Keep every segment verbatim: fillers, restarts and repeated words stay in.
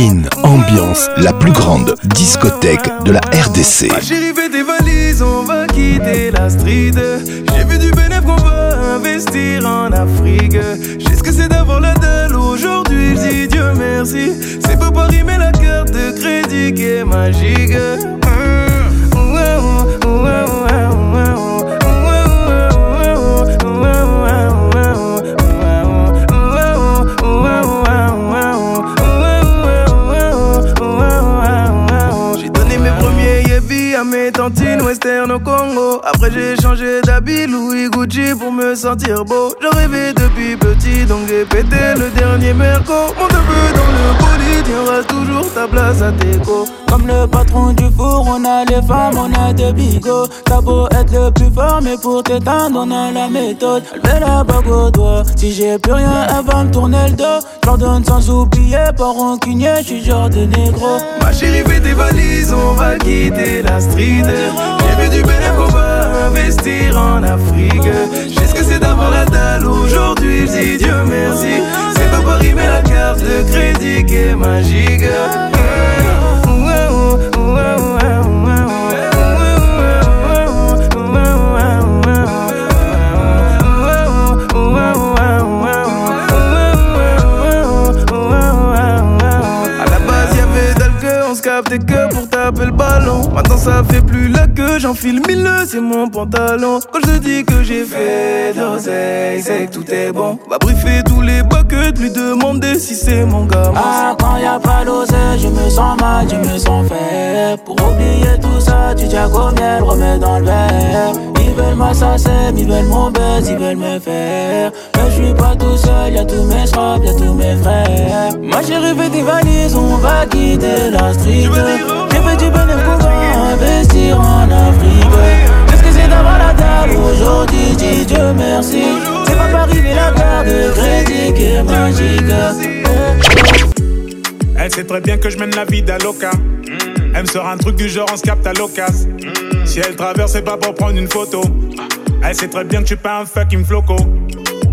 Kin Ambiance, la plus grande discothèque de la R D C. Ah, chérie, fais tes valises, on va quitter la street. J'ai vu du bénéf qu'on va investir en Afrique. J'ai ce que c'est d'avoir la dalle aujourd'hui, je dis Dieu merci. C'est pas Paris mais la carte de crédit qui est magique. Mmh. Ouah, ouah, ouah, ouah, ouah, ouah. Mes tantines western au Congo. Après j'ai changé d'habit Louis Gucci pour me sentir beau. Je rêvais depuis petit donc j'ai pété le dernier merco. Mon neveu dans le colis tiendra toujours ta place à tes côtes. Comme le patron du four, on a les femmes, on a des bigots. T'as beau être le plus fort, mais pour t'éteindre, on a la méthode. Levez la bague au doigt. Si j'ai plus rien, elle va me tourner le dos. J'en donne sans oublier, pas rancunier, j'suis genre de négro. Ma chérie, fais tes valises, on va quitter la street. J'ai vu du bénéf, on va investir en Afrique. J'ai ce que c'est d'avoir la dalle aujourd'hui, j'dis Dieu merci. C'est pas Paris, mais la carte de crédit qui est magique. T'es que pour taper le ballon. Maintenant ça fait plus la queue, j'enfile mille, c'est mon pantalon. Quand je te dis que j'ai fait d'oseille, c'est que tout est bon. Va briefer tous les backeux, de lui demander si c'est mon gamin. Ah, quand y'a pas d'oseille, je me sens mal, je me sens faible. Pour oublier tout ça, tu tiens combien, remets dans le verre. Ils veulent m'assassin, ils veulent mon buzz, ils veulent me faire. Mais je suis pas tout seul, y'a tous mes scraps, y'a tous mes frères. Ma chérie, fais tes valises, on va quitter la street. J'ai fait du bénéfice qu'on va investir en Afrique. Qu'est-ce que c'est d'avoir la table aujourd'hui, dis Dieu merci. C'est pas Paris mais la carte de crédit qui est magique. Elle sait très bien que je mène la vie d'Aloca. Elle me sort un truc du genre on se capte à l'occasion. Si elle traverse c'est pas pour prendre une photo. Elle sait très bien que je suis pas un fucking floco.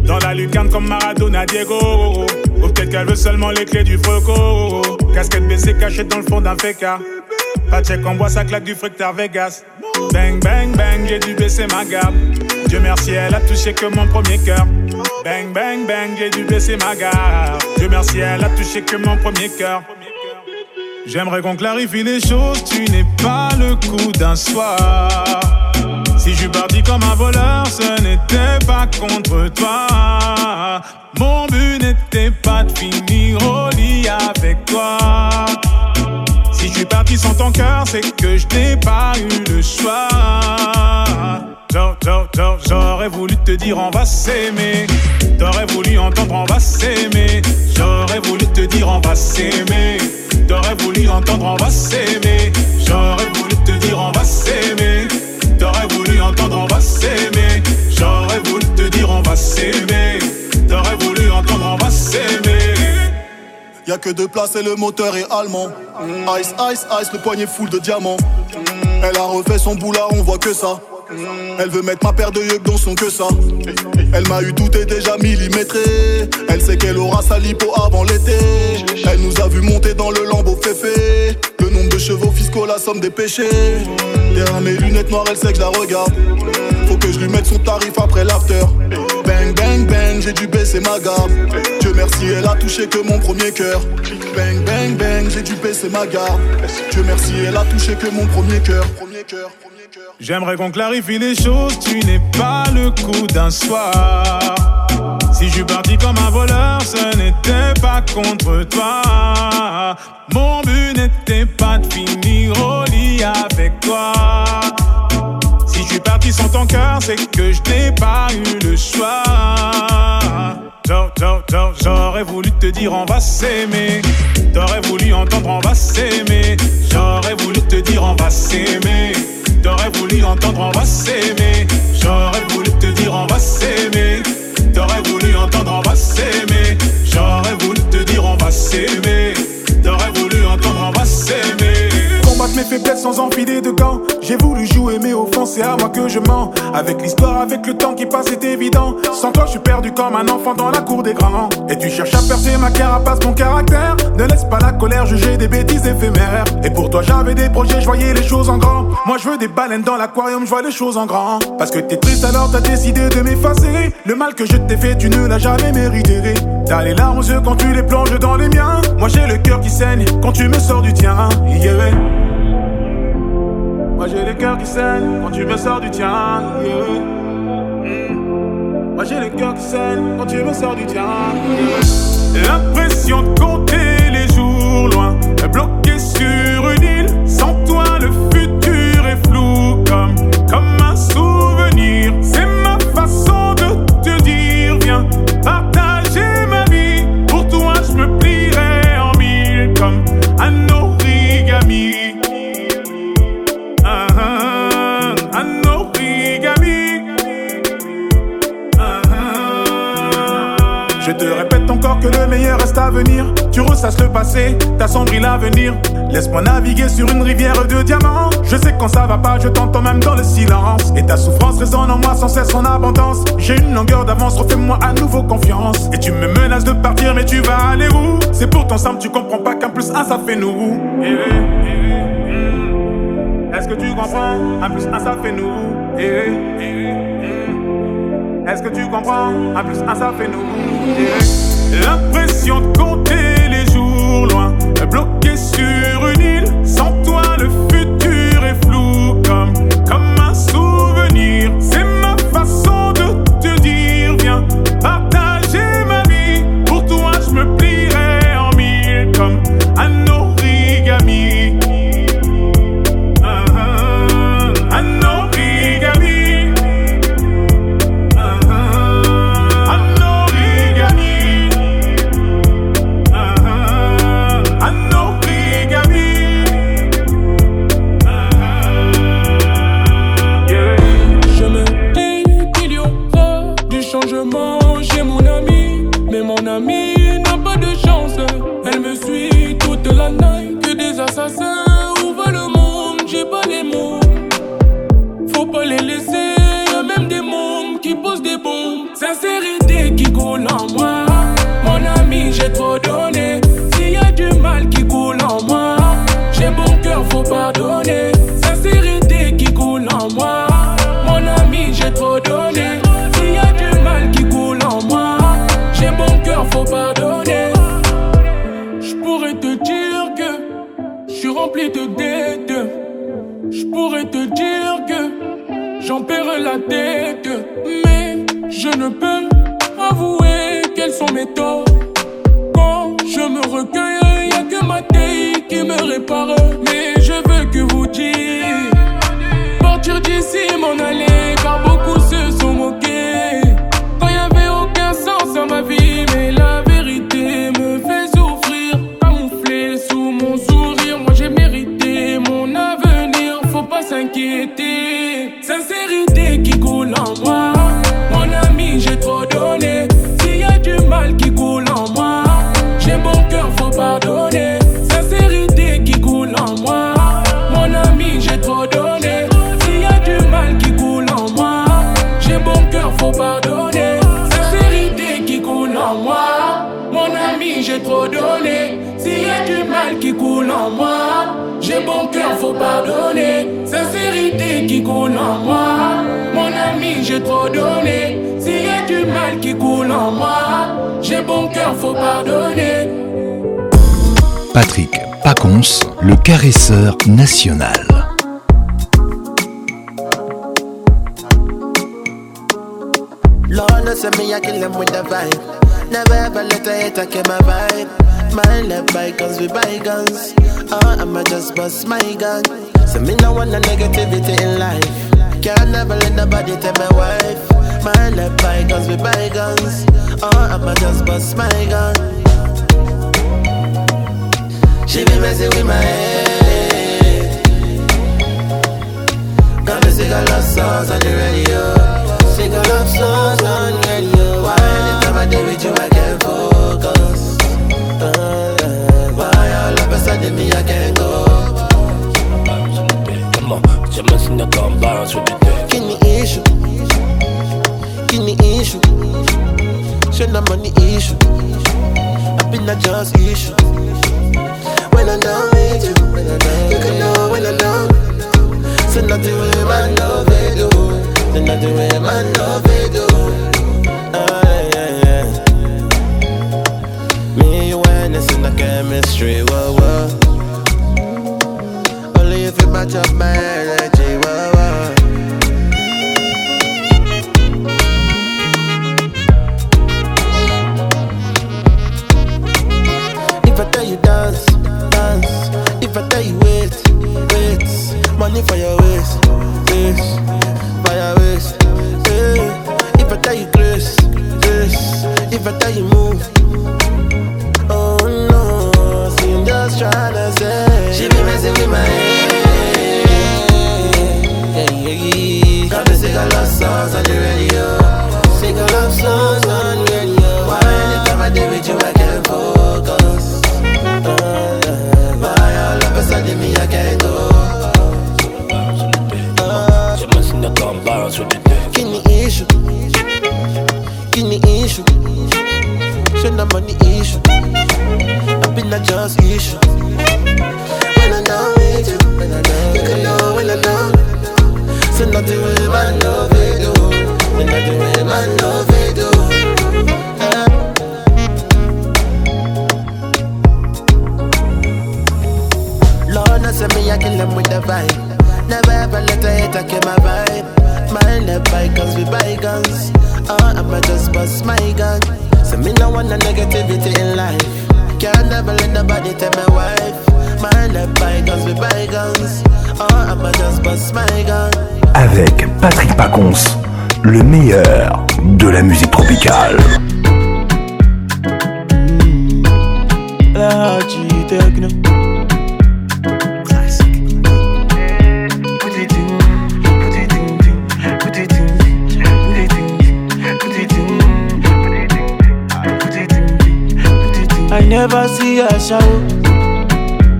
Dans la lucarne comme Maradona Diego. Ou peut-être qu'elle veut seulement les clés du froco. Casquette baissée cachée dans le fond d'un F K. Pas de chèque en bois, ça claque du fric tard Vegas. Bang, bang, bang, j'ai dû baisser ma garde. Dieu merci, elle a touché que mon premier cœur. Bang, bang, bang, j'ai dû baisser ma garde. Dieu merci, elle a touché que mon premier cœur. J'aimerais qu'on clarifie les choses, tu n'es pas le coup d'un soir. Si je suis parti comme un voleur, ce n'était pas contre toi. Mon but n'était pas de finir au lit avec toi. Si je suis parti sans ton cœur, c'est que je n'ai pas eu le choix. Genre, genre, genre, j'aurais voulu te dire on va s'aimer. T'aurais voulu entendre on va s'aimer. J'aurais voulu te dire on va s'aimer. T'aurais voulu entendre on va s'aimer. J'aurais voulu te dire on va s'aimer. T'aurais voulu entendre on va s'aimer. J'aurais voulu te dire on va s'aimer. T'aurais voulu entendre on va s'aimer. Y'a que deux places et le moteur est allemand. Ice, ice, ice, le poignet full de diamants. Elle a refait son boula, on voit que ça. Elle veut mettre ma paire de yeux dans son que ça. Elle m'a eu tout et déjà millimétré. Elle sait qu'elle aura sa lipo avant l'été. Elle nous a vu monter dans le Lambo féfé. Le nombre de chevaux fiscaux, la somme des péchés. Derrière mes lunettes noires, elle sait que je la regarde. Faut que je lui mette son tarif après l'after. Bang, bang, bang, j'ai dû baisser ma garde. Dieu merci, elle a touché que mon premier cœur. Bang, bang, bang, j'ai dû baisser ma garde. Dieu merci, elle a touché que mon premier cœur. Premier cœur. J'aimerais qu'on clarifie les choses, tu n'es pas le coup d'un soir. Si je suis parti comme un voleur, ce n'était pas contre toi. Mon but n'était pas de finir au lit avec toi. Si je suis parti sans ton cœur, c'est que je n'ai pas eu le choix. Genre, genre, genre, j'aurais voulu te dire on va s'aimer. T'aurais voulu entendre on va s'aimer. J'aurais voulu te dire on va s'aimer. T'aurais voulu entendre on va s'aimer. J'aurais voulu te dire on va s'aimer. T'aurais voulu entendre on va s'aimer. J'aurais voulu te dire on va s'aimer. T'aurais voulu entendre on va s'aimer. Combattre mes faiblesses sans enfiler de gants. J'ai voulu jouer mais offenser à moi que je mens. Avec l'histoire, avec le temps qui passe, c'est évident. Sans toi, je suis perdu comme un enfant dans la cour des grands. Et tu cherches à percer ma carapace, mon caractère. Ne laisse pas la colère juger des bêtises éphémères. Et pour toi, j'avais des projets, je voyais les choses en grand. Moi, je veux des baleines dans l'aquarium, je vois les choses en grand. Parce que t'es triste, alors t'as décidé de m'effacer. Le mal que je t'ai fait, tu ne l'as jamais mérité. T'as les larmes aux yeux quand tu les plonges dans les miens. Moi, j'ai le cœur qui saigne quand tu me sors du tien. Yeah. Moi j'ai le cœur qui saigne quand tu me sors du tien. Yeah. Moi j'ai le cœur qui saigne quand tu me sors du tien. Yeah. L'impression de compter les jours loin, bloqué sur une île. Sans toi le futur est flou comme, comme un souvenir. C'est ma façon de te dire viens partager ma vie. Pour toi je me plierai en mille comme un autre. Je te répète encore que le meilleur reste à venir. Tu ressasses le passé, t'assombris l'avenir. Laisse-moi naviguer sur une rivière de diamants. Je sais que quand ça va pas, je t'entends même dans le silence. Et ta souffrance résonne en moi sans cesse en abondance. J'ai une longueur d'avance, refais-moi à nouveau confiance. Et tu me menaces de partir, mais tu vas aller où? C'est pourtant simple, tu comprends pas qu'un plus un ça fait nous. Eh, eh, eh, mm. Est-ce que tu comprends? Un plus un ça fait nous. Eh, eh, eh, mm. Est-ce que tu comprends? Un plus un ça fait nous. L'impression de compter les jours loin, bloqué sur une île. Sans toi le futur est flou comme, comme un souvenir. C'est ma façon de te dire viens partager ma vie. Pour toi je me plierai en mille comme un origami. Caresseur national. Lord knows me, I kill them with the vibe. Never ever let a hater get my vibe. My love bygones with bygones. Oh, I'ma just bust my gun. So me no want no negativity in life. Can't never let nobody tell my wife. My love bygones with bygones. Oh, I'ma just bust my gun. She be messing with my head. Got me sing her love songs on the radio. Sing her love songs on the radio. Why anytime I deal with you I can't focus? Why all of a sudden me I can't go? Come on, just messing the compounds with the money issue. I've been a just issue. When I love you, you can know when I love you. So nothing with my love they do. So nothing with my love they do. Ah, yeah, yeah. Me, you, and it's in the chemistry, whoa, whoa. Only if you match up my energy, whoa, whoa. Dance, dance. If I tell you wait, wait. Money for your waist, waist. For your waist, yeah. If I tell you grace, grace. If I tell you move, oh no. See I'm just tryna say she be messing with my head. Hey, come and sing a love songs on the radio. Sing a love songs on the radio. Why every time I deal with you I can't focus. Give me issue, give me issue. Show no money issue. I've been a just issue. When I know it, you can know when I know. So nothing with my love they do. So nothing with my love they do. Say me I kill them with the vibe. Never ever let a hater kill my vibe. Mind the bygones with bygones. Oh, I'ma just bust my gun. Say me no want the negativity in life. Can't never let nobody tell my wife. Mind the bygones with bygones. Oh, I'ma just bust my gun. Avec Patrick Paconce, le meilleur de la musique tropicale. Mmh, la G-Techno. I never see a shower.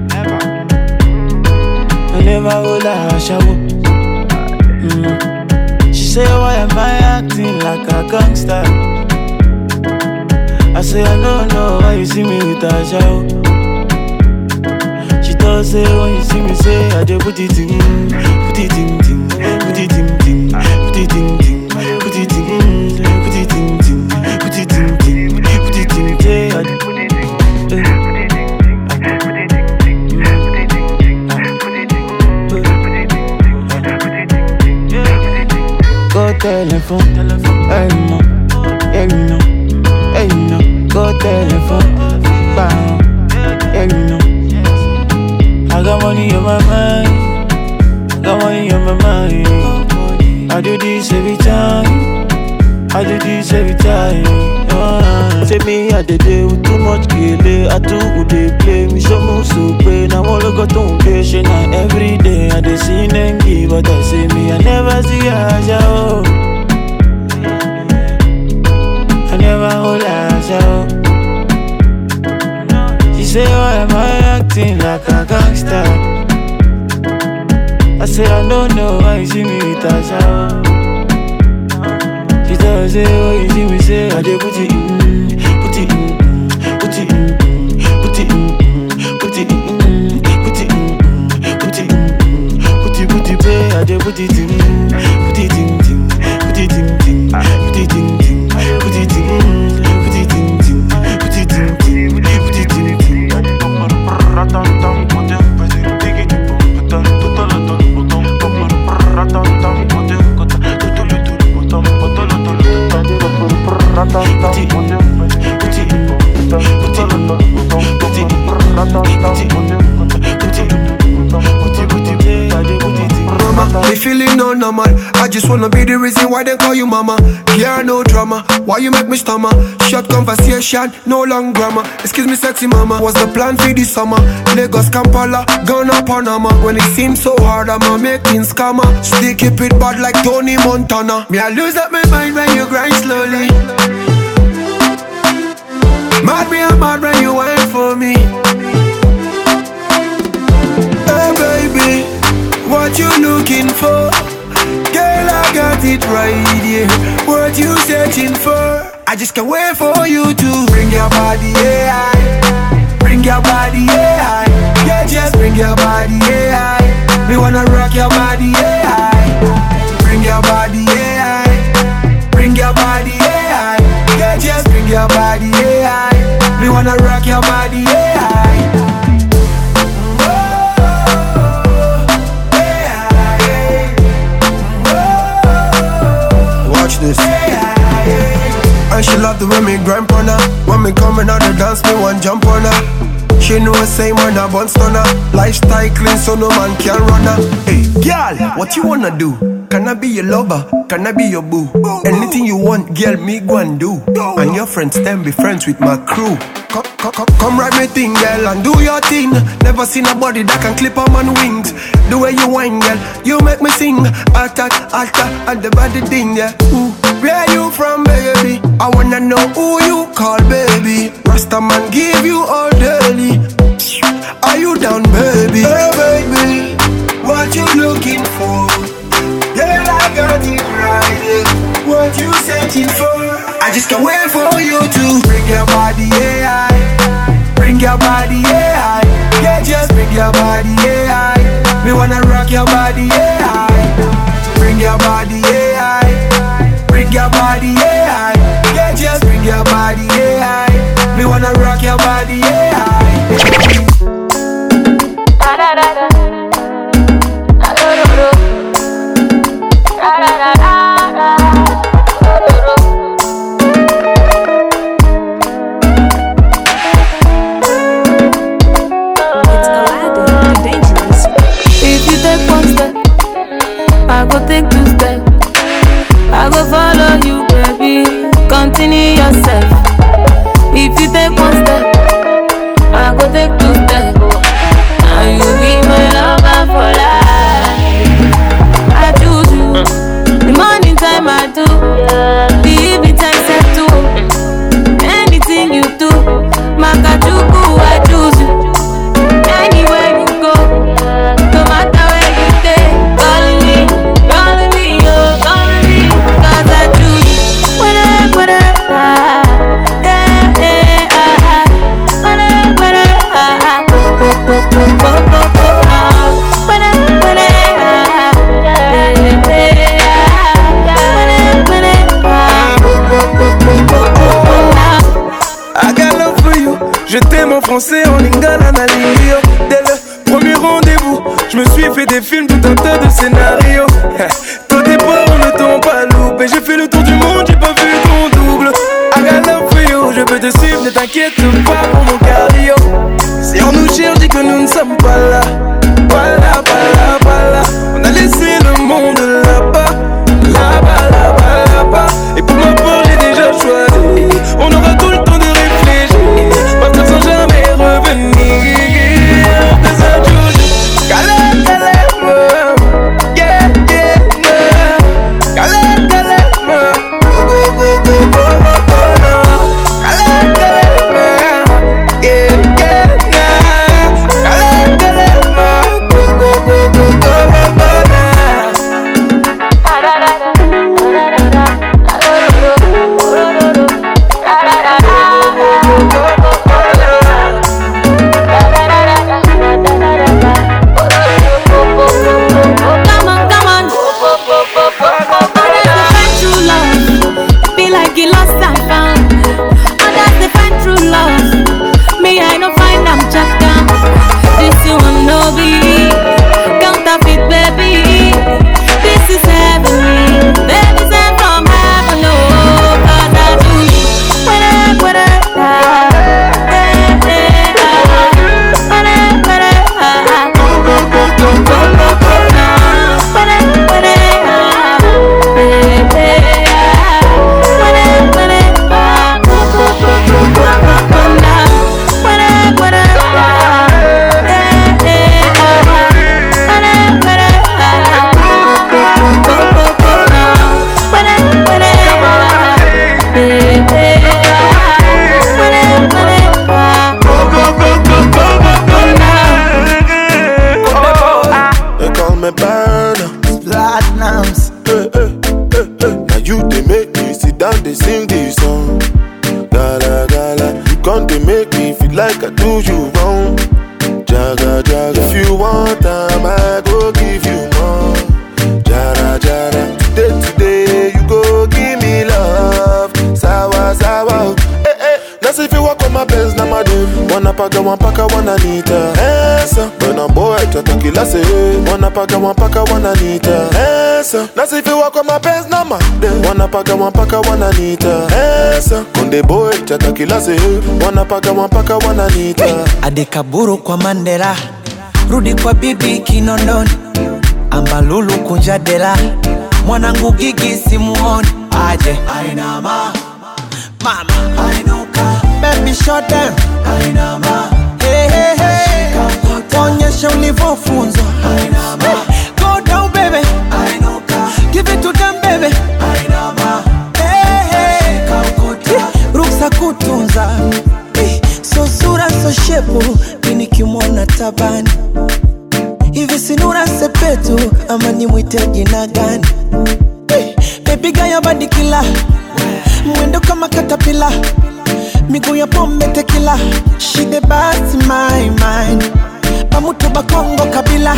Never. I never hold a shower. Mm. She say, why am I acting like a gangster? I say, I don't know why you see me with a shower. She does say, when you see me, say, I do put it in, put it in, put it in, put it in, put it in, put it in, put it in, put it in, put it in. Téléphone, téléphone, hey non, hey non, hey non, go téléphone, bang, hey non. I got money on my mind, got money on my mind. I do this every time, I do this every time. Uh. Say me I dey dey with too much kele, I too good dey play. Me show me so pay, now all I got on cash. Now every day I dey see them give, but I say me I never see Aja oh. I never hold Aja oh. She say why am I acting like a gangster? I say I don't know why you see me with Aja oh. She does say, oh, you see me say, I dey put it in, put it in, put it in, put it in, put it in, put it in, put it in, put it, put it, pay, I dey put it in, put it in, put it in, put it in, put it in, put it in, put it in, put it in, put it in. Me feeling no normal. I just wanna be the reason why they call you mama. Yeah, no drama. Why you make me stammer? Short conversation, no long grammar. Excuse me, sexy mama. What's the plan for this summer? Lagos, Kampala, Ghana, Panama. When it seems so hard, I'm a making scammer. Still keep it bad like Tony Montana. Me I lose up my mind when you grind slowly. Mad me, I'm mad when you wait for me. Hey baby, what you looking for? Girl, I got it right here. What you searching for? I I just can't wait for you to bring your body, yeah, I. Bring your body, yeah, I. Yeah, just bring your body, yeah, I. We wanna rock your body, yeah, I. Bring your body, yeah, I. Bring your body, yeah, I. Yeah, just bring your body, yeah, I. We wanna rock your body, yeah, I. This. And she love the way me grind on her. When me coming out the dance, me one jump on her. She know the same when I bounce on her. Lifestyle clean so no man can run her. Hey, girl, what you wanna do? Can I be your lover? Can I be your boo? Anything you want, girl, me go and do. And your friends then be friends with my crew. Come, come, come ride me thing, girl, and do your thing. Never seen a body that can clip on man wings. The way you whine, girl, you make me sing. Attack, attack, and the body thing, yeah. Ooh, where you from, baby? I wanna know who you call, baby. Rasta man give you all daily. Are you down, baby? Hey, baby, what you looking for? Girl, I got it right, yeah. What you searching for? I just can't wait for you to bring your body, yeah, I. Bring your body, yeah, I. Yeah, just bring your body, yeah, I. We wanna rock your body, yeah, I. Bring your body, yeah, I. Bring your body, yeah, I. Yeah, just bring your body, yeah, I. We wanna rock your body, yeah, I. Take two steps, I go follow you, baby. Continue yourself. If you take one step, I go take two steps, and you be my lover for life. I choose you. The morning time I do, the evening time set too. Anything you do, Makachuku, I choose you. Anywhere you go, no matter where you take. Je t'aime en français, en lingala, en alio. Dès le premier rendez-vous, je me suis fait des films, tout un tas de scénarios. Ton départ, on ne t'en pas loupé. J'ai fait le tour du monde, j'ai pas vu ton double. I got love for you, je peux te suivre, ne t'inquiète pas pour mon cardio. Si on nous cherche, dis que nous ne sommes pas là. Pas là, pas là, pas là. On a laissé le monde là-bas. Là-bas, là-bas, là-bas. Et pour ma part, j'ai déjà choisi. On aura tout le temps de yeah. toujours bon. Jaga jaga. If you want time, I go give you more. Jara jara. Today today you go give me love. Sawa sawa. Hey hey. That's if you walk on my Benz, now my dude. Wanna pack a one pack a one anita. Hey sir. When I'm boy, I talk you last say. Wanna pack a one pack a one anita. Hey sir. That's if you walk on my Benz, now my dude. Wanna pack a one pack a one anita. Hey sir. Kunde boy, I talk you last say. Wanna pack a one pack a one anita. Adekaburu kwa Mandela, rudi kwa bibi Kinondoni, Ambalulu kunjadela, mwanangu Gigi simuoni. Aje Aina ma Mama Ainuka. Baby short them Aina ma. Hey hey hey. Onyesha ulivofunzo Aina ma. Go down baby Ainuka. Give it to them baby Aina ma. Hey hey. Ruksa kutunza hey. So sura so shepu mini kimona tabani. Hivi sinura sepetu ama ni mwite jina gani hey. Baby gaya body killer. Mwendo kama katapila. Migu ya pombe tequila. She the best my mind. Pamutu bakongo kabila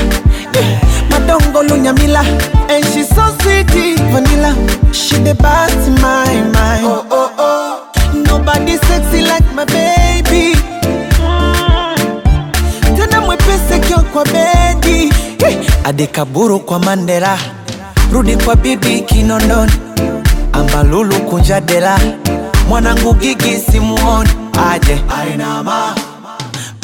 eh. Madongo lunyamila. And she so sweet vanilla. She the best my mind. Oh oh oh. Nobody sexy like my baby mm. Tena mwepese kyo kwa bedi eh. Adekaburu kwa Mandela, rudi kwa bibi Kinondoni, Ambalulu kunjadela, mwanangu Gigi simuoni. Aje Aina ma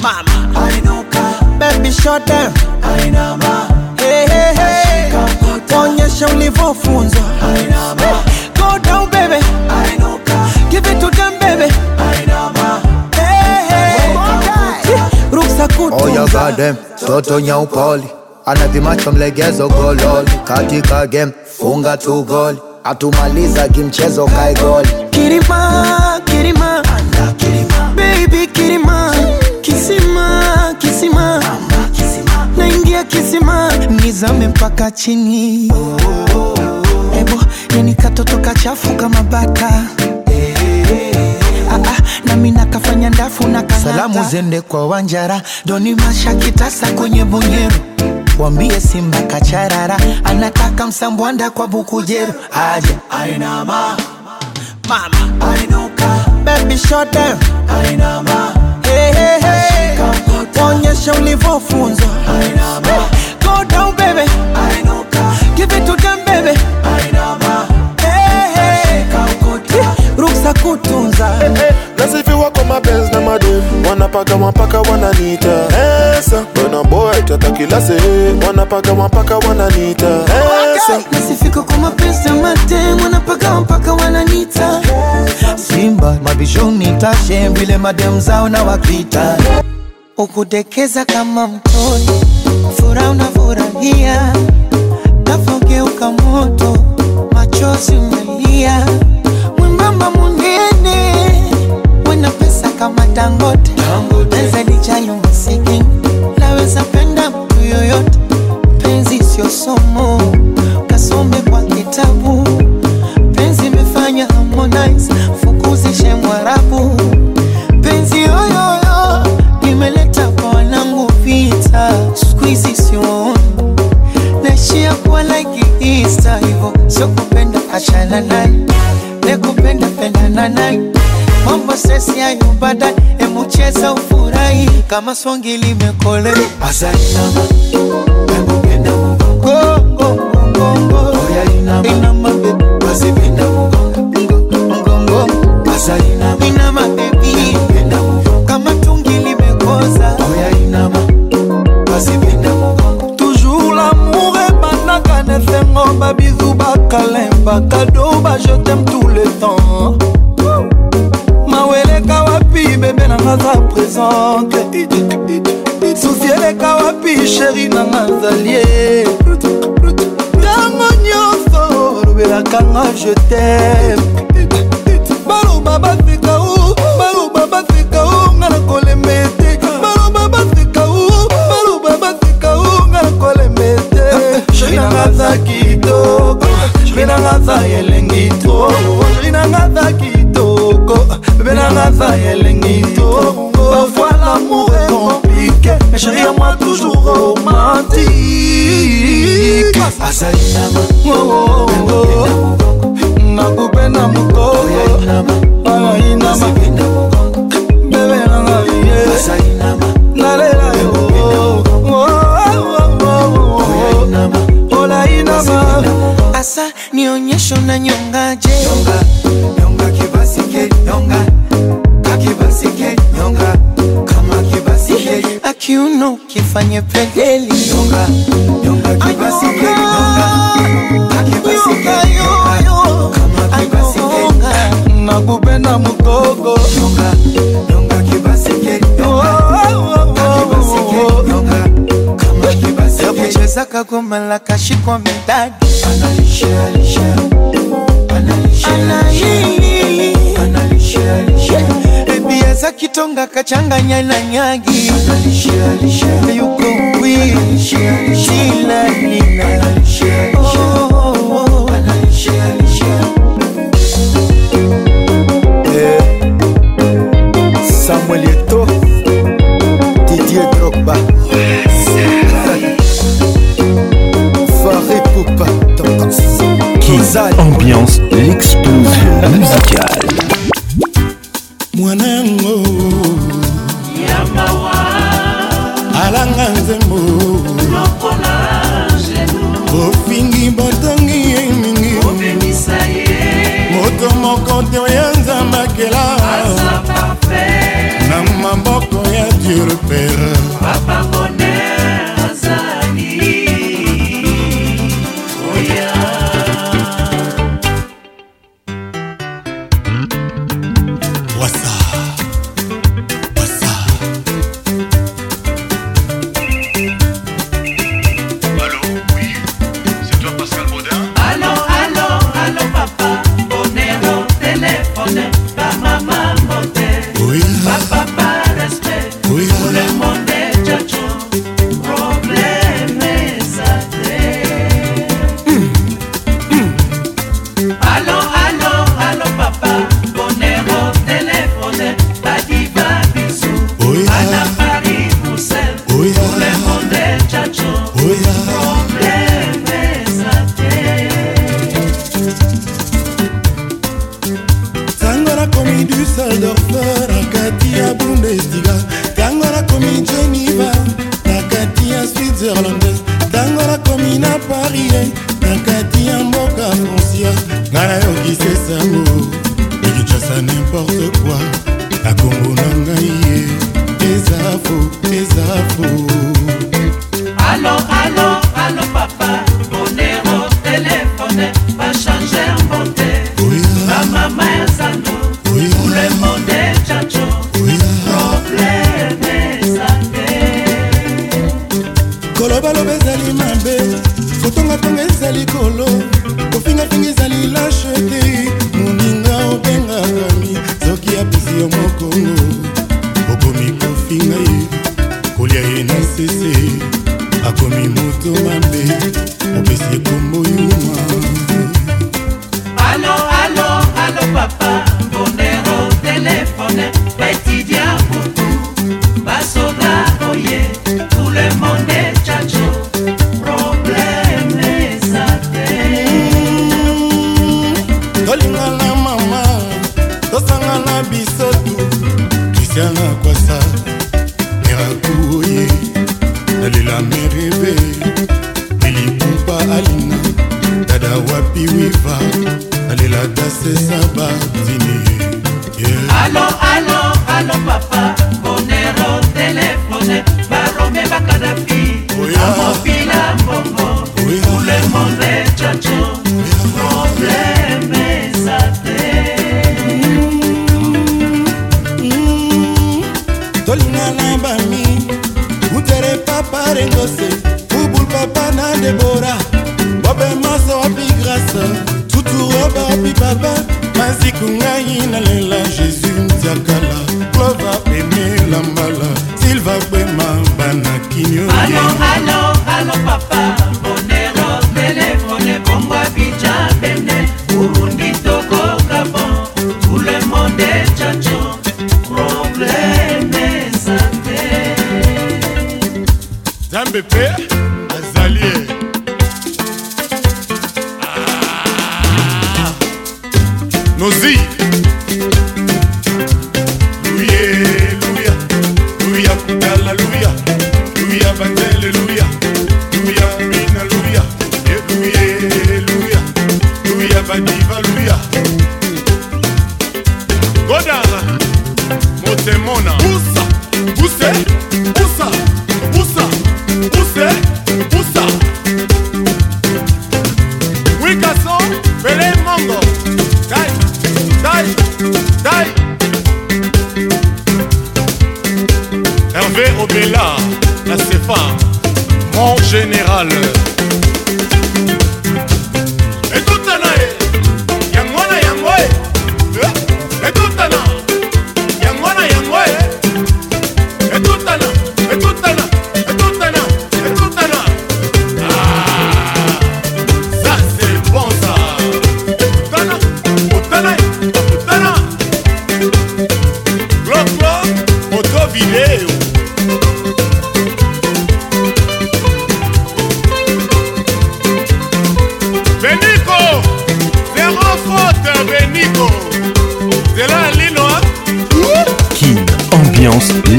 Mama Ainuka. Baby short them Aina ma. Hey hey hey. Onyesha ulivofunzo Aina ma. Go down baby Ainuka. Give it to them baby Aina ma. Hey hey. Ruksa kutunga. Oya gadem toto nyaupoli. Anadhimacho mlegezo gololi. Katika game funga tu goli. Atumaliza kimchezo kai goli. Kirima, kirima, kirima. Baby kirima. Kisima, kisima. Mama kisima. Naingia kisima. Nizame mpaka chini oh, oh, oh. Ebo, nini katoto kachafu kama bata eh, eh, eh. Ah, na mina kafanya ndafu na kanata. Salamu zende kwa wanjara. Doni masha kitasa kwenye bonyeru. Wambie simba kacharara. Anataka msambwanda kwa bukujeru. Aje Aina ma Mama Ainuka. Baby short them Aina ma. Hey hey hey. Onyesha ulivofunzo Aina ma. Go down baby Ainuka. Give it to them baby Aina ma. Hey hey. Ruksa kutunza hey, hey. That's if you walk on my Benz na madem. Wana paka wampaka wana nita. Esa Bwana boy tatakila se. Wana paka wampaka wana nita. Esa Nasi fiko kwa mapenzi na madem. Wana paka wampaka wana nita. Simba mabishoni tashe vile madem zao na wakita. Ukudekeza kama mtoni. Fura unafurahia. Nafogeuka moto. Machozi umelia. Mwembamba munene. Na pesa kama Dangote. Penza lichayo msiki. Naweza penda mtu yoyote. Penzi sio somo. Kasome kwa kitabu. Penzi mefanya Harmonize. Fukuzishe mwarabu. Penzi yoyoyo. Nimeleta kwa wanangu vita. Squeezy siyo. Naishia kwa like Easter. Hivo sio kupenda achala nai. Nekupenda penda nanai. Mambo stress ya yubada, emucheza ufurai, kama swangi limekole. Asa inama, emukenda mugongo. Go, go, go, oya inama, inama baby. Wazipenda mugongo, mugongo. Asa inama, inama baby. Emukenda mugongo, kama tungi limekoza. Oya inama, wazipenda mugongo. Toujours l'amour est banaka, nefengo, babizou bakalemba. Kadoba, je t'aime tout le temps. Bébé n'a pas présente. Soufier les kawapi, chérie n'a pas allié. D'amour, je t'aime. Balou baba fait kaou, balou baba fait kaou, n'a pas les mété. Balou baba fait kaou, balou baba fait kaou, n'a pas les mété. Chérie n'a pas quitto, chérie n'a pas yelengito, chérie n'a pas quitto. Bébé n'a pas yelengito. Parfois l'amour chérie, moi toujours romantique. Asahi nama, oh oh oh, na kupe na muto, asahi nama, bebe na ngalie, asahi nama, na lela yo, oh oh oh, ola inama, asa nionyesho na nyonga je, nyonga, nyonga kibasike, nyonga, kakibasike, nyonga. Akiuno kifanye pedeli Nyonga, nyonga kibasike Nyonga, kakibasike Nyonga, kama kibasike Nakupenda mugogo Nyonga, nyonga kibasike Nyonga, kakibasike Nyonga, kama kibasike Yabucheza kagoma la kashikwa medadi Analishe, alishe Analishe, alishe Analishe, alishe Biaza kitonga kachanganya na nyagi Analishe, alishe Yuko hui Analishe, alishe Sila nina Analishe, alishe Oh, oh, oh Analishe, alishe yeah. Samuel Eto'o Didier Drogba Yes Faré Poupa Kin Ambiance, l'explosion musicale Mwanango Yamawa Alanga nzembo Lokola jenu Ofingi botongi yemingi Obemisa ye Moto mokote oyanza makela Asa parfait Na mamboko ya Dieu le Père Papa bonheur azali Oya M B P Azalier. Ah. Nozi Louia, Louia, Louia Kutala, Louia, Louia Bandele, Louia, Louia Mina, Louia, Louia, Louia, Louia Badiva, Louia. Godara, Motemona, Poussa, Pousse, Poussa, Poussa, Pousse, Poussa. Wikason, Belé Mongo, Dai, Dai, Dai. Hervé Obela, la C E F A, mon général.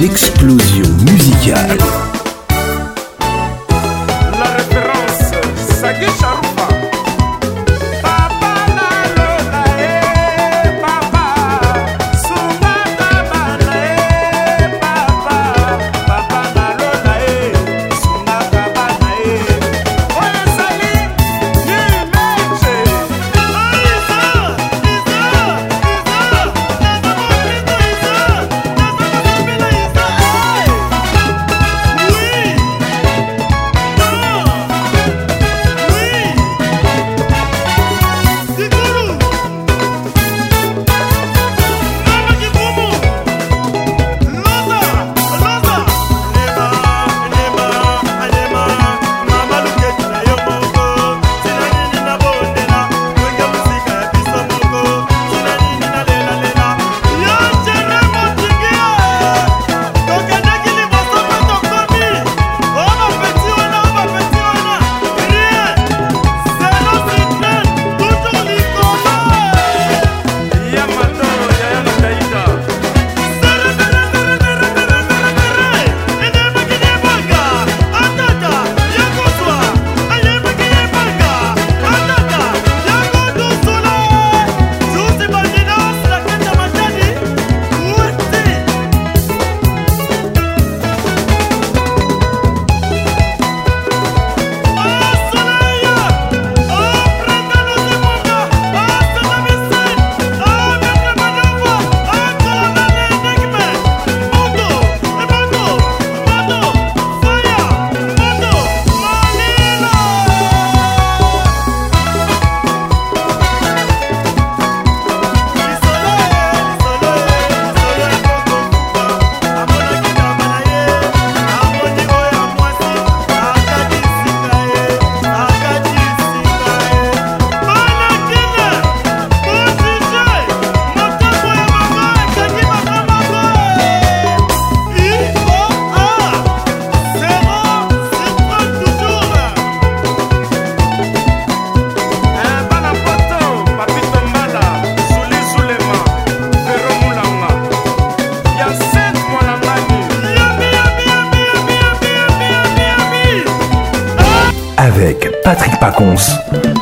L'explosion musicale. La référence, c'est que Charoufa. Papa Nalola, eh, papa. Souba Kabala, eh, papa. Papa Nalola, eh, Souba Kabala, eh. Oye, salut, Yimèche. Oye, ça, Isa, Isa, Isa, Isa, Isa.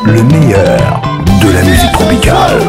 Le meilleur de la musique tropicale.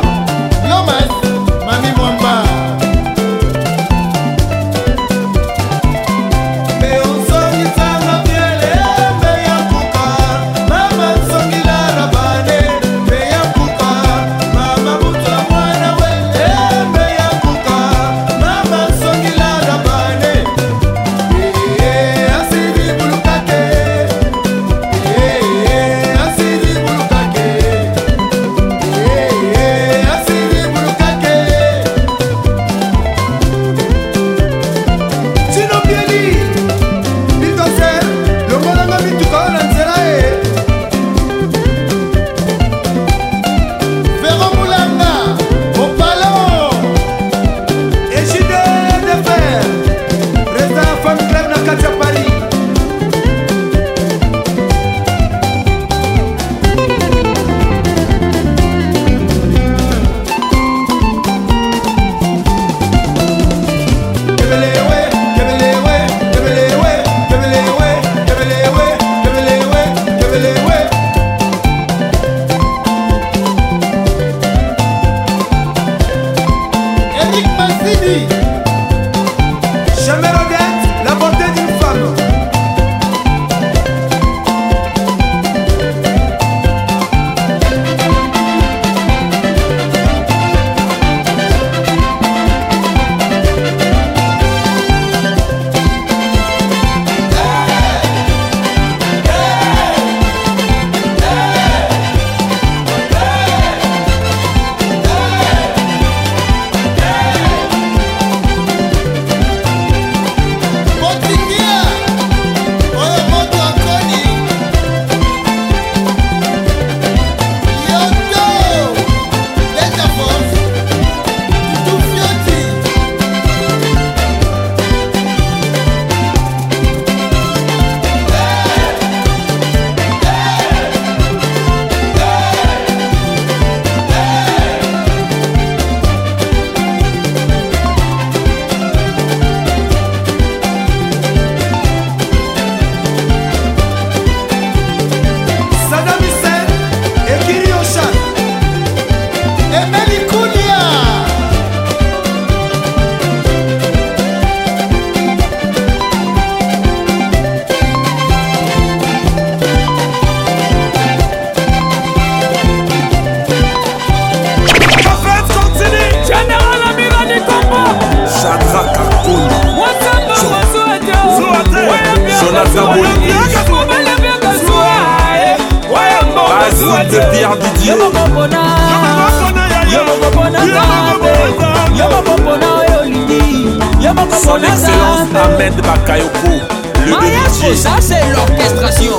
Son Excellence Ahmed Bakayoko, le Mariage, ça c'est l'orchestration.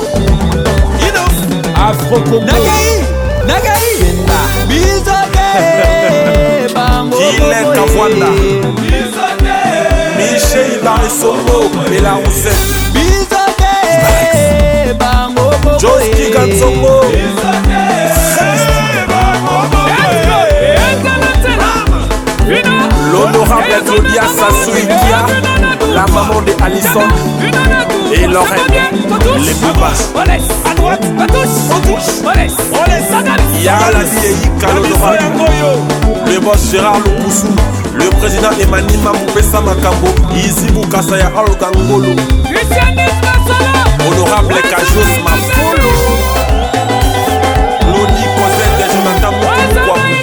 Afro Congo Nagaï, Nagaï, Bizote, Bambo, Guylaine Kawanda, Bizote, Michel Barisongo, Bela Rousset, Bizote, Bambo, Joss Kigatsongo, l'honorable Claudia Sassouikia, la maman de Alison et Lorraine, les papas. On laisse à droite, on touche, on touche, on laisse, on laisse à droite. Il y a la Yika, l'honorable, le boss Gérard Locosou, le président Emmanuel Mamoupessa Makambo, Izi Boukasaya Al Kangolo, honorable Kajos Mafolo, Loni Cosette de Jonathan Moukoukouamou.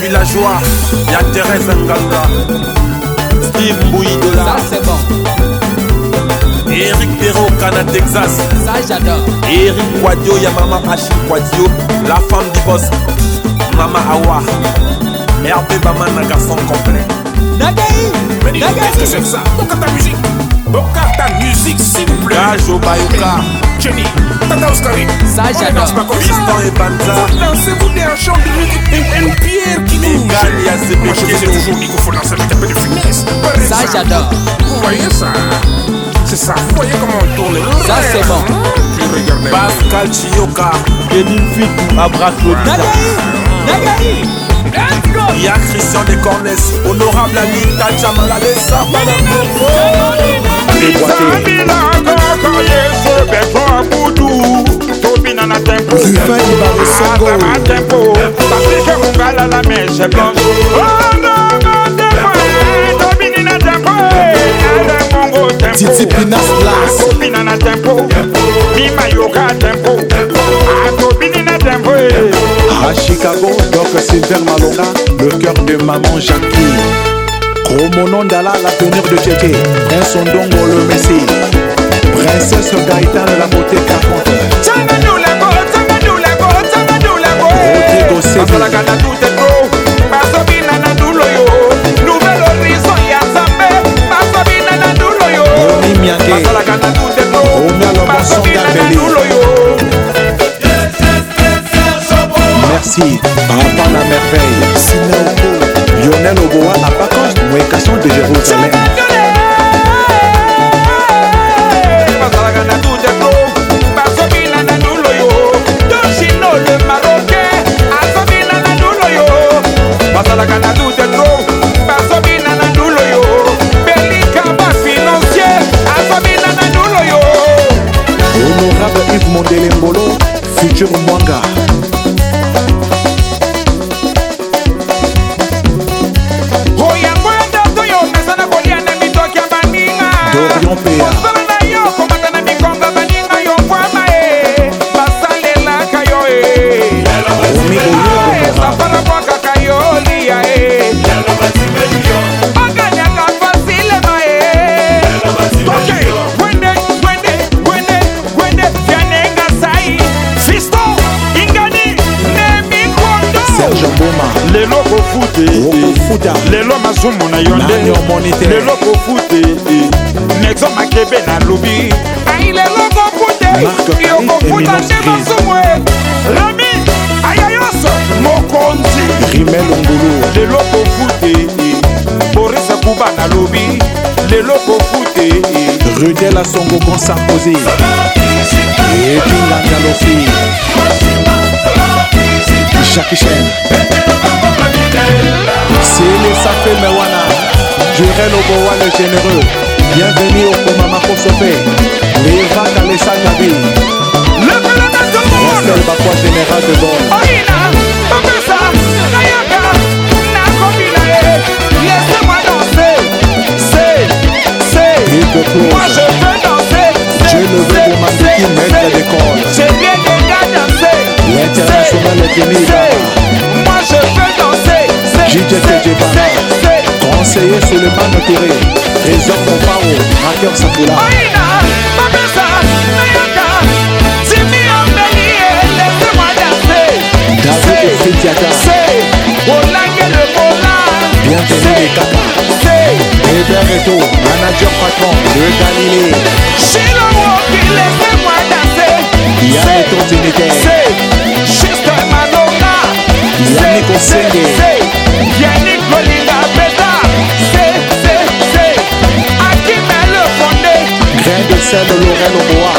Villageois, il y a Thérèse Angola, Steve Bouidola, ça c'est bon. Eric Perrault, Canada, Texas, ça j'adore. Eric Quadio, il y a Maman Achille Quadio, la femme du boss, Mama Awa, Hervé Baman, un garçon complet. Nagaï, mais qu'est-ce que c'est que ça? Boca ta musique, Boca ta musique, s'il vous plaît. Gajo Bayouka, Jenny, Tata Oscari, ça j'adore. Tristan et Banza, lancez-vous des champs de musique. Moi je faisais toujours Nico Folancer avec un peu de finesse. Ça j'adore. Vous voyez ça? C'est ça, vous voyez comment on tourne. Ça c'est bon. Pascal Chioka, Denis Fitou, Abraco Nagaï, Nagaï. Y'a Christian de Cornès, honorable ami Tadjamala de Sabana. Les boîtiers. Tobina na tempo, na tempo. Patrick Mungala la mèche blanche. Oh non, non tempo, Tobina na tempo. Adam Mongo tempo. Titi Pinas Blas. Tobina na tempo, Mima Yoga tempo. Ah Tobina na tempo. À Chicago, donc Silver Malonga, le cœur de maman Jackie. Romonondala, l'avenir de Tchétché. Un sondongo le Messie. Princesse Gaïtan la beauté quarante. Tchangadou la go, tchangadou la go, tchangadou la go. Rodrigo Sebi. Masalakadadou te go. Masobina nadou loyo. Nouvel horizon yazambe. Masobina nadou loyo. Oni miake. Masalakadadou te go. Omia l'omoson d'Abeli. Merci. Papa la merveille. Sinaoko. Lionel Oboa à Pacoche. Mouekation de Jérusalem. Le Marocain, Azobina Les lois sont mon monétaire. Les lois fouté. N'exemple lobby. Aïe, les lois fouté. Les lois fouté. L'ami, aïe, mon compte. Rimel Ngolo. Les lois fouté. Boris Akouba na lobby. Les lois fouté. Rudel à son gobon s'imposer. Et puis la galopi. Chaque chaîne. C'est le Safé Mewana, Jurel Oboa le généreux. Bienvenue au Komama Kosopé, les rats à l'Essanabi. Le colonel de Monde, le Bakwa général de Bonne. Orina, Opesa, Nayaka, Nakobinae, laissez-moi danser. C'est, c'est, moi je veux danser. Dieu le veut de Mandiki, maître d'école. J'ai bien des gars danser. L'international est venu là. Moi je veux danser. Conseiller sur le banc noté, Trésor Comparo, Raquel Sakula. Oïna, Mabessa, Nayaka, Timmy Ambélie, laissez-moi danser. David et Fitiata, c'est Olangue le Bola. Bienvenue les Kaka, c'est Hébert Reto, manager patron, le Galilée. Chino Woki, laissez-moi danser. Yann et ton dignitaire, c'est Juste Manona. Yannick Osende. Yannick Bolina Beta, c'est, c'est, c'est, à qui met le fondé? Grain de sel de Lorraine au bois.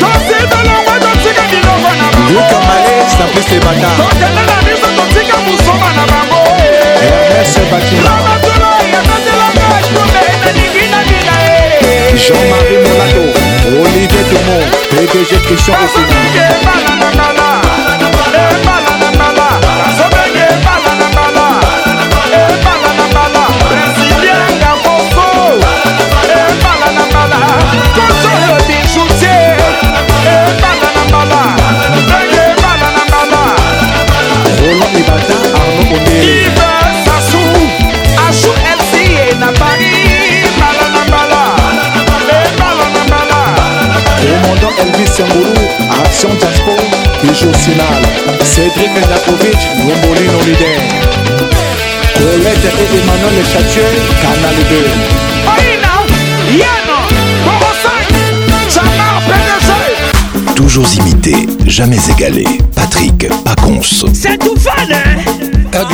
Tossé dans le roi de Tigadino Vanabambo. Nous, Kamalais, ça pousse les bâtards. Tossé dans la mise de Tigamousso Vanabambo. Et après, c'est Bakina. Ramatolo, il y a de la page, Tomé, Nanigina Ginae. Jean-Marie Molato, Olivier Dumont, P D G Christian Rousseau. Action Jaspo, Bijou Sinal, Cédric Ndakovic, Nomboli Nolidère, Colette et Emmanuel Le Chatier, Canal deux. Oïna, Yano, Borosai, Chamar P D G. Toujours imité, jamais égalé. Patrick Pacons. C'est tout fan, hein?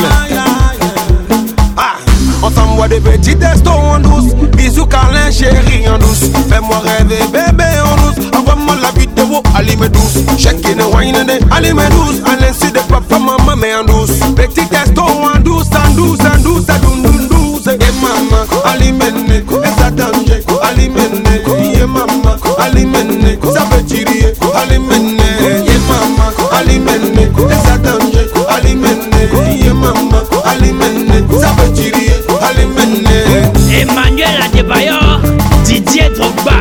On s'envoie des petits testos en douce. Bisous câlin chérie en douce. Fais-moi rêver bébé en douce. Envoie-moi la vidéo, allez me douce. Chacune wine de, allez me douce. À l'insu de papa, maman mais en douce. Petit testo en douce, en douce, en douce. À douce, douce. Et maman, allez mener. Et ça danger, allez mener. Et maman, allez mener. Ça veut tirer, allez mener. Et maman, allez mener. Et ça danger, allez mener. Et maman, allez mener. Ça veut tirer. Emmanuel Adebayor, Didier Drogba.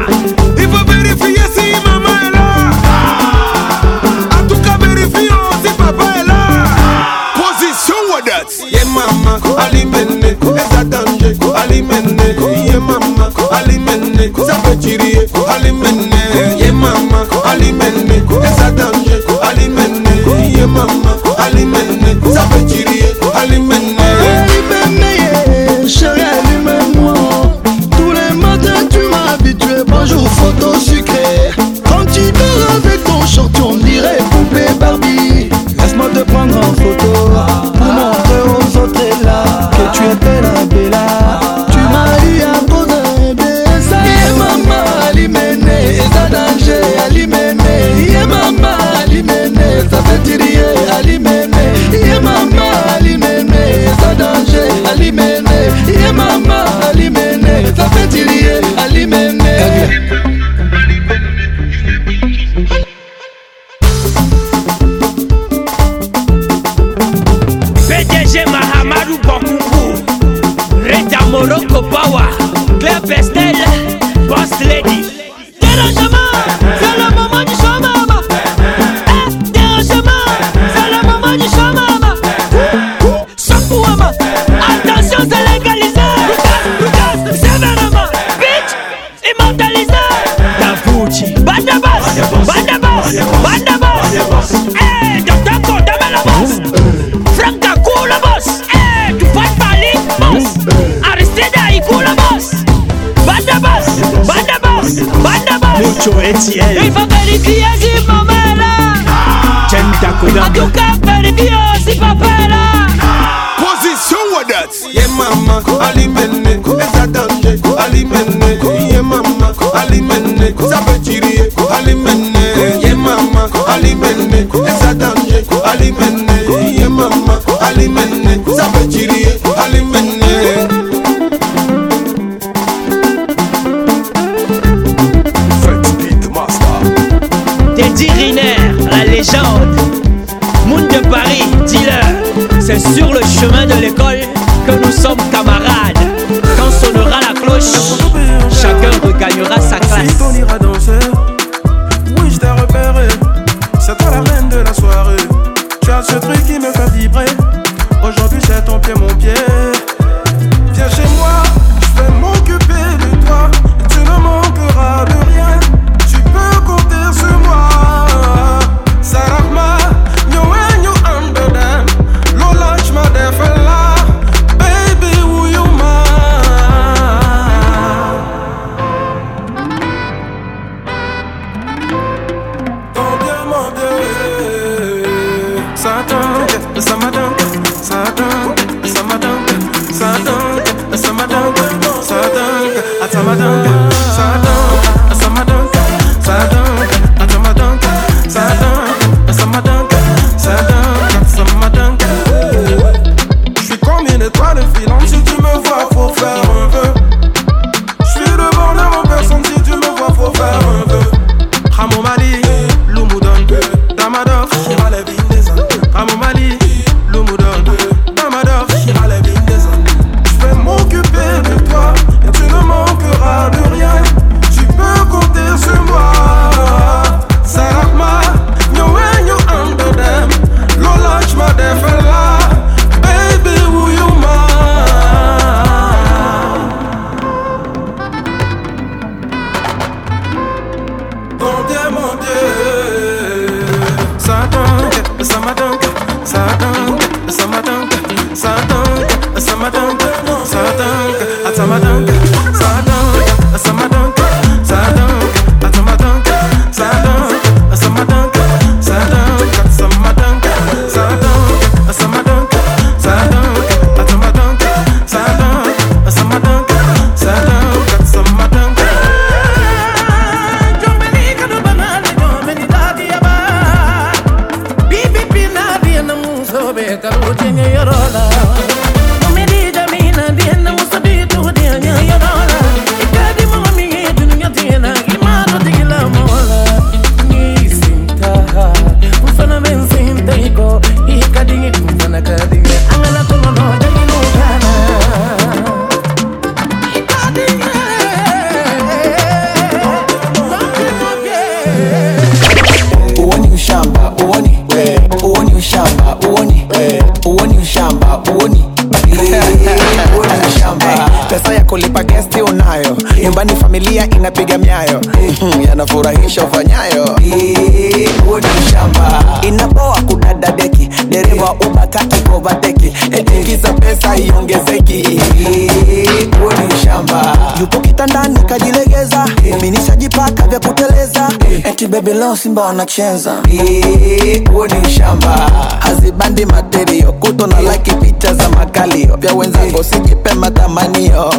Il faut vérifier si maman est là. Ah. En tout cas, vérifions si papa est là. Ah. Position Wadat. Yé maman, alimene. Et ça danger, alimene. Yé maman, alimene. Ça peut tirer, alimene. Yé maman, alimene. Et ça danger, alimene. Yé maman, alimene. Ça peut tirer, alimene. Bonjour photo sucrée. Quand tu dors avec ton short, on dirait poupée Barbie. Laisse-moi te prendre en photo pour montrer aux autres et là que tu es Bella Bella. Tu m'as eu un beau bébé. Ça y est maman, alimene. Ça danger, alimene. Yé maman, alimene. Ça fait tirer, alimene. Yé maman, alimene. C'est sur le chemin de l'école que nous sommes camarades. Quand sonnera la cloche, chacun regagnera sa classe. Si on ira danser, oui je t'ai repéré. C'est toi la reine de la soirée. Tu as ce truc qui me fait vibrer. Aujourd'hui c'est ton pied, mon pied. Viens chez moi, je vais m'occuper de toi. Tu ne manqueras de rien. Tu peux compter sur moi. Sarahma, Nyoen, Nyo Amdodam. Lola, j'ma défala. Baby, who you mine. Ton Dieu, mon Dieu. Satan, Samadan. Samadanka, Samadanka, Samadanka, Samadanka, Samadanka, Samadanka, Samadanka, Samadanka. J'suis comme une étoile filante si tu me vois pour faire un vœu. J'suis le bonheur en personne si tu me vois pour faire un vœu. Ramomali, Lumudon, Damador, Ralevi, Nézan. Ramomali, Lumudon, Damador, Ralevi, Nézan. J'vais m'occuper de toi. De rien, tu peux compter sur moi. Sarahma, Nyoen, Nyo Amdodam. Lola, j'ma défala. Baby, who you mine. Mon Dieu, mon Dieu. Satan, Samadan, Satan, Samadan, Satan, Samadan, Satan, Samadan. Nyumbani familia inapiga miayo yanafurahisha ufanyayo. Uoni shamba inapoa kudada deki dereva ubaka ikovateki etingiza pesa iongezeki. Uoni shamba yupo kitandani kajilegeza mimi nishajipaka vya kuteleza eti baby leo Simba wanacheza. Uoni shamba hazibandi materio kutona like picha za makalio vya wenzangu sijipe matamanio.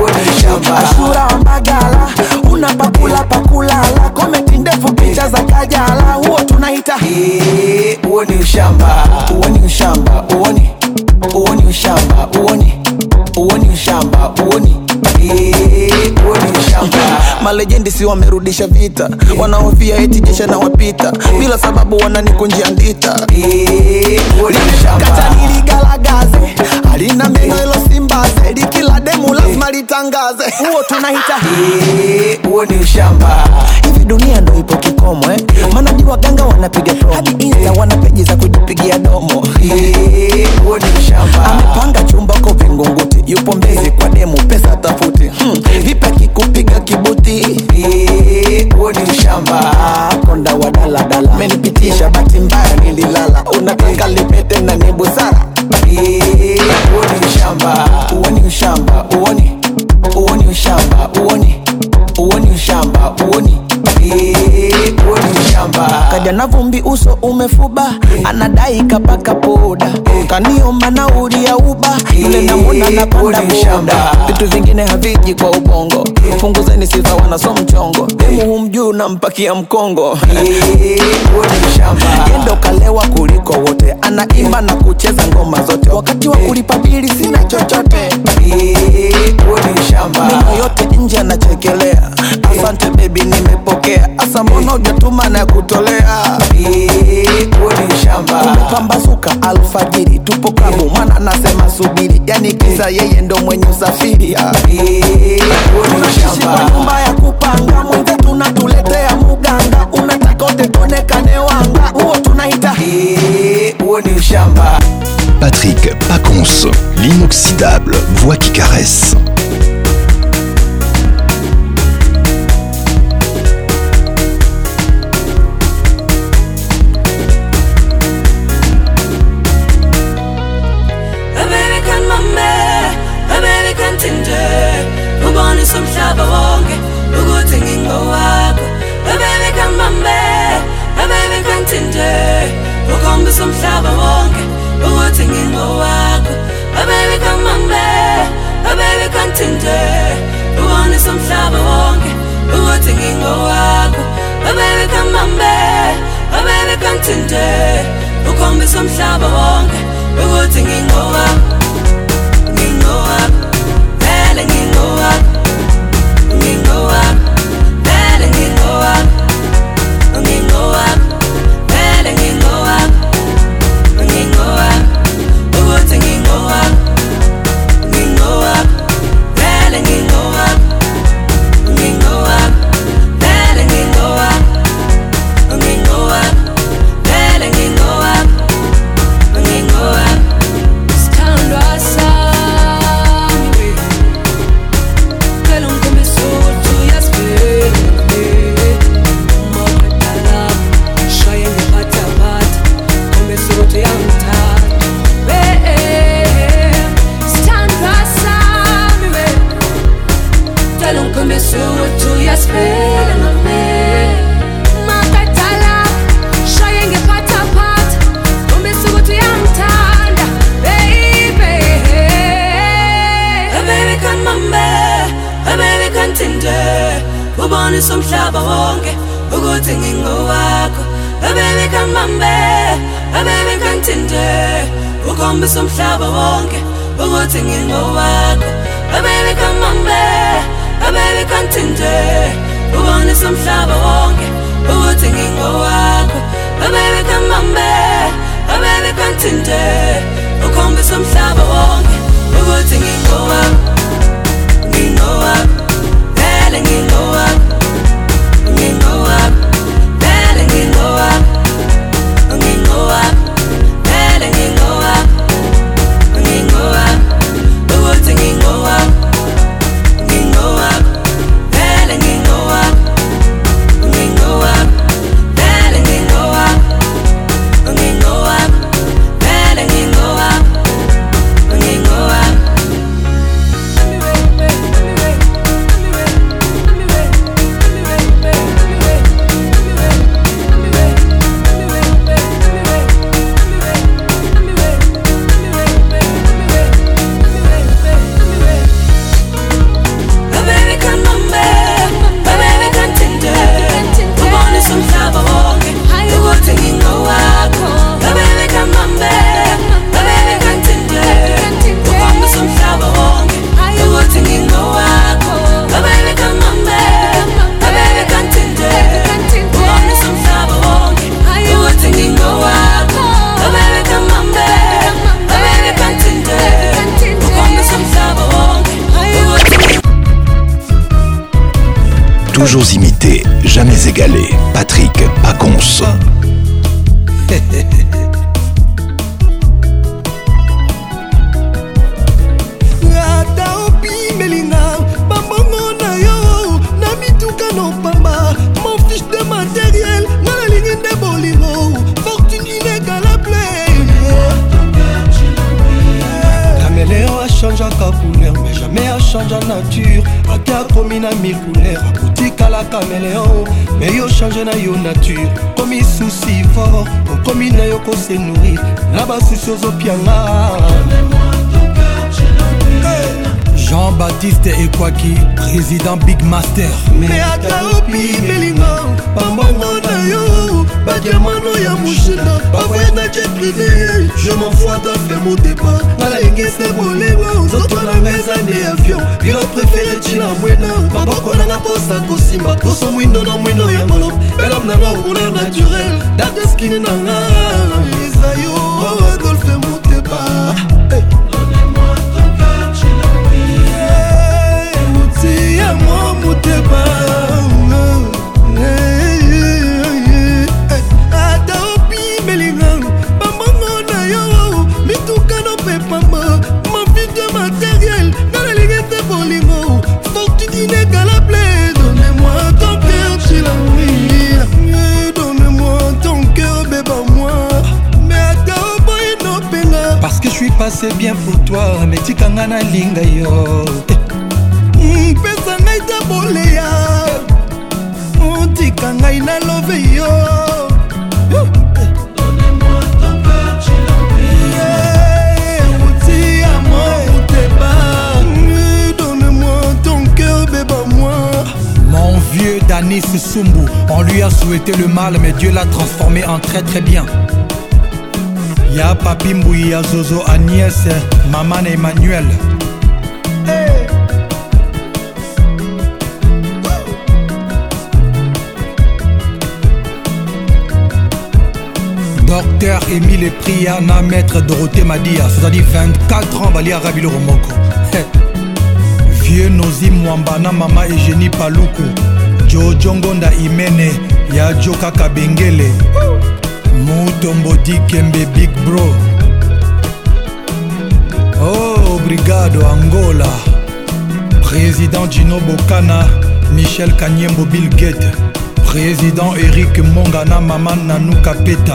Uoni shamba ashura ambagala unapakula pakulala komenti ndefu picha za kajala huo tunaita. Uoni ushamba, uoni ushamba, uoni uoni ushamba, uoni uoni ushamba, uoni uoni ushamba. Malegendi si wamerudisha vita, wanaofia eti jesha na wapita bila sababu wananikunjia ndita. Uoni ushamba kata niligalagaze alina meno ilo Simba zedi kila demu lazima litangaze huo tunahita. Huo ni ushamba. Hivi dunia ndo ipo kikomo eh maana ni waganga wanapiga promo hadi insta wanapeji za kujipigia domo. Huo ni ushamba. Amepanga chumba kwa vingunguti yupo mbezi kwa demu pesa tafuti hmm. Vipa kikupiga kibuti. Huo ni ushamba. Konda wadala dala menipitisha bahati mbaya nililala unatanga lipete na ni busara. Uoni ushamba, uoni ushamba, uoni uoni ushamba, uoni uoni ushamba, uoni uoni ushamba. Kaja na vumbi uso umefuba anadai kapaka poda kaniomba na uria uba yule namona na panda ushamba. Vitu vingine haviji kwa ubongo funguzeni sifa wanasoma mchongo demu humjuu na mpakia mkongo. Uoni ushamba yendo kalewa kuliko wote anaimba na kucheza ngoma zote wakati wa kulipa bili sina chochote. Uoni ushamba mimi yote nje anachekelea asante baby nimepokea asante. Kosa mono getuma na kutolea Kuni shamba umepambazuka alfajiri tupo kamu mana nasema subiri. Yani kisa yeye ndo mwenye usafiri. Kuni shamba kwa nyumba ya kupanga mwenze tunatuletea muganga. Unataka ote tuonekane wanga. Uo tunaita Kuni shamba. Patrick Paconce, l'inoxydable voix qui caresse. Toujours imité, jamais égalé. Patrick Paconce. Mais yo change na yo nature comme il souci fort comme il na yo ko se nourrir là-bas souci aux pianga. Jean-Baptiste Ekwaki, président Big Master. Mais ata opi belingo pambongo na yo Badiamano ya Mushina, bavoye na jet privé. Je m'envoie d'après mon départ. La lingue c'est boléwa, aux autres la mesa des avions. Pilote préféré Chila Mwena, Baboko na la poste à Kosimba. Koso Mwindo na Mwindo ya Molo, Belam na la rouleur naturelle. Date skin na nga, Isayo, Rodolphe mon départ. Donnez-moi ton cœur Chila Mwena, Mouti ya moi mon départ. C'est bien pour toi, mais tu t'en as linga yo. Pesa ngai ta boleya, on dit qu'en aïe na love yo. Donnez-moi ton cœur, tu l'as oublié. Outi amour ou t'es pas. Donne-moi ton cœur, bébé moi. Mon vieux Danis Soumbou, on lui a souhaité le mal, mais Dieu l'a transformé en très très bien. Ya papi Mbouy, ya Zozo, Agnès, maman Emmanuel. Hey. Docteur Émile Priana, maître Dorothée Madia, c'est-à-dire vingt-quatre ans, Bali Arabilo Romoko. Hey. Vieux Nozi Mwambana, maman Eugénie Paloukou, Jojo Ngonda Imene, ya Joka Kabengele. Mutombo Dikembe Big Bro. Oh, obrigado Angola. Président Gino Bokana, Michel Kanyembo Bill Gates. Président Eric Mongana, maman Nanou Kapeta.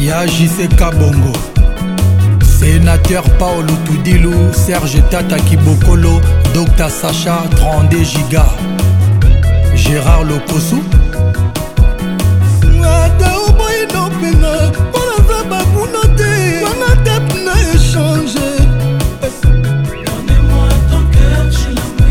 Yajise Kabongo. Sénateur Paulo Toudilou, Serge Tata Kibokolo, Docteur Sacha, trente-deux giga. Gérard Locosou. Donnez-moi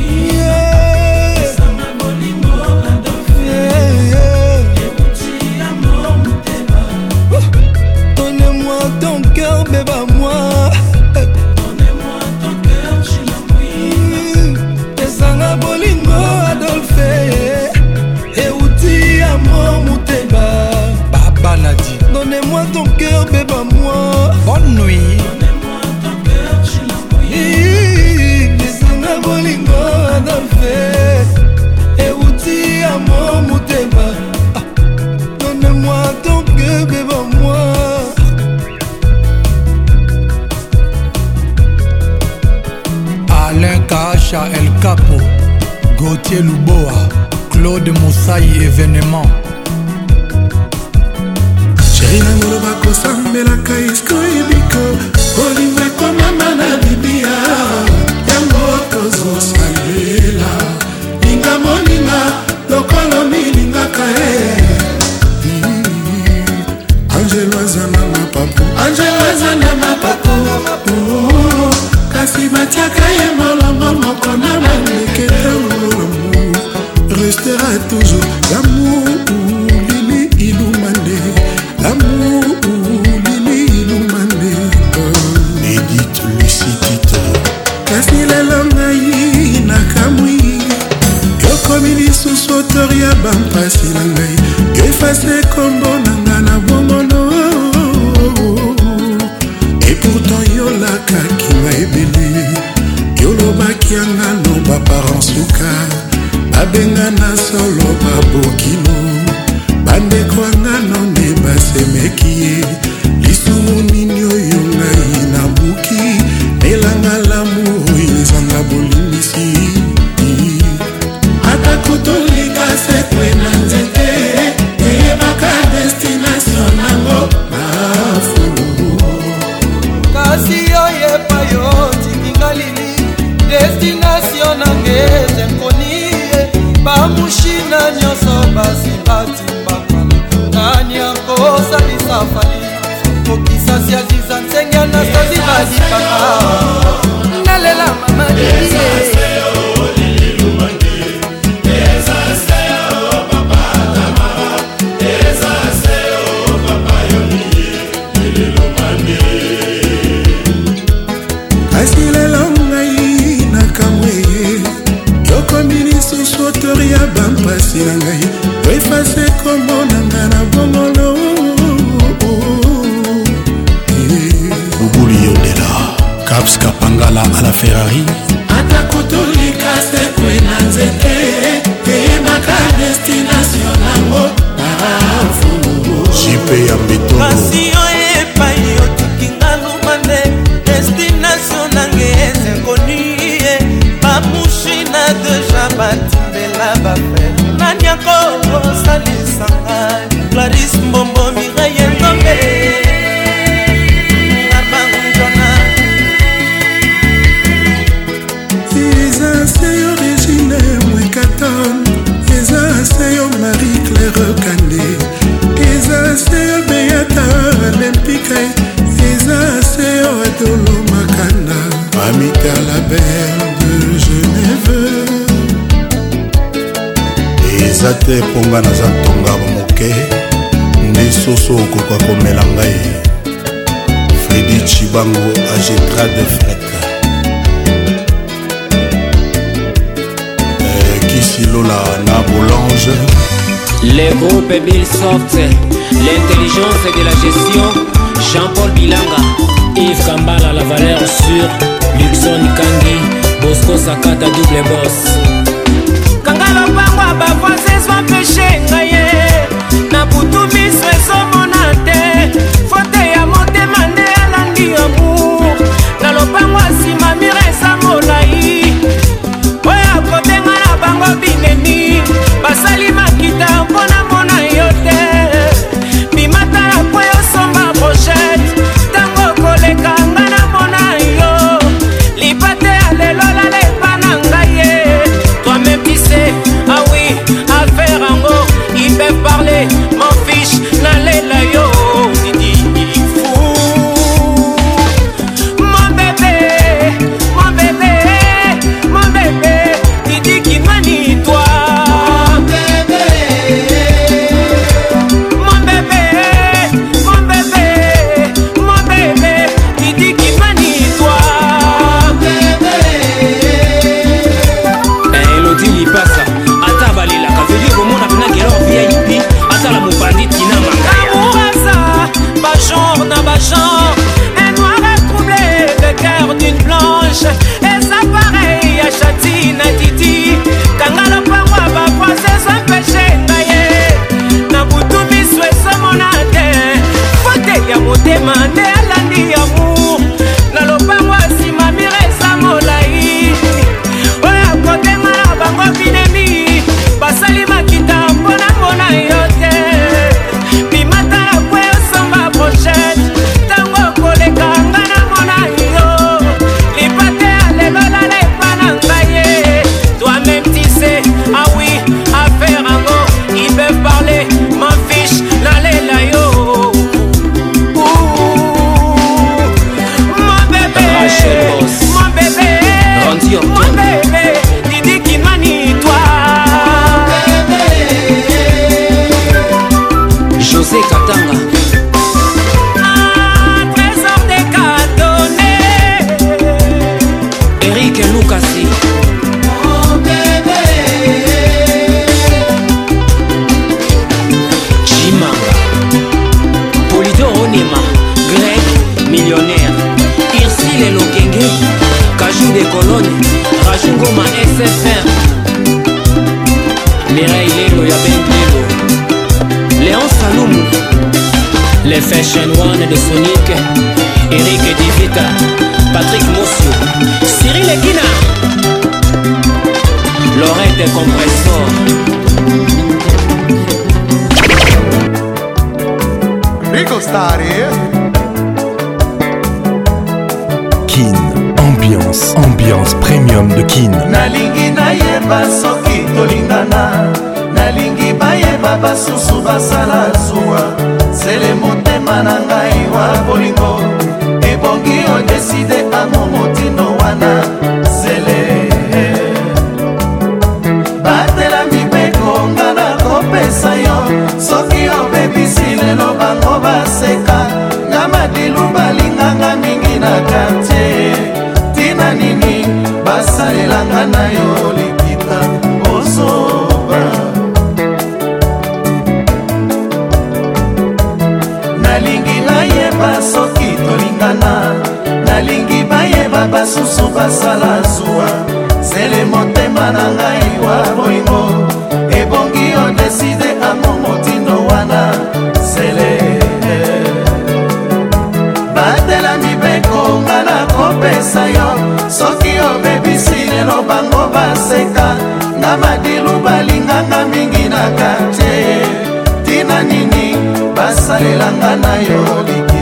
ton cœur, je l'ennuie. Et ça m'a volé mon adopté. Et où tu as mort, mon débat. Donnez-moi ton cœur, bébé, moi. Donnez-moi ton cœur, je l'ennuie. Et ça m'a volé mon adopté. Baba Nadi, donnez-moi ton cœur, bébé moi. Bonne nuit. Donnez-moi ton cœur, je l'envoie. Descends à Bolingo, à Dolphé. Et où tu as mon mouteba. Donnez-moi ton cœur, bébé moi. Alain Kacha, El Capo, Gauthier Louboa, Claude Moussaï, événement. Ina moloba kosambela kaisko ibiko Olime kwa mama na bibia Yango tozo sangela Inga moninga lokolo milinga kae Angelo azana mapapu Angelo azana mapapu Kasi matiaka ye molongo moko na maneke L'amour restera toujours l'amour Sotori ya bampasi na ngai effacer kombo nanga na bongono et pourtant yo la kaki na ebele yo lo bakianga no ba parents suka abenga na solo ba bokino bande kwanga no ne basemekie lisumu ninyo yo ngai na buki elanga la mu izanga bolimisi Kutolinga sekwe na nzete Eyebaka destination nango Mafuru Kasi oyepa yo tikinga lili Destination nangeze mkoni Bamushina nyoso basi patimbaka Nani anko salisafali Kokisa siaziza nsengya na stazi bazipaka Nalela mama diye Desaseo lili lumange se kombo nanga na bongolo Bubuli yodela Caps Kapangala à la Ferrari Ata kutuli kase kwe nanzete Keye maka destination nango Parafumu Jipe ya mitono Pasio ye payo tukinga lumande Destination nange eze konie Pamushina deja batibela bafere Nanyako salisanga Clarice mbombo miraye ndobe Marie-Claire Kandé Eza Seo Beata Olympique Eza Seo Adolo Makanda Amita la Belle de Genève Eza Te Ponga Naza Tonga Moke Nesoso Koka Komelangaye Freddy Chibango Ajetra de Frette Kisilola Nabolange Le groupe Billsoft, l'intelligence de la gestion, Jean-Paul Bilanga, Yves Kambala, la valeur sûre, Luxon Kangi, Bosco Sakata, double boss. Kangalo Pangwa, ba voisin soit péché, ngaye, na boutoumi, soit son bonante, fauteuil à mon demandé à l'angi amour, Kangalo Pangwa, si ma mire sa molaï, Oya Kotenga, la Pangwa, bineni, Basali Makita, Bona Mona Yote, Bimata la Poyo Soma Rochette, Tango Koleka, Nana Mona Yo, Lipate Ale Lola Le Panangaye, toi-même tu sais, ah oui, affaire en haut, ils peuvent parler, m'en fiche, n'allez la yo, Didi, fou, mon bébé, mon bébé, mon bébé, Didi qui manie toi. Un noir a troublé le cœur d'une blanche et ça pareil à Chatine à Titi Kangalo Pangwa va croiser son péché naïe Naboutoubi souhaite son monate Fote ya motema ne alani amour Nalo Pangwa si ma mire sa molaï Oya kote mara bango binemi Basali makita mpona mona yote Bimata la kwe osomba prochaine Les Fashion One de Sonic, Eric Divita, Patrick Mossou, Cyril Eguina, Lorette Compressor. Rico Starry. Kin Ambiance, Ambiance Premium de Kin. Nalingi na yeba soki tolingana, nalingi ba yeba basusu basala zuwa. C'est le motema na ngai wa bolingo ebongi o décider à mon motino wana sele batela mi peko ngana kopesa yo soki o baby sile lo bango baseka na madilu balinganga mingi na kante tina nini basalela ngana yo likita osoba yeba soki tolingana nalingi bayeba basusu basala zuwa zele motema na ngai wa bolingo ebongi on décide amo motino wana zele batela mibeko ngana kopesa yo soki obebisile no bango baseka na madilu balinganga mingi na kate tina nini basalelanga na yo likita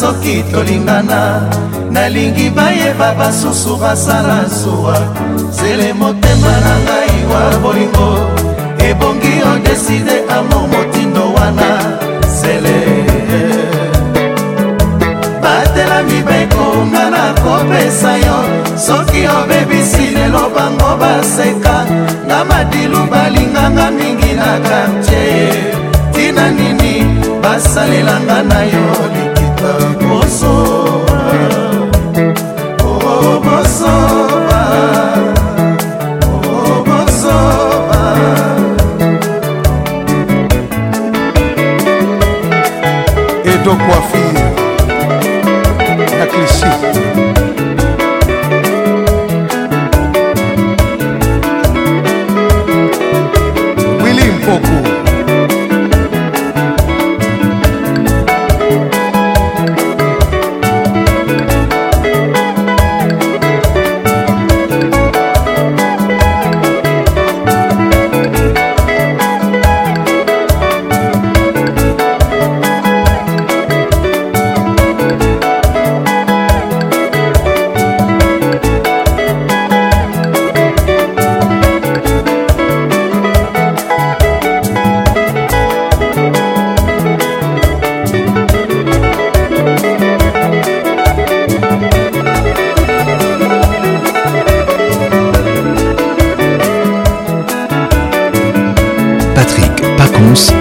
soki tolingana nalingi bayeba basusu basala zuwa zele motema na ngai wa bolingo ebongi on décide amo motindo wana zele batela mibeko ngana kopesa yo soki obebisile lobango baseka na madilu balinganga mingi na kante tina nini basalelanga na yo Bosso, oh bosso, oh bosso. Et donc ma fille, la cliché. William Poco.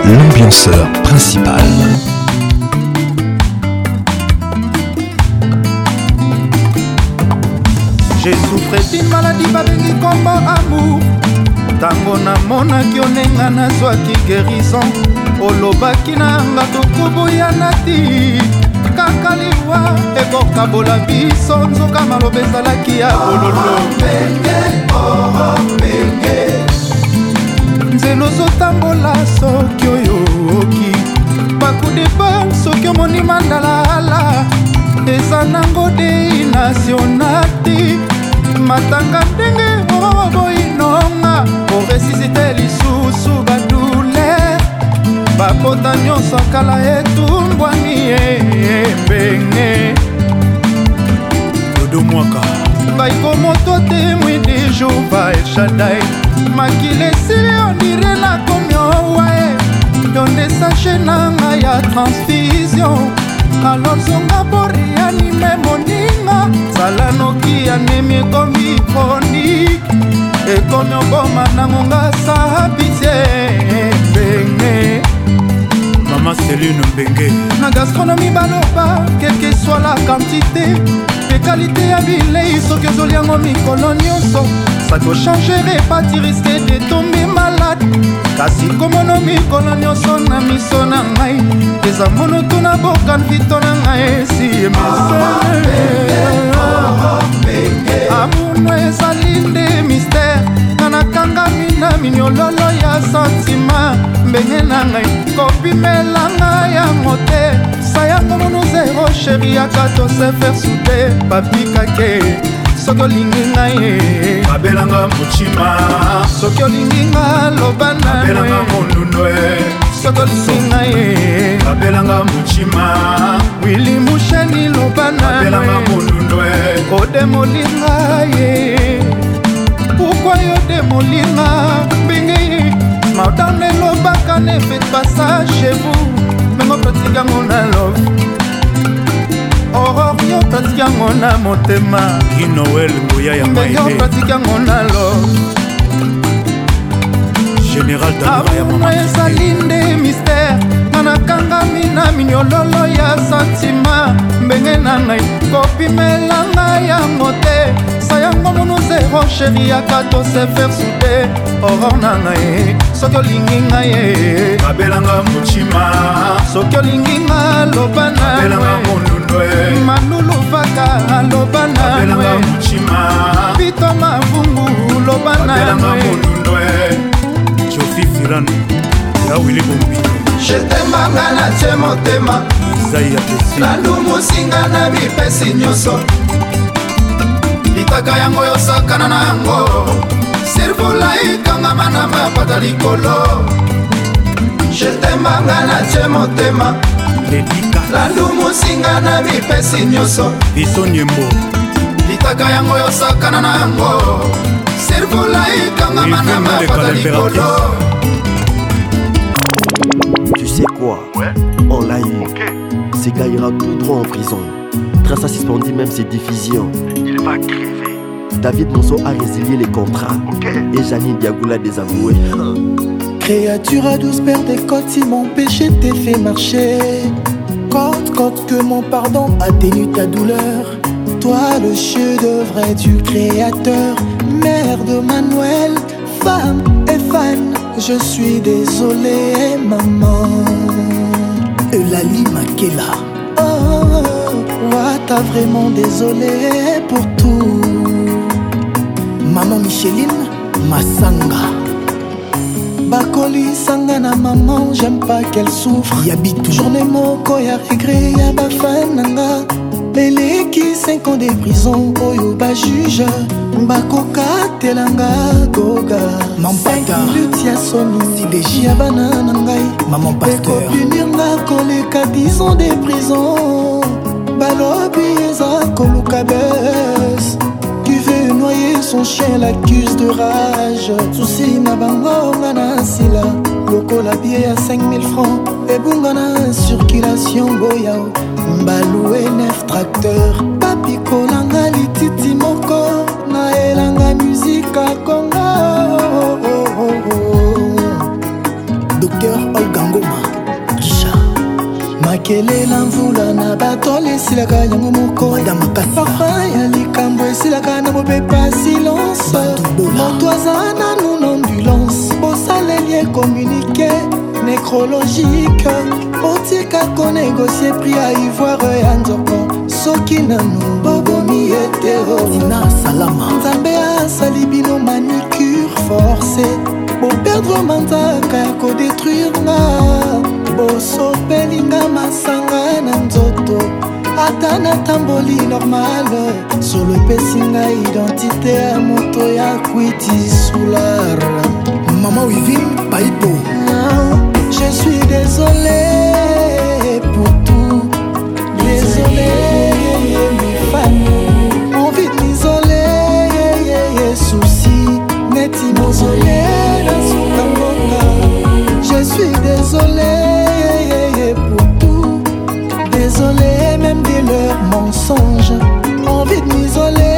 L'ambianceur principal. J'ai souffert d'une maladie babengi kombo amour. Tango na monaki onenga nazwaki guérison. Olobaki nanga tokoboya nati. Kaka liwa ekokabola biso nzoka maloba ezalaki ya bololo. Oh penge nzelo zotambola soki oyoki bakudeba soki omoni mandalala eza nango dei nationati matanga ndenge owa boinonga oresisite lisusu badule bakota nyonso akala etumbwani ebenge dodomwaka baikomoto temwi de jova eshadai makilesili ondirela komyowa e yondesa shenanga ya transfusion alozonga borianime moninga salanoki anemi ekomi ikonik ekomi oboma nangonga sabitie mbenge mama Celine Mbenge na gastronomie baloba kelke soit la quantité qualité à bilei soki ozoliango mikolo nyonso sako changere pati riske de tombe malade kasi komono mikolo nyonso na miso na ngai eza mono tuna boka nfito na ngai esimase amuno ezali nde mistere nga nakangami na minyololo ya santima mbenge na ngai kopimelanga yango te sayango mono zero chéri yakato se faire souder papikake soki olingi nga ye abelanga motima soki olingi nga loba na abelanga monunwe soki olingi nga ye abelanga motima wili musheni loba na abelanga monunwe odemolinga ye pourquoi odemolinga bingi Madame le bac ne fait pas ça chez vous, même au petit gamin à l'offre. Aurore, yo pratique mon amour, tema, Noël, Mouya, Yamaï, yo pratique mon amour. Général d'Amour, Saline des mystères, Manakanga, Mina, Mignolo, ya Santima, Benenanaï, Copimela, ya Moté. Sayango mono zero chéri akato se faire souder Aurore nanae, soki olingi nga ye Abelanga mochima, soki olingi nga loba na we Abelanga monunwe, manulu vaka loba na we Abelanga mochima, pito mavungu loba na we Abelanga monunwe, Jofi Firano, ya Willy Bombi Je t'aima gana tse motema, Isaïa Pessi Nalumu singa na bipesi nyoso Itaka yango yo sakana na yango Sirvula ikanga manama ya patalikolo Je tembanga na tse motema Lalumu singa na mipesi nyoso Isonyembo Itaka yango yo sakana na yango Sirvula ikanga manama ya patalikolo Tu sais quoi? Ouais. En live, okay. Ces gars ira tout droit en prison Trace à suspendu même ses diffusions Il va criver David Monceau a résilié les contrats okay. Et Janine Diagoula désavouée Créature à douze paires des côtes Si mon péché t'est fait marcher Côte, côte que mon pardon Atténue ta douleur Toi le chef d'œuvre du créateur Mère de Manuel Femme et fan Je suis désolée maman Eulalie Makela Oh Ouah, t'as vraiment désolé pour tout Maman Micheline, Masanga Bakoli, Sangana, maman, j'aime pas qu'elle souffre Yabitou, journée moko, ya regret, ya bafananga Lélé qui cinq ans de prison, oyo ba juge Bakoka, telanga, goga Mampata, lutia sonu, sidéji, ya bananangai Maman pasteur, beko punirna, koleka, dix ans de prison Balobi eza koluka bes Qui veut noyer son chien l'accuse de rage Souci na bango ngana sila Loko la bie à cinq mille francs Ebungana circulation boyao Mbaloué neuf tracteur Papi kolanga lititi moko Na elanga musique à Congo oh, oh, oh, oh. Docteur Olgangoma Makelela mvula na batole silaka yango moko Parfum ya likambo esilaka na bopepa silence Moto aza nanu n'ambulance Bosaleli ekommunike necrologique Otika konegosie prix ya ivoire ya nzoko Soki nanu bobomi etero Nina Salama Nzambe asali bino manicure forcé Boperdre manzaka ya kodétruire na Boso pelinga masanga na nzoto Ata na tamboli normal Solo pesinga identité ya moto ya kwiti soulard Maman Wivine Paipo Non, je suis désolé pour tout Désolé, mes familles Envie de m'isoler, soucis Neti mozoye na soukamoka Je suis désolé Désolé même de leurs mensonges Envie de m'isoler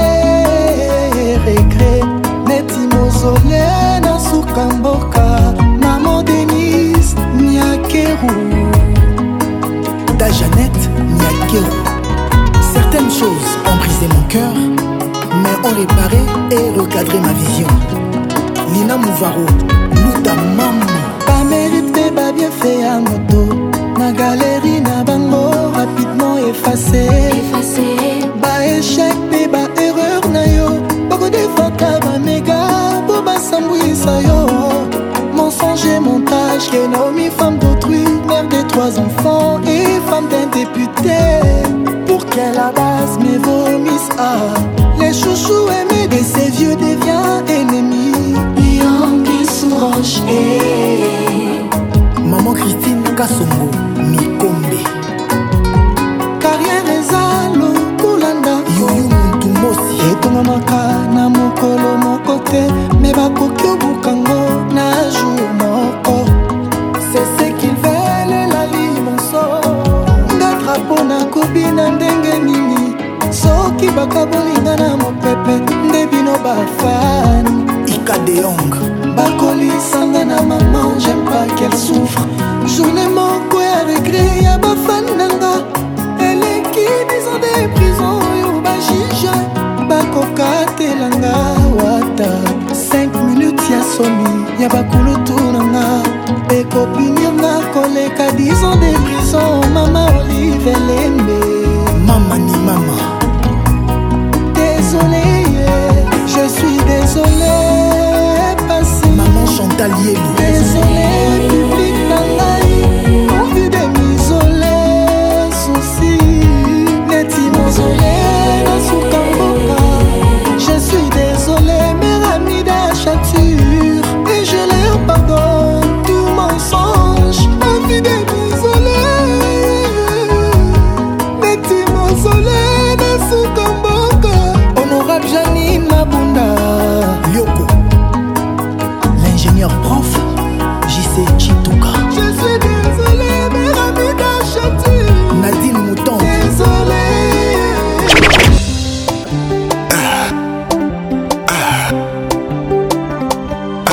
Regret Neti mozolé na soukamboka Maman Denise Nyakeru Dajanette Nyakeru Certaines choses ont brisé mon cœur Mais ont réparé et recadré ma vision Nina Mouvaro Louta Maman Pas mérité, pas bien fait à moto Na galerie na bango rapidement effacé Effacé Ba échec pe ba erreur na yo Boko defaka ba méga Po ba sambouisa yo Mensonge montage Kenomi femme d'autrui trois enfants et femme d'un député, pour qu'elle abasse mes vomisses. Ah, les chouchous aimés de ces vieux devient ennemis. Yangi Sourange, maman Christine Kasongo Mikombe, carrière Ezalo Kulanda, Yoyo Muntumosi, et ton maman Kana Mokolo Mokote, mais bakokyo Bukango na jour. C'est ce qu'ils veulent, la ligne mon sort. D'atrapo na kobina ndenge nini, soki bakabolinga na mopepe, ndebino bafani. Ikadeong, bakoli sanga na maman, j'aime pas qu'elle souffre. Journée moko ya regret ya bafananga, elle qui disant des prisons yo bajije, bakokatelanga wata. Cinq minutes ya soni, ya bakulutunanga. Et copine n'a collé qu'à dix ans de prison. Maman Olive elle aimait. Maman ni maman, désolée, je suis désolée, passé. Maman Chantal Yelou, désolée, public n'aille, envie de m'isoler, souci, les timosolés, la soukamboka. Je suis désolée, mes amis d'achature, et je leur pardonne. Envie de m'isoler, des petits mausolées de Soukamboka. Honorable Janine Mabunda Lyoko, l'ingénieur prof J C Chituka. Je suis désolé, mes amis d'Achatur, Nadine Mouton, désolé. Ah, ah,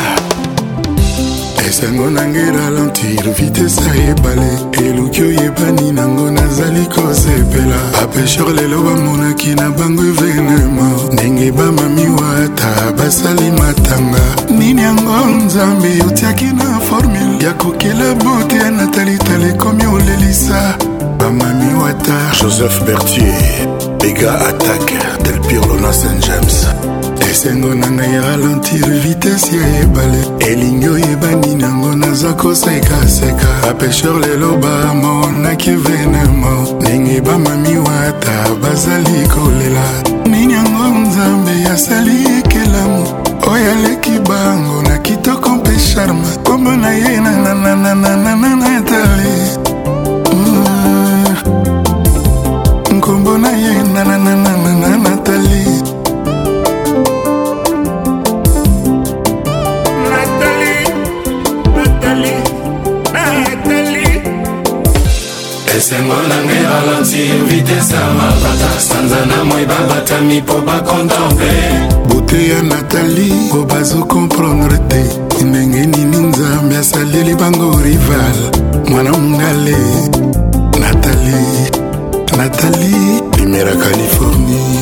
ah. Et c'est mon anguera l'entrée. Vitesse à ébaler, et l'oukio yébani nango nazali kosepela. Apechor lelo bamonaki na bango événement. Nenge ba mami wata basali matanga. Nini yango nzambi otiaki na formule. Yakokela beauté à Nathalie tale komi olelisa. Ba mami wata Joseph Berthier, Béga attaque Del Pirlo na Saint James. Sengo nanga ya ralentir vitesse ya ebale, elingo yebani nango nazako seka seka. Apechor lelo ba mona ki venemo, ningi ba mami wata bazali kolela. Ninyango nzambe ya sali kelamu, oya leki bango na kitoko pe charme. Kombo na ye na na na na na na na na Nathalie. Kombo na ye na na na na na na Nathalie. Sengo nange ralentir vitesse à ma bata. Sanzana moi babata mi po ba contempler. Beauté à Nathalie, po bazo comprendre te. Nenge nini nzambi asali libango rival. Mwana mungale, Nathalie, Nathalie, Primera Californie.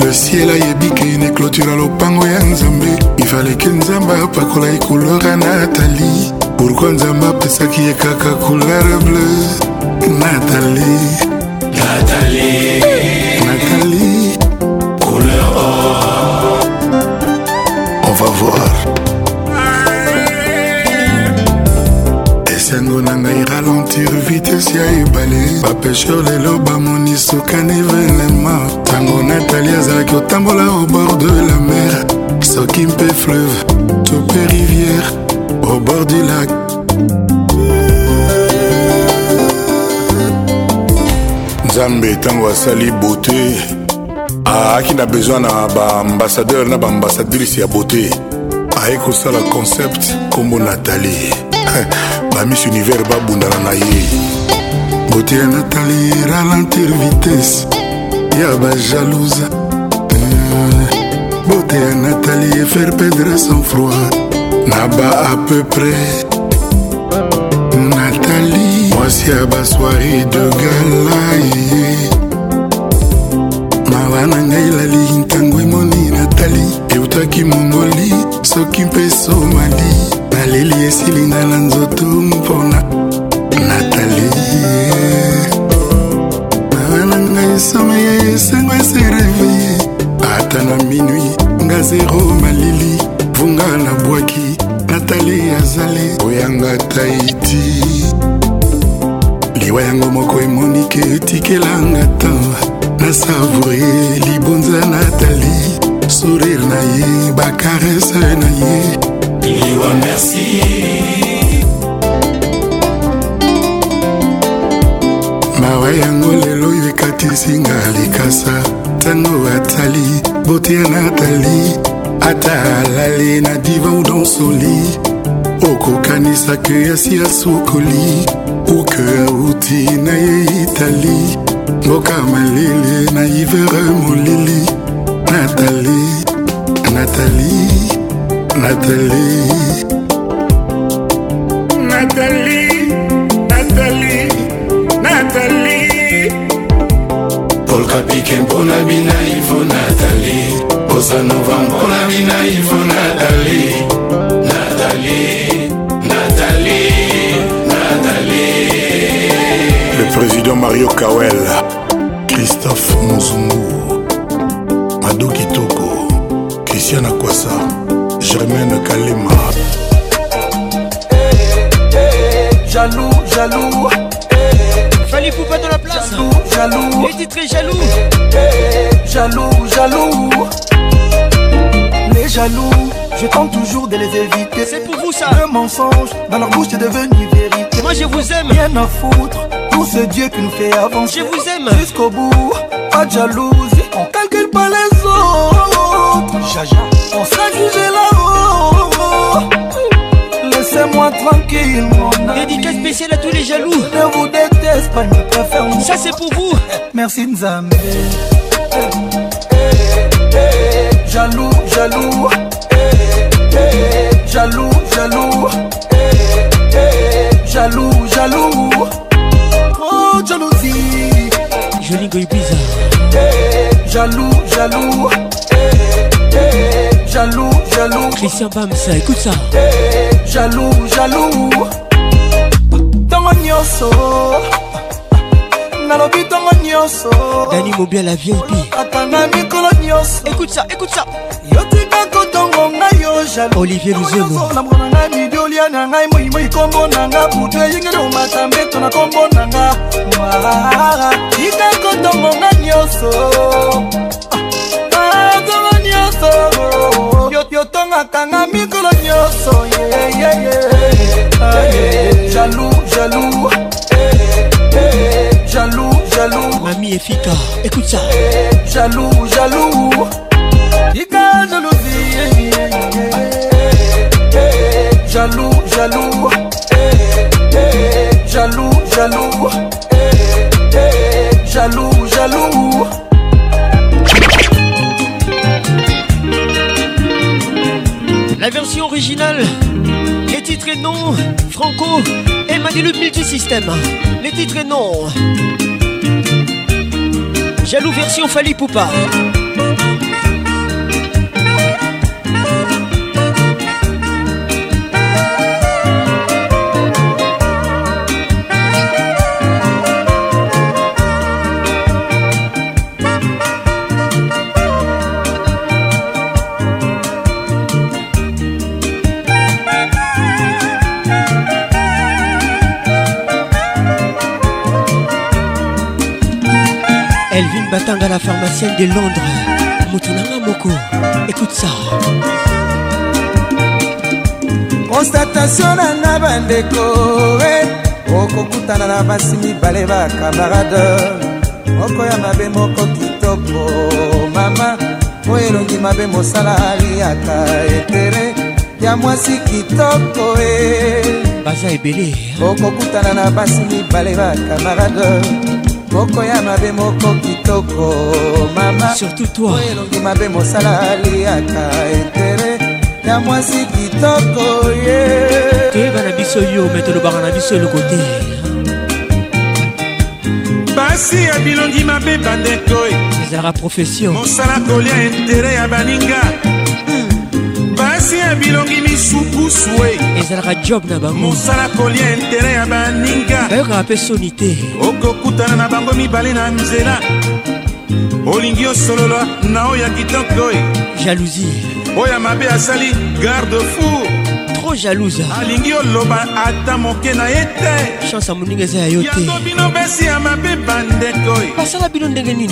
Le ciel a yébiki ne clôtura l'opango ya nzambi. Il fallait que nzamba pakola y couleur à Nathalie. Pourquoi Nzamba pesaki ye kaka couleur bleue? Nathalie, Nathalie, Nathalie, couleur or. On va voir. Esengo nanga y ralentir vitesse ya ebale. Bapecheur lelo bamoni soukane événement. Tango Nathalie azalaki otambola au bord de la mer. Soki mpe fleuve, tope rivière, au bord du lac. Nzambe tango asali beauté, aaki na besoin na ba ambassadeur na ba ambassadrice ya beauté. Aeko sala concept kombo Nathalie. Ba Miss Univers ba bundana na ye. Beauté ya Nathalie ralentir vitesse ya ba jalouse. Beauté ya Nathalie faire perdre son froid. Naba à peu près Nathalie. Moi si à bas soirée de gala. Mawana ngai lali ntangwe moni Nathalie. Eutaki Mongoli, soki mpe Somali. Naleli esilinga na nzoto mpona Nathalie. Mawana ngai sommeil sangwe se réveillé. Ata na minuit nga zéro malili. Vunga na bwaki Nathalie azali oyanga Tahiti liwango moko emonike etikelanga na savourer libonza Nathalie sourire na ye bakarese na ye liwa merci mawayango lelo yekatisinga likasa tango atali botia Nathalie ata lali na diva ou dans son lit oko kanisa ke yasi ya sokoli oke auti na ye Itali moka malele na ivere molili Nathalie, Nathalie, Nathalie Nathalie, Nathalie, Nathalie Polka pike mpona bina ivo Nathalie Posa novembre on a mis naïf Nathalie, Nathalie, Nathalie, Nathalie. Le président Mario Kawel, Christophe Mozungu, Madou Kitoko, Christian Akwasa, Germaine Kalema. Hey, hey, hey, jaloux, jaloux. Fallait vous pas dans la place. Jaloux, jaloux. Les titres jaloux. Hey, hey, jaloux, jaloux. Les jaloux, je tente toujours de les éviter. C'est pour vous ça. Le mensonge dans leur bouche est devenu vérité. Moi je vous aime. Rien à foutre, tout ce Dieu qui nous fait avancer. Je vous aime jusqu'au bout, pas de jalousie. On calcule pas les autres. Jaja, on sera jugé là-haut. Laissez-moi tranquille, mon ami. Dédicace spéciale à tous les jaloux. Je vous déteste, pas je préfère moi. Ça c'est pour vous. Merci Nzambe. Jaloux, jaloux, eh, eh, jaloux, jaloux, eh, eh, jaloux, jaloux, oh jalousie, joli goy bizarre, eh, jaloux, jaloux, eh, eh, jaloux, jaloux, Christian Bamsa, écoute ça, eh, jaloux, jaloux, Tangonyoso, Nalobi Tangonyoso, Dani Mobia la vieille écoute ça, écoute ça. Olivier Luzomo. Jaloux, jaloux. Jaloux, jaloux. Mamie et Fika, écoute ça. Eh, jaloux, jaloux. Fika, jalousie. Eh, eh, jaloux, jaloux. Eh, eh, jaloux, jaloux. Eh, eh, jaloux, jaloux. La version originale. Les titres et noms, Franco et Madilu Multisystème. Les titres et noms. Jaloux version Fali Poupa. Elvin Batanga, la pharmacienne de Londres. Moutounanga Moko, écoute ça. Constatation nanga bandeko, okokutana na basi mibale ba camarade. Moko ya mabe moko kitoko, mama. Po elongi mabe mosala aliaka etere. Ya mwasi kitoko e. Baza ebele. Okokutana na basi mibale ba camarade. Moko ya mabe moko kitoko mama. Surtout toi elongi mabe mosala aliaka etere ya mwasi kitoko ye. Toyeba na biso yo me tolobaka na biso lokote. Basi ya bilongi mabe bandeko ezalaka profession mosala kolia etere ya baninga. Basi ya bilongi misukusue ezalaka job na bango mosala kolia etere ya baninga. Bayoka pe sonite okokutana na bango mibale na nzela olingi osolola na oya kitoko. Jalousie oya mabe asali garde fou trop trop jalouse. Chance à mon négocier à yoté. Pasala bilon dengenini.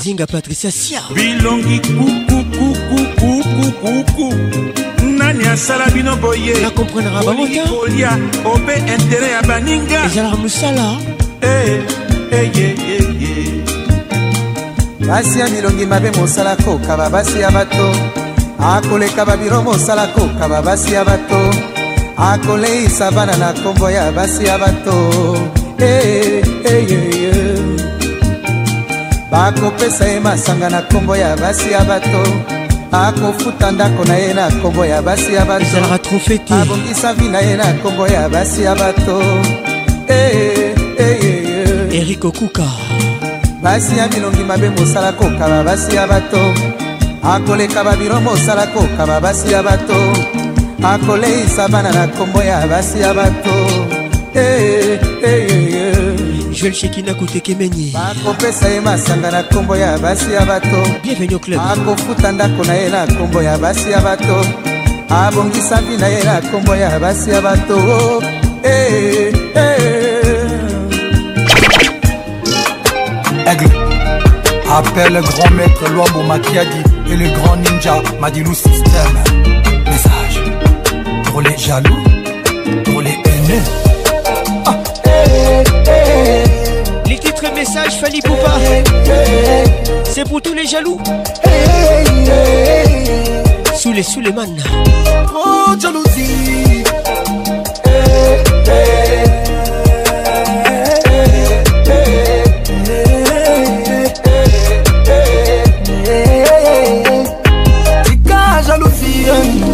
Zinga Patricia Sia. Bilongi coucou coucou coucou coucou. Nania Salabino boye. La comprendra pas mon gars. Obé intérêt à Baninga. Les alarmes Moussala. Eh eh eh eh. Basia bilongi mabe Moussala ko kababasi abato. Akole kababiro mosala ko kababasi abato. Akole isabana na kombo ya basi abato. Eh eh eh. Bako pesa emasanga na kombo ya basi abato. Ako futanda kona ena kombo ya basi abato. Abongi savina ena kombo ya basi abato. Eh eh eh. Eric Okuka. Basi ya milongi mabe mosala ko kababasi abato. Akole kababiro mosala ko kababasi abato. Akole isabana na kombo ya basi abato. Eh eh eh. Joel Shekina Kutekemeni. Bakopesa emasanga na kombo ya basi abato. Bienvenue au club. Akofutanda kona ela kombo ya basi abato. Abongisa vina ela kombo ya basi abato. Eh eh. Appelle le grand maître Loambo Makiadi et le grand ninja Madilou System. Message pour les jaloux, pour les haineux. Ah. Hey, hey, hey. Les titres messages Fally Poupa. Hey, hey, hey. C'est pour tous les jaloux. Hey, hey, hey. Sous les sous les man. Oh jalousie. Hey, hey.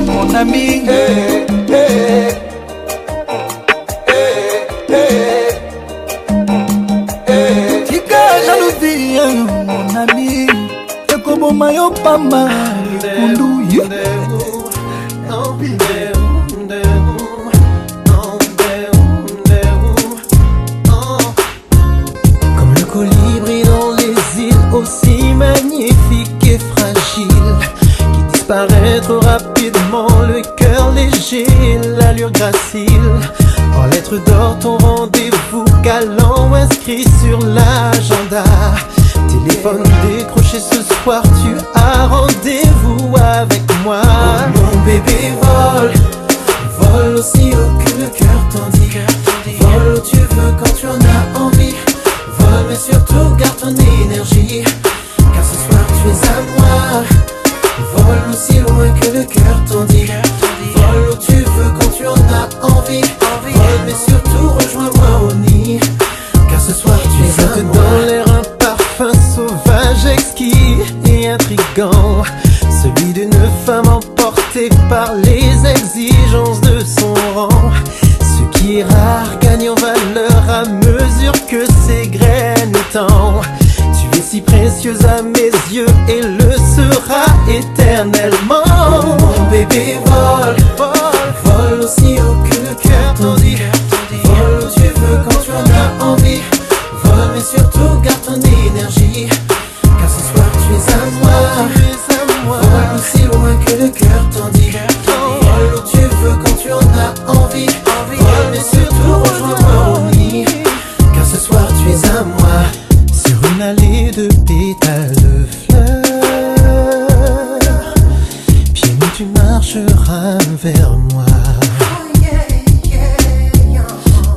Mon ami, hey, hey, hey, hey, hey. Tika jalousie, mon ami. Te kobo mayo pama, kundu yo. Comme le colibri dans les îles, aussi magnifique et fragile, qui disparaît trop rapidement. Le cœur léger, l'allure gracile. En lettres d'or, ton rendez-vous galant inscrit sur l'agenda. Téléphone décroché ce soir, tu as rendez-vous avec moi. Oh, mon bébé vole, vole aussi haut que le cœur tandis que vole où tu veux quand tu en as envie. Vole mais surtout garde ton énergie, car ce soir tu es à moi. Vole aussi loin que le cœur t'en dit. Vole où tu veux quand tu en as envie. Vole mais surtout rejoins-moi au nid, car ce soir tu es à moi. Dans l'air un parfum sauvage, exquis et intrigant, celui d'une femme emportée par les exigences de son rang. Ce qui est rare gagne en valeur à mesure que s'égrène le temps. Tu es si précieuse à mes yeux et le sera éternellement. Oh, mon bébé vole, vole, vole aussi haut que le cœur t'en dit. Vole où tu veux quand tu en as envie. Vole mais surtout garde ton énergie, car ce soir tu es à moi. Vole aussi loin que le cœur t'en dit. Vole où tu veux quand tu en as envie. Vole mais surtout rejoins-moi au nid, car ce soir tu es à moi. Sur une allée de pétales de fleurs, pieds nus tu marcheras vers moi.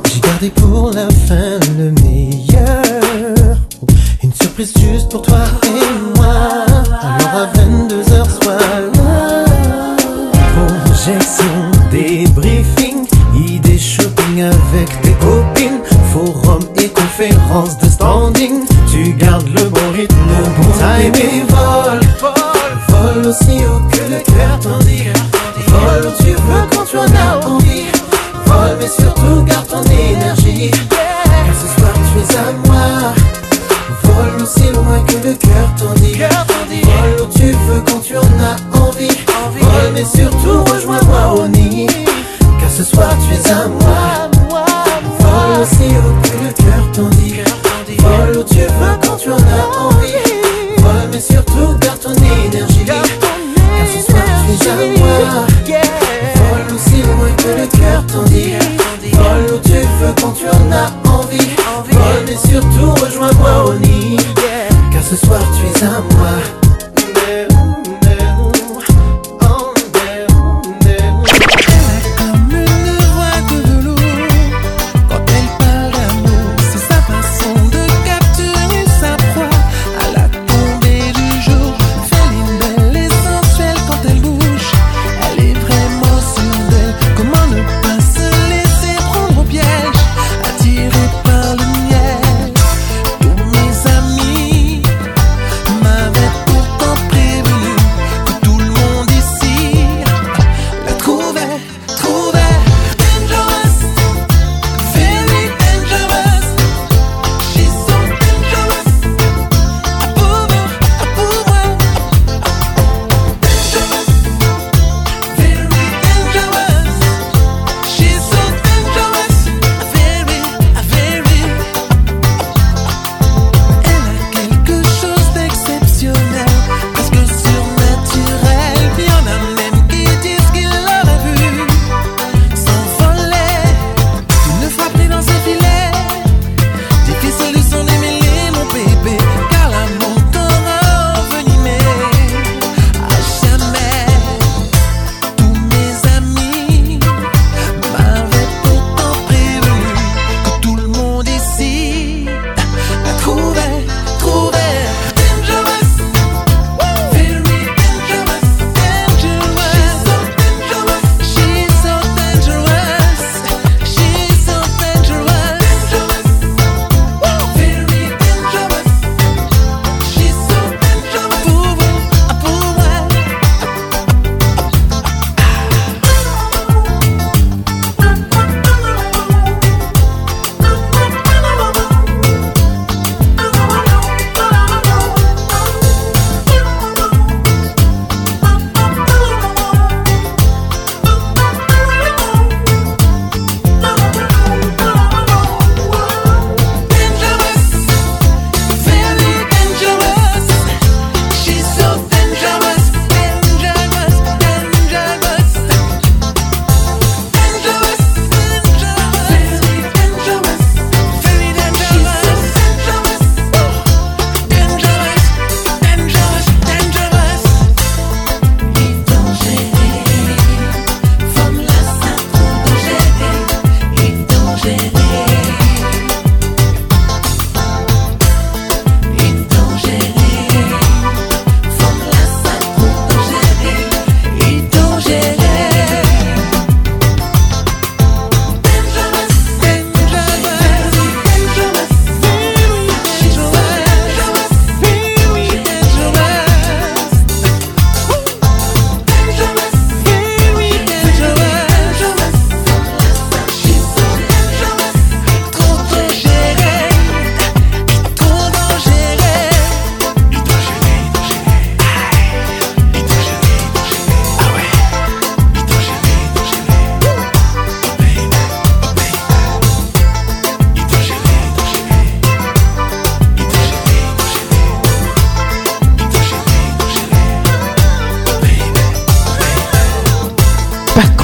J'ai gardé pour la fin le meilleur, une surprise juste pour toi et moi. Alors à vingt-deux heures sois là. Projection, débriefing, idée shopping avec tes copines, forum et conférence de standing. Tu gardes le bon rythme, le bon timing. Vole, vole, vole aussi haut que le cœur t'en dit. Vole où tu veux quand tu en as envie. Vole mais surtout garde ton énergie, car ce soir tu es à moi. Vole aussi loin que le cœur t'en dit. Vole où tu veux quand tu en as envie. Vole mais surtout rejoins-moi au nid, car ce soir tu es à moi. Vole aussi haut que le cœur t'en dit. Vole où tu veux quand tu en as envie. Vole mais surtout garde ton énergie, car ce soir tu es à moi.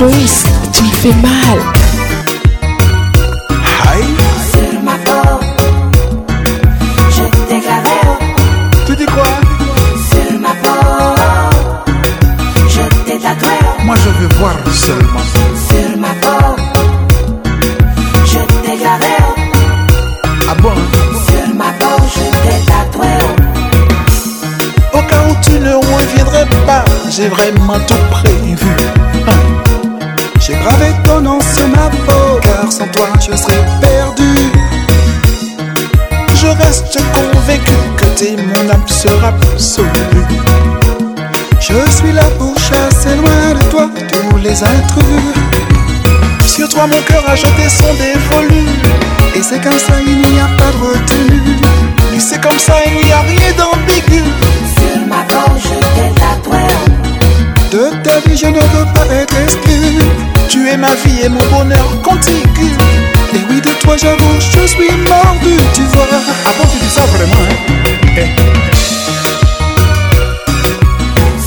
Chris, tu me fais mal. Aïe. Sur ma peau, je t'éclave. Tu dis quoi? Sur ma peau, je t'ai tatoué. Moi je veux voir seulement. Sur ma peau, je t'éclave. Ah bon? Sur ma peau, je t'ai tatoué. Au cas où tu ne reviendrais pas, j'ai vraiment tout prévu. J'ai gravé ton nom sur ma peau, car sans toi je serais perdu. Je reste convaincu que t'es mon âme sera absolue. Je suis là pour chasser loin de toi tous les intrus. Sur toi mon cœur a jeté son dévolu, et c'est comme ça il n'y a pas de retenue. Et c'est comme ça il n'y a rien d'ambigu. Sur ma peau je t'ai tatoué. De ta vie, je ne veux pas être exclu. Tu es ma vie et mon bonheur contigu. Et oui, de toi, j'avoue, je suis mordu. Tu vois, avant tu dis ça vraiment, hein? Hey.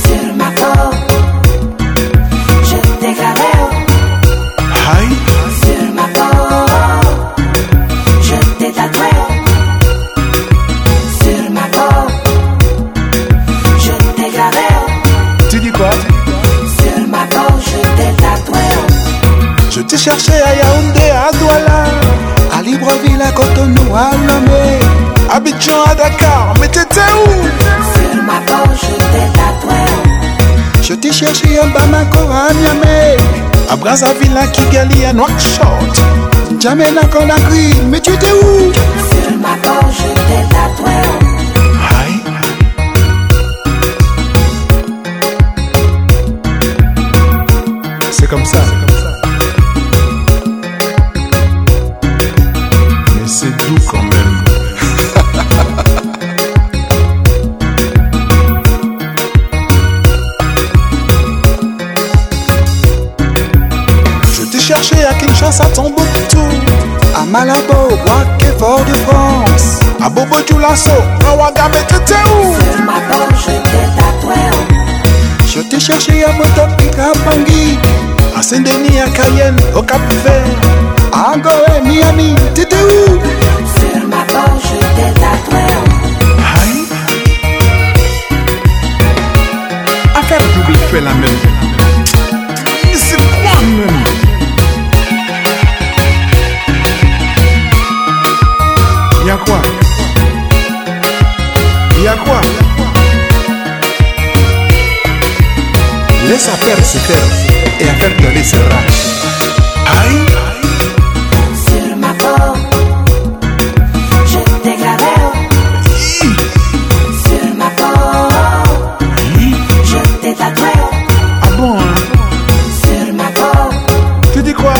Sur ma peau, je t'ai gravé. Aïe. Sur ma peau, je t'ai tatoué. Sur ma peau, je t'ai gravé. Tu dis quoi? Je t'ai cherché à Yaoundé, à Douala, à Libreville, à Cotonou, à Lomé, à Abidjan, à Dakar, mais t'étais où? Sur ma peau, je t'ai tatoué. Je t'ai cherché à Bamako, à Niamey, à Brazzaville, à Kigali, à Nouakchott, N'Djamena, Conakry, mais tu étais où? Sur ma peau, je t'ai tatoué. C'est comme ça. Mais c'est doux quand même. Je t'ai cherché à Kinshasa, à Tombouctou, à Malabo, au Braque, fort de France, à Bobo-Dioulasso, à Ouagabe, t'étais où? Sur ma peau, je t'ai tatoué. Je t'ai cherché à Potopic, à Bangui, à Saint-Denis, à Cayenne, au Cap-Vert, à Angola, Miami, t'étais où? Sur ma peau, je t'ai tatoué. Aïe. À quel double fait la même? Mais c'est quoi même? Y'a quoi? Y'a quoi? Laisse affaire se faire. Et à faire que les sera. Aïe. Sur ma peau, je t'ai gravé. Hi. Sur ma peau, hi, je t'ai tatoué. Ah bon, hein? Sur ma peau, tu dis quoi?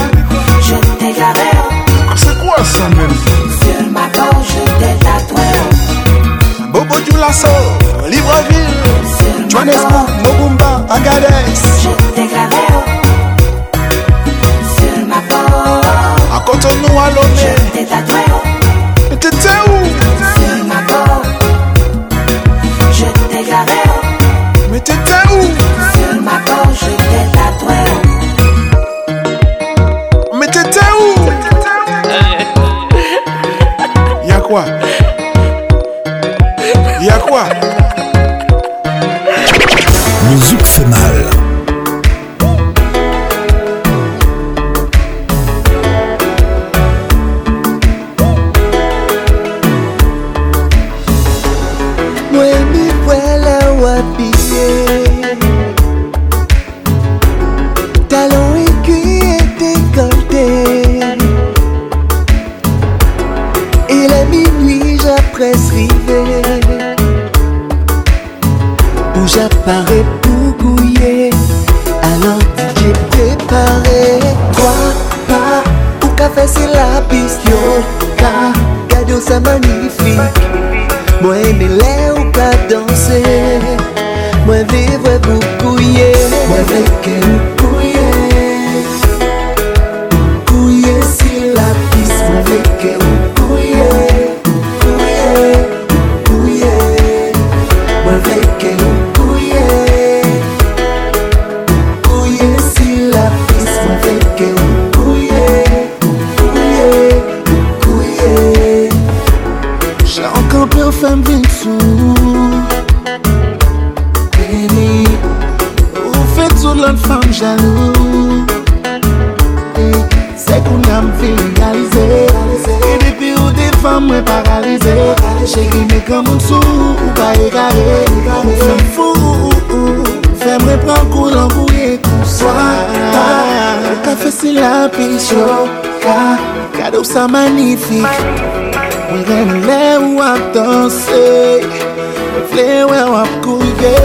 Je t'ai gravé. C'est quoi ça même? Sur ma peau, je t'ai tatoué. Bobo Dioulasso, Libreville, Johannesburg, Mobumba, Agadez, je t'ai gravé. Cotonou à Lomé, je t'ai tatoué. Mais t'étais où? Sur ma peau, je t'ai gravé. Mais t'étais où? Sur ma peau, je t'ai tatoué. Mais t'étais où? Y'a quoi? Y'a quoi? Musique fait mal. J'apparais pour gouiller, alors j'ai préparé trois pas pour café c'est la piste. Car cadeau c'est magnifique. Moi aimé l'air ou pas danser. Moi vivre pour gouiller. Moi avec elle gouiller. Gouiller c'est la piste. Moi avec elle gouiller. Kamoutsu, Kaye Kaye, femme fou, femme reprend coulant pour y consoir. Café c'est la pichot, cadeau ça magnifique. On relève ou à danser, on flèche ou à couiller.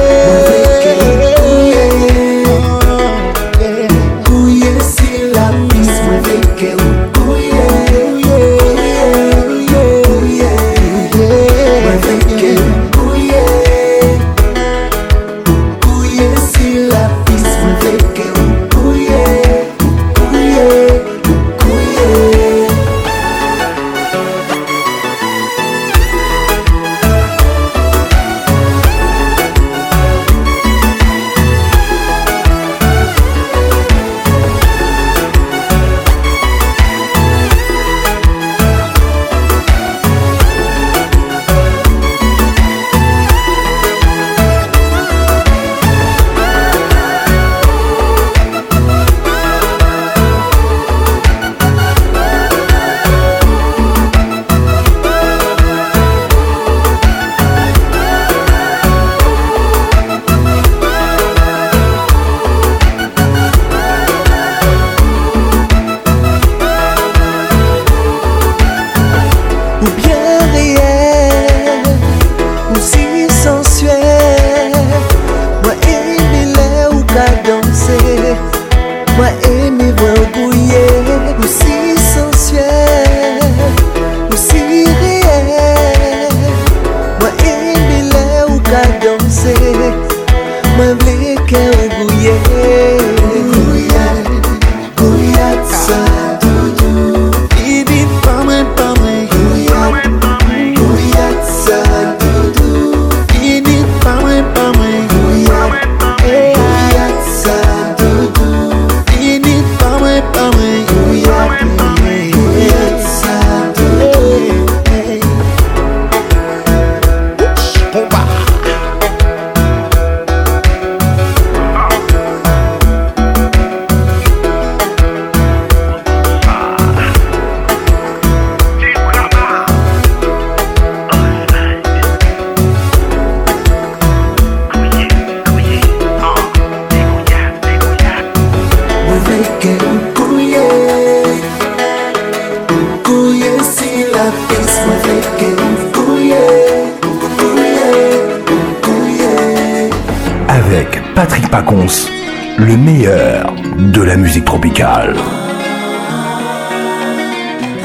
Le meilleur de la musique tropicale.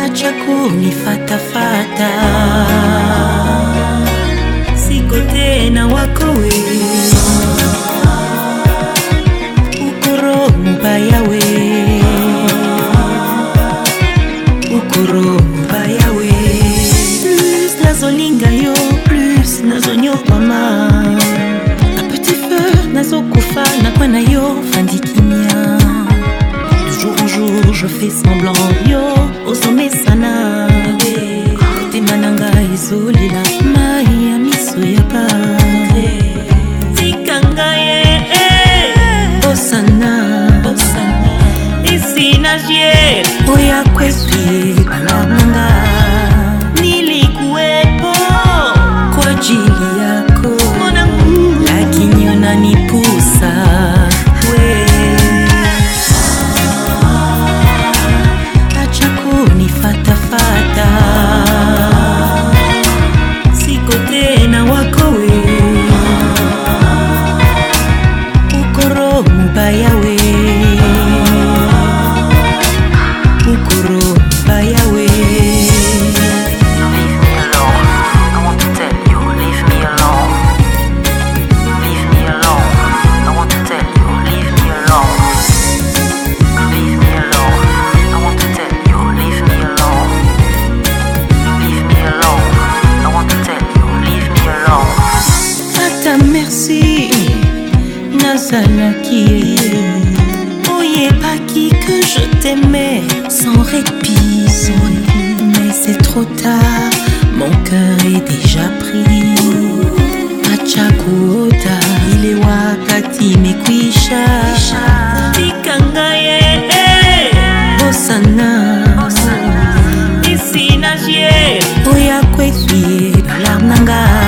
Achakuni fata fata sikote na wakowe ukoro mbayawe ukoro mbayawe plus nazolinga yo plus nazonyoka mama Nazokufa nakwa na yo fandi kimia De jour en jour je fais semblant yo Osome sana Kote mananga ezolela Mai ya miso ya pa Tikanga ye Osana Isina jie Oya kweswe Panamanga Nilikuwepo Kwa jili yako Ni pusa we Achakuni fata fata Siko tena wako we Ukoro mbaya we Ukoro mbaya we Leave me alone, I want to tell you, leave me alone Leave me alone Salaki, Oye Paki que je t'aimais sans répit, sans répit. Mais c'est trop tard, mon cœur est déjà pris. Achakuota, il est wakati mekwisha. Tikanga ye, Osana, Osana, Isinajie, Oya kweswi, Balarnanga.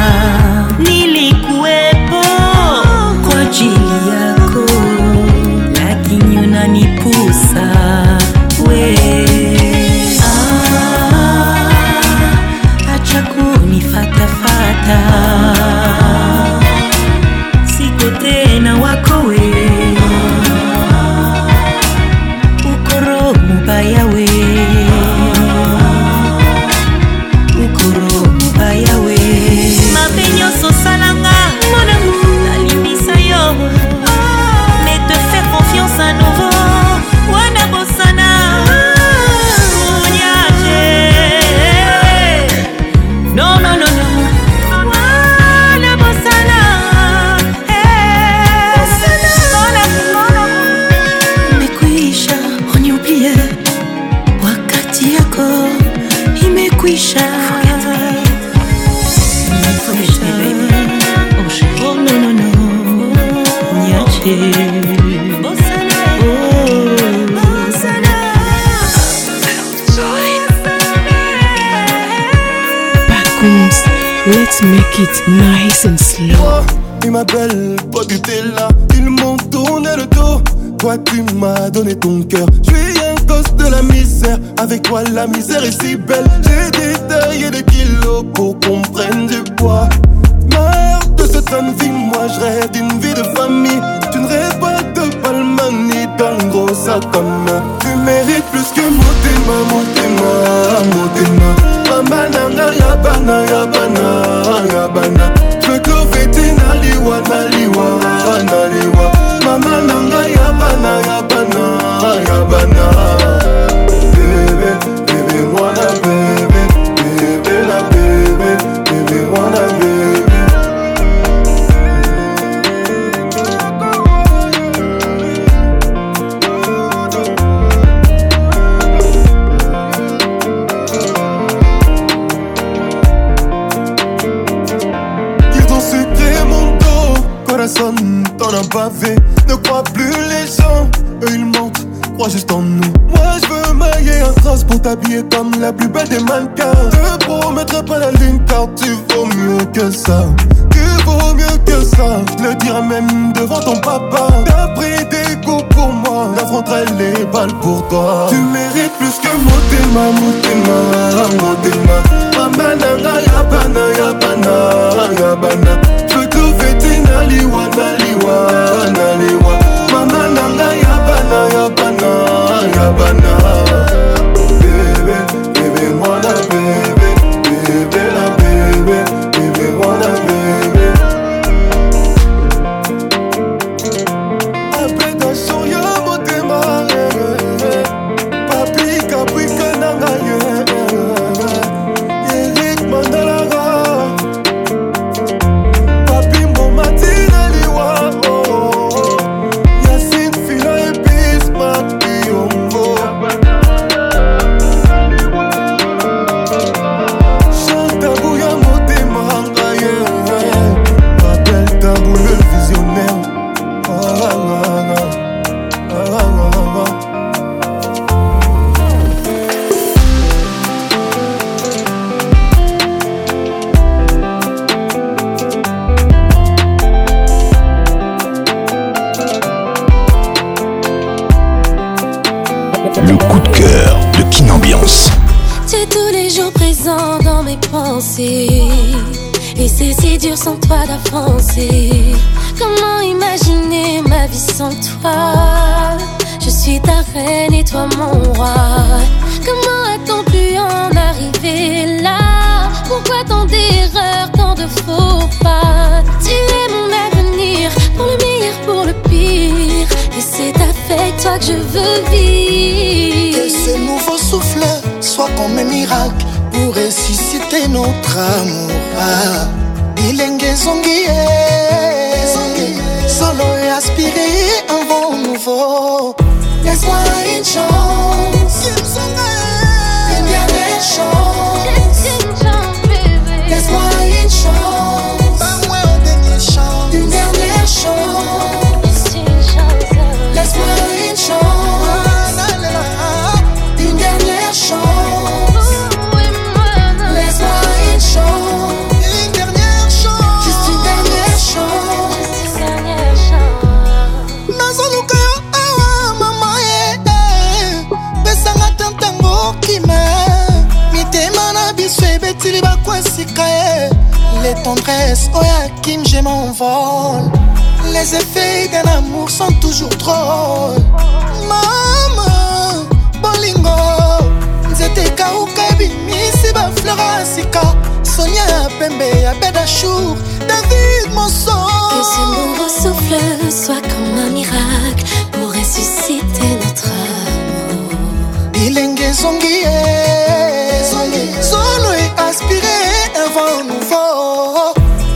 Les tendresses, oh ya Kim, je m'envole. Les effets d'un amour sont toujours drôles. Maman, bolingo, nzete kauka ebimisi ba fleur asika. Sonia Pembe, ya Bedachour, David Monson. Que ce nouveau souffle soit comme un miracle pour ressusciter notre amour. Bilenge zongi, solo et aspiré un vent nouveau.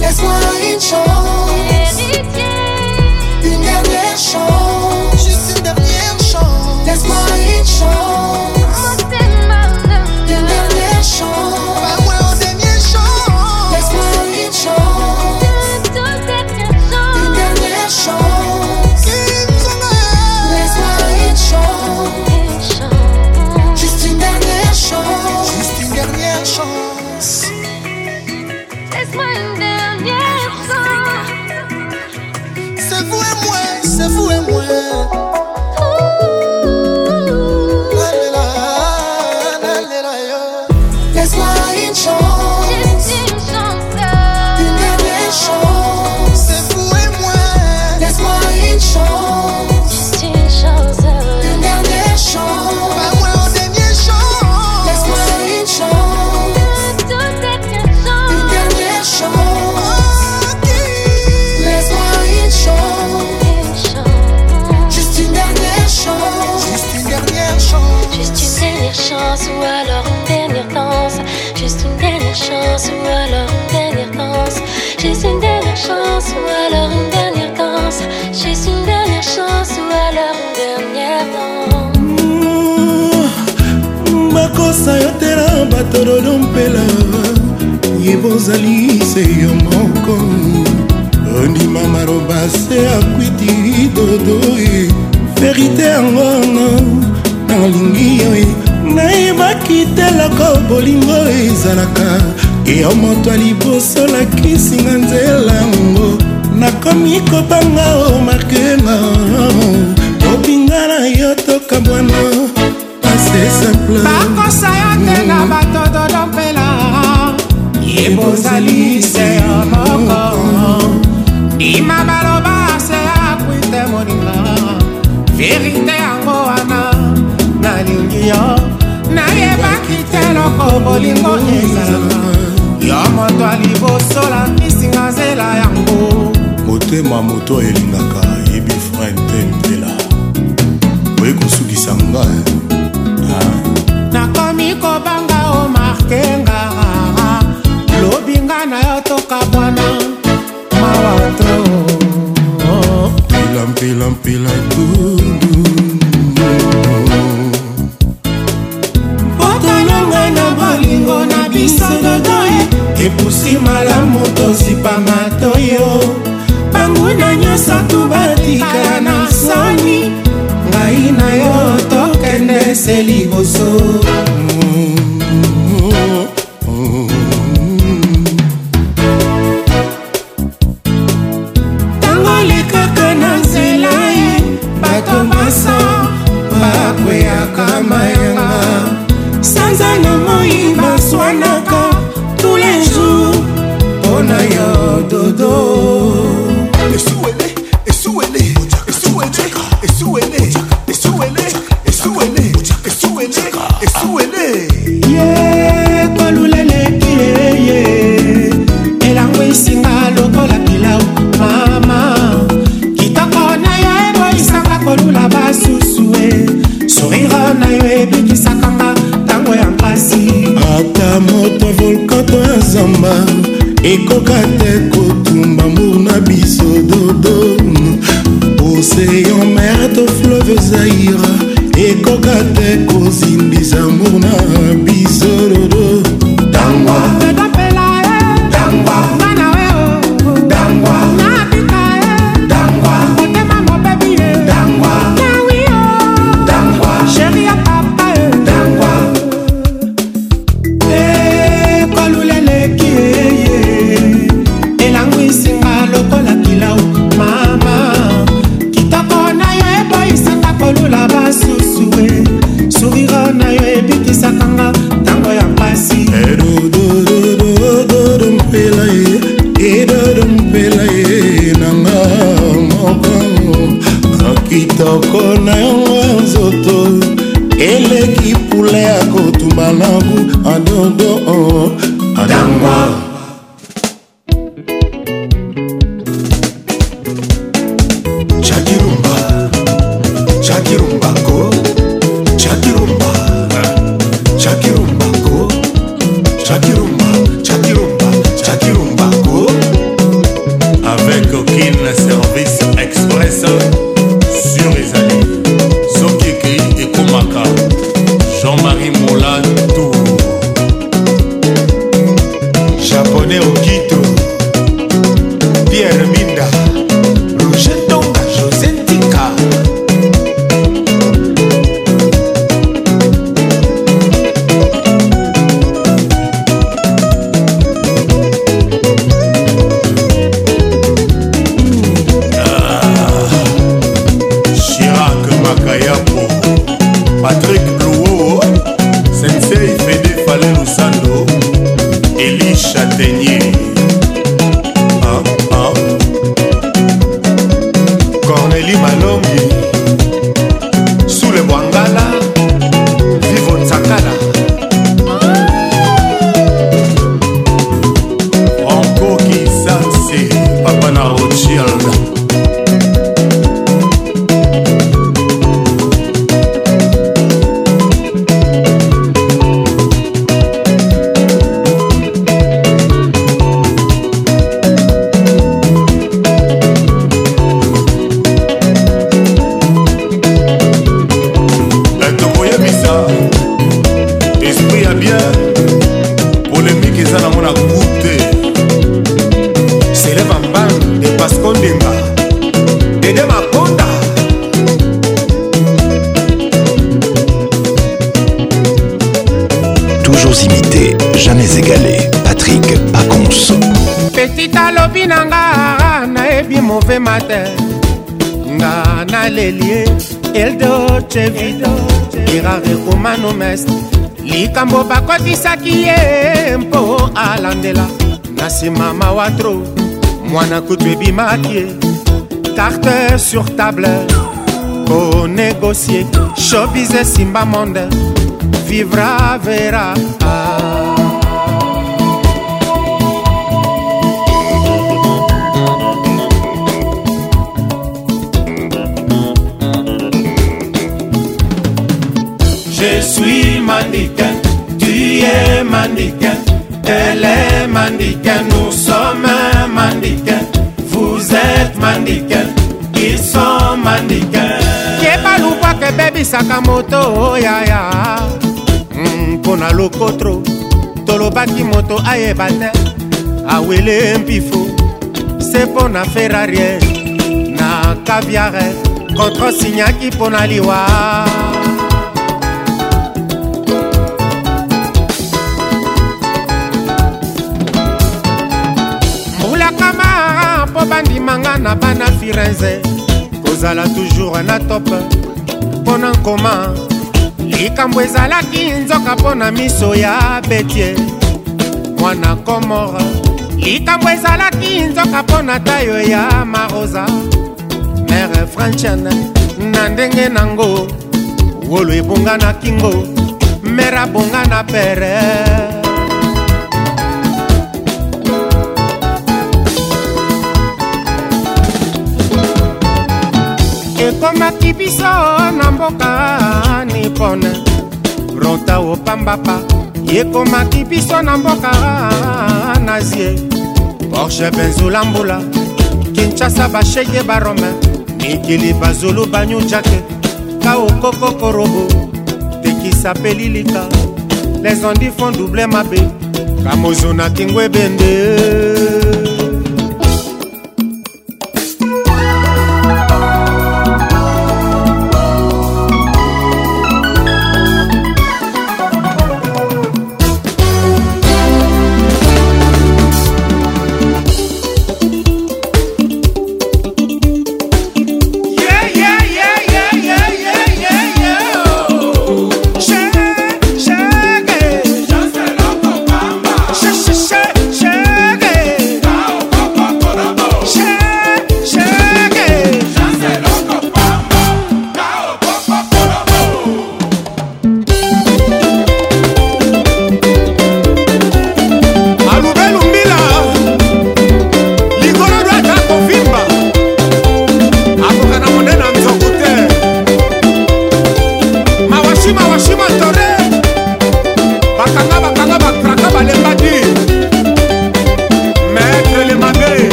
Laisse-moi une chance, une dernière chance, juste une dernière chance. Laisse-moi une chance, une dernière chance. Todolompela yebozali se yomoko oni mama roba se akwiti dodoi vérité ngona nalingi oyi naiba kitela ko bolingo ezalaka e omoto aliboso la kisinga nzela ngo nakomi ko banga o makena obingana yoto kabwana. C'est simple. Bako sayote na bato dolompela Yebo zali se omoko Ima baloba se akwite moninga Verite ango ana Na lingiyo Na yeba kite loko bolingo yezalaka Yomo to alibo sola Nisinga zela yango Kote mamoto elingaka Yebi frente mpela Weko sugi sanga Nakomiko banga o markenga Lobinga na yoto kabwana Mawato Pilam pilam pilam Bokalonga na bolingo na bisododoe Kepusi malamoto zipamatoyo Banguna nyoso tubatika na soni Ngai na yoto c'est liboso Tango les kaka na zelaye Bato masa Bakwe ya kama yanga Sanza na moi Maswanaka tous les jours Pona yo dodo Esuele, esuele, esuele, esuele, esuele Ekokate kotumba muna biso dodo Océan mer de fleuve Zaïra Ekokate kozimbisa muna biso dodo Tangwa Tangwa Tangwa Tangwa Tangwa Tangwa Tangwa Chérie à papa Tangwa Ekolulele kie Elle qui poulet à côté malangu en dodo en dangwa. Likambo bakoti sakiye mpo alandela nasi mama watro mwana kutwe bimakie carte sur table ko négocier showbiz simba monde vivra vera Je suis mannequin, tu es mannequin, elle est mannequin, nous sommes mannequin, vous êtes mannequin, ils sont mannequins. Kepa lupa ke baby sakamoto ya ya, mpona lokotro, tolobaki moto ayebate, awele mpifo, c'est pour na Ferrari, na caviar, contre signaki pona liwa. Manga na bana Firenze kozala toujours na top pona koma likambo ezalaki nzoka pona miso ya betie mwana komora likambo ezalaki nzoka pona tayo ya marosa mère Franciana na ndenge nango wolo ebonga na kingo mère abonga na pere Koma kibiso na mboka ni pone Rota o pambapa Ye koma kibiso na mboka nazie Porsche benzo lambula Kinshasa bashege barome Nikili bazulu banyu jake Kao koko korobo Tekisa pelilika Les ondi font double mabe Kamozo na kingwe bende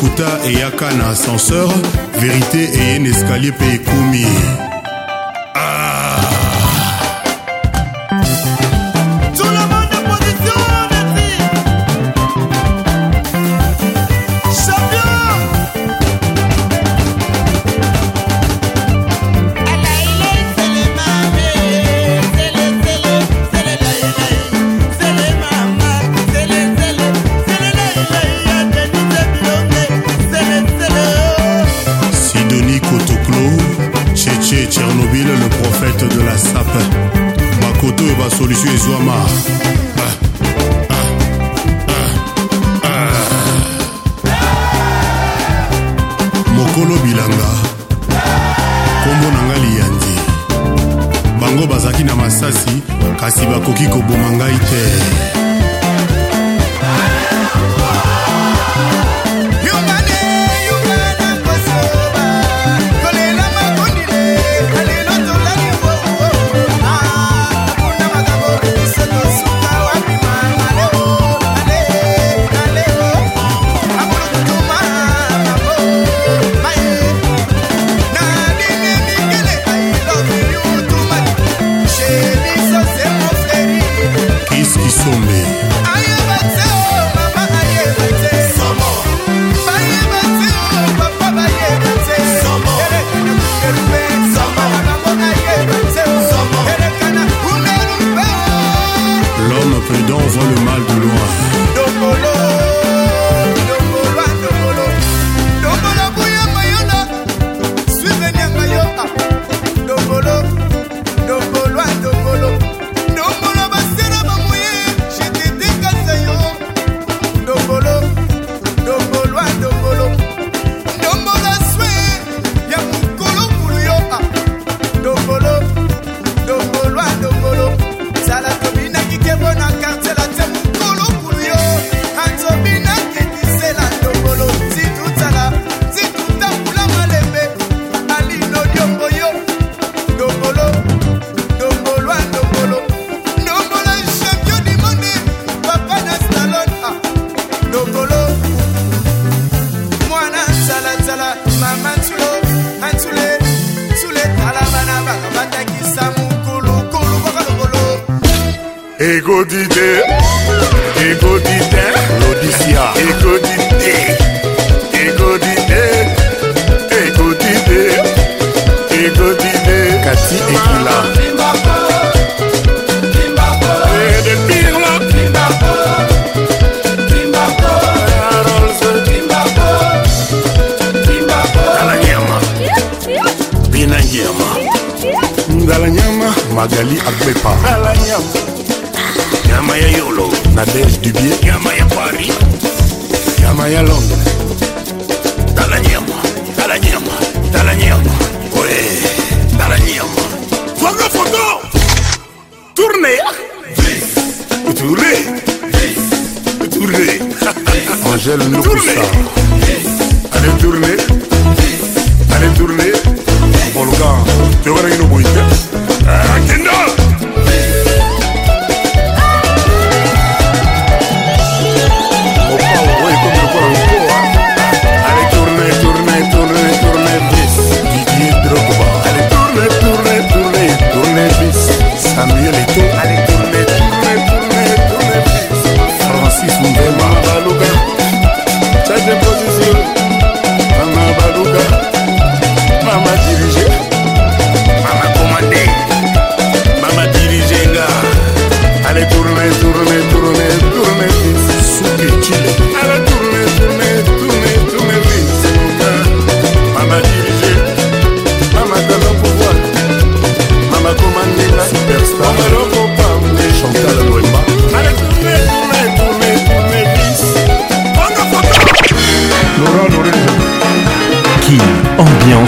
Kuta et Yakana ascenseur, vérité et un escalier payé Koumi. Ah! Solution Zouama. Ah, ah, ah, ah. Mokolo Bilanga. Kombo nangali yandi. Bango bazaki na masasi, kasi bakoki kobomanga ite.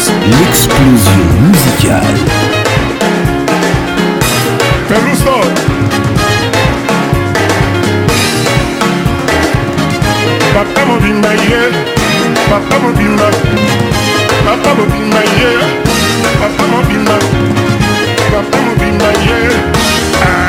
L'explosion musicale. Perluston. Papa Mobimba, Papa Mobimba, Papa Mobimba, Papa Mobimba, Papa Mobimba, ah.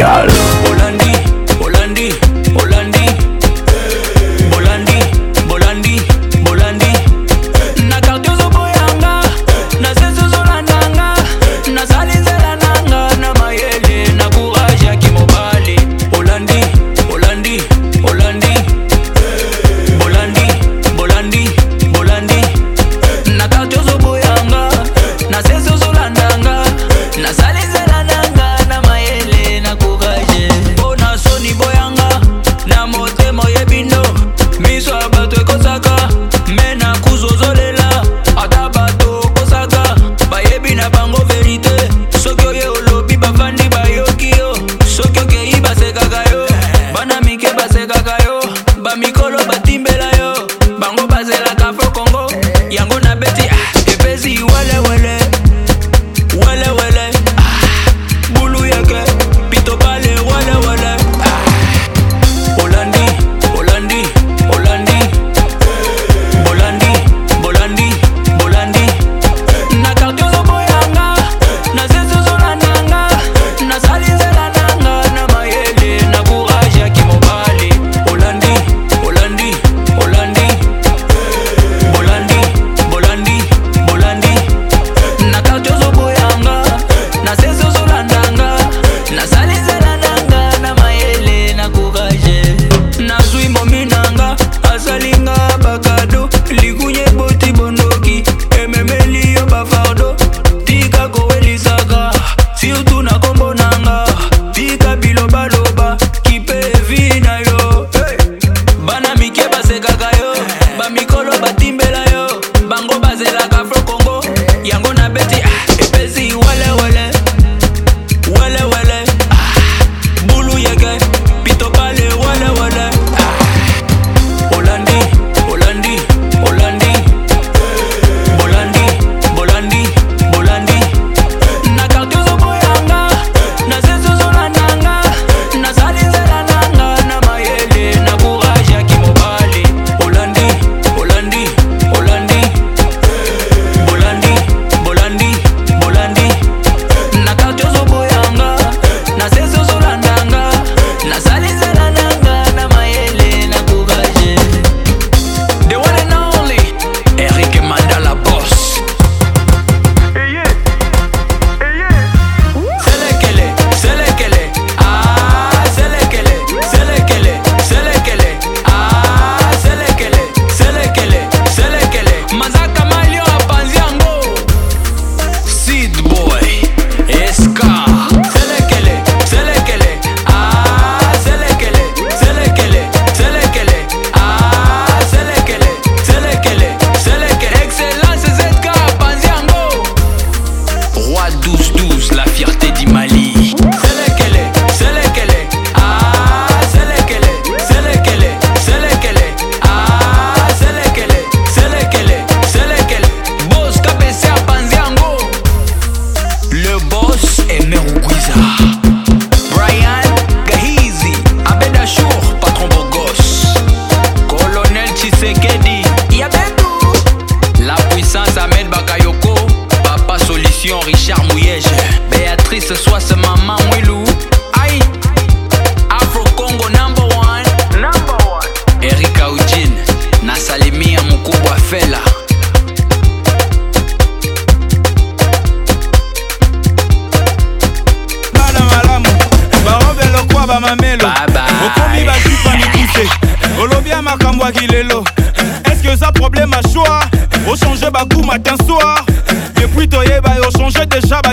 musicale.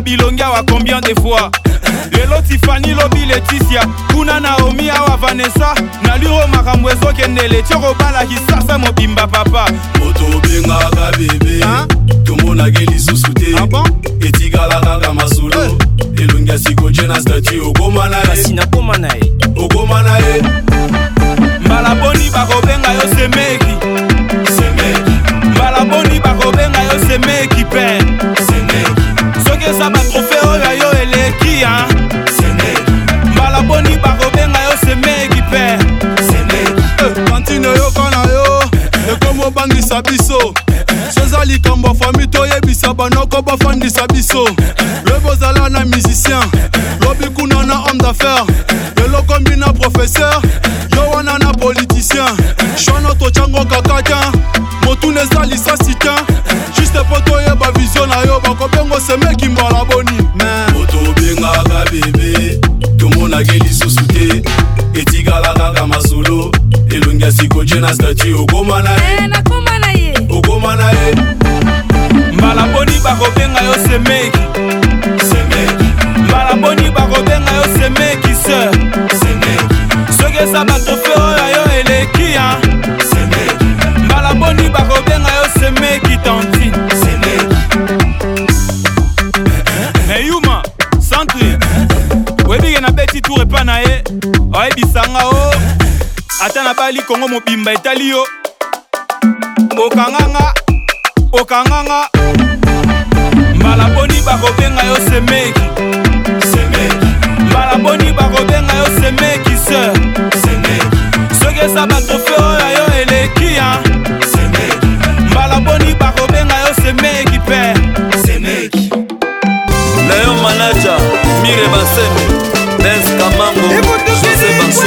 Bilonga wa combien de fois Lelo Tiffany Lobi Leticia Kuna Naomi awa Vanessa Naluro makamwezo kendele Choro bala kisasa mobimba papa Moto benga ka bebe Tumona geli susute Etigala kaka masolo Elonga siko jena stati Ogomanae Ogomanae Malaboni bako benga yo semeki Semeki Malaboni bako benga yo semeki pen Semeki ça va trop faire oh yo et les qui hein c'est nèg malaboni barobenga yo c'est mec qui perd c'est nèg continue yo kana yo le combo bandi sabiso chez ali kambo famille toyebi kobimisa banoko bafandisa biso lebozala na musicien lobi kuna na homme d'affaires yelo kombina professeur yo wana na politicien shono tochango kakata motune zalisa sita juste poto ye ba vision na yo bakobengo seme Kimbala boni moto benga ka bébé tout mon ageli sousute etigala kaka masolo elonga sikoje na statue ogoma na ye na koma na ye ogoma na ye mbala boni bakobenga yo semeki semeki mbala boni bakobenga yo semeki sœur semeki soge sa batrofe oyo eleki hein semeki mbala boni bakobenga yo semeki tanti semeki eyuma santri webige na beti toure pa na ye oebisanga o atana bali kongo mobimba etali yo okanganga okanganga mbala boni bakobenga yo semeki semeki mbala boni bakobenga yo semeki sœur semeki soki sa batrofe oyo yo eleki hein semeki mbala boni bakobenga yo semeki pe semeki leo manager mire basemi dance kamango Jose Banso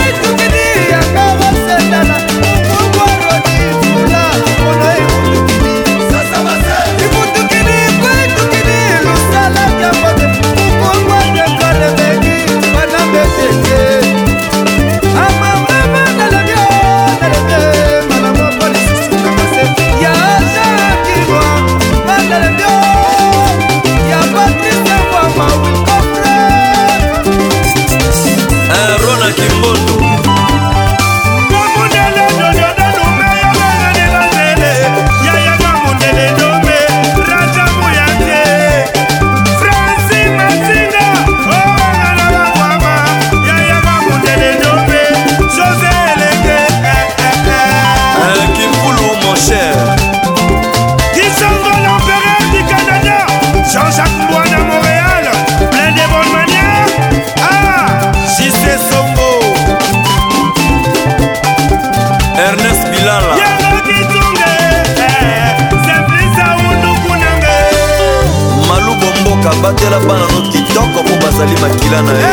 batela bana no kitoko po bazali makila na ye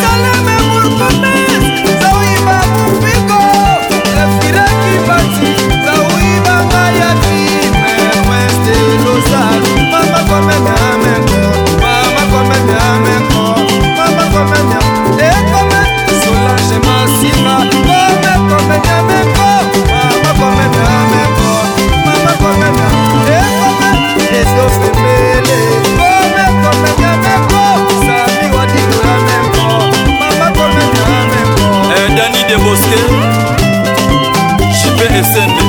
salame murpane zawiba mupiko afiraki bati zawiba mayati mweste losal mama come nyame mama come nyame mama come nyame e come solange masima mama come nyame mama come nyame mama come nyame e come eso pele un Danny de Bosque, J P S N D.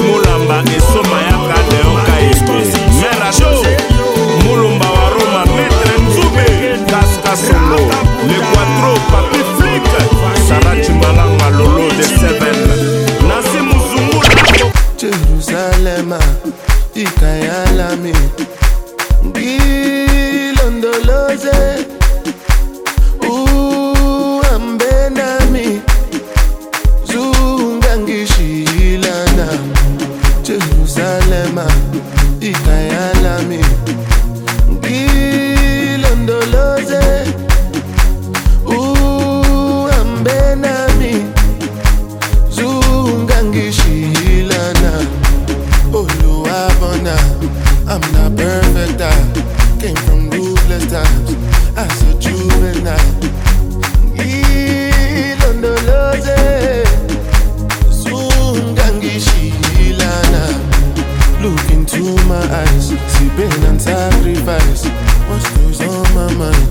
Mula mba esoma ya Ibrahima, Ikayalami, Bilondoloze, Uambenami, Zungangishilana, Jerusalem, Ikayalami, Bilondoloze, I'm not perfect, I came from ruthless times as a juvenile. Ilondoloze, Sungangishilana. Look into my eyes, see pain and sacrifice. What's goes on my mind,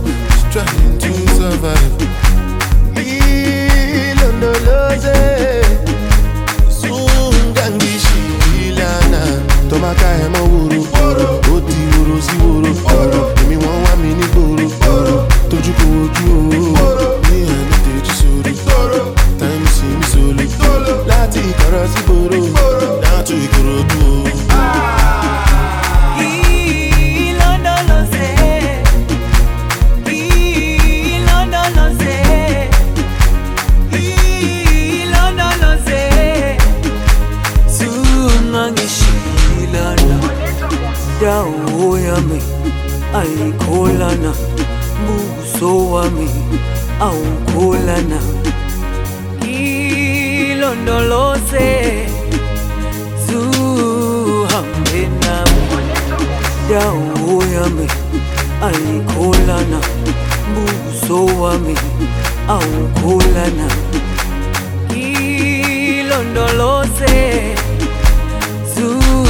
just trying to survive. Ilondoloze, Sungangishilana. Tomaka hemo wuru, oti wuru si wuru, emi won wa mi ni gboro, toju ko oju o, ni ani teju sori, time si mi solo, lati ikoro si boro, na to ikoro du. Daoyami, aikolana, busoami, aukolana. Ilondolose, zuhambena. Daoyami, aikolana, busoami, aukolana. Ilondolose, zuhambena.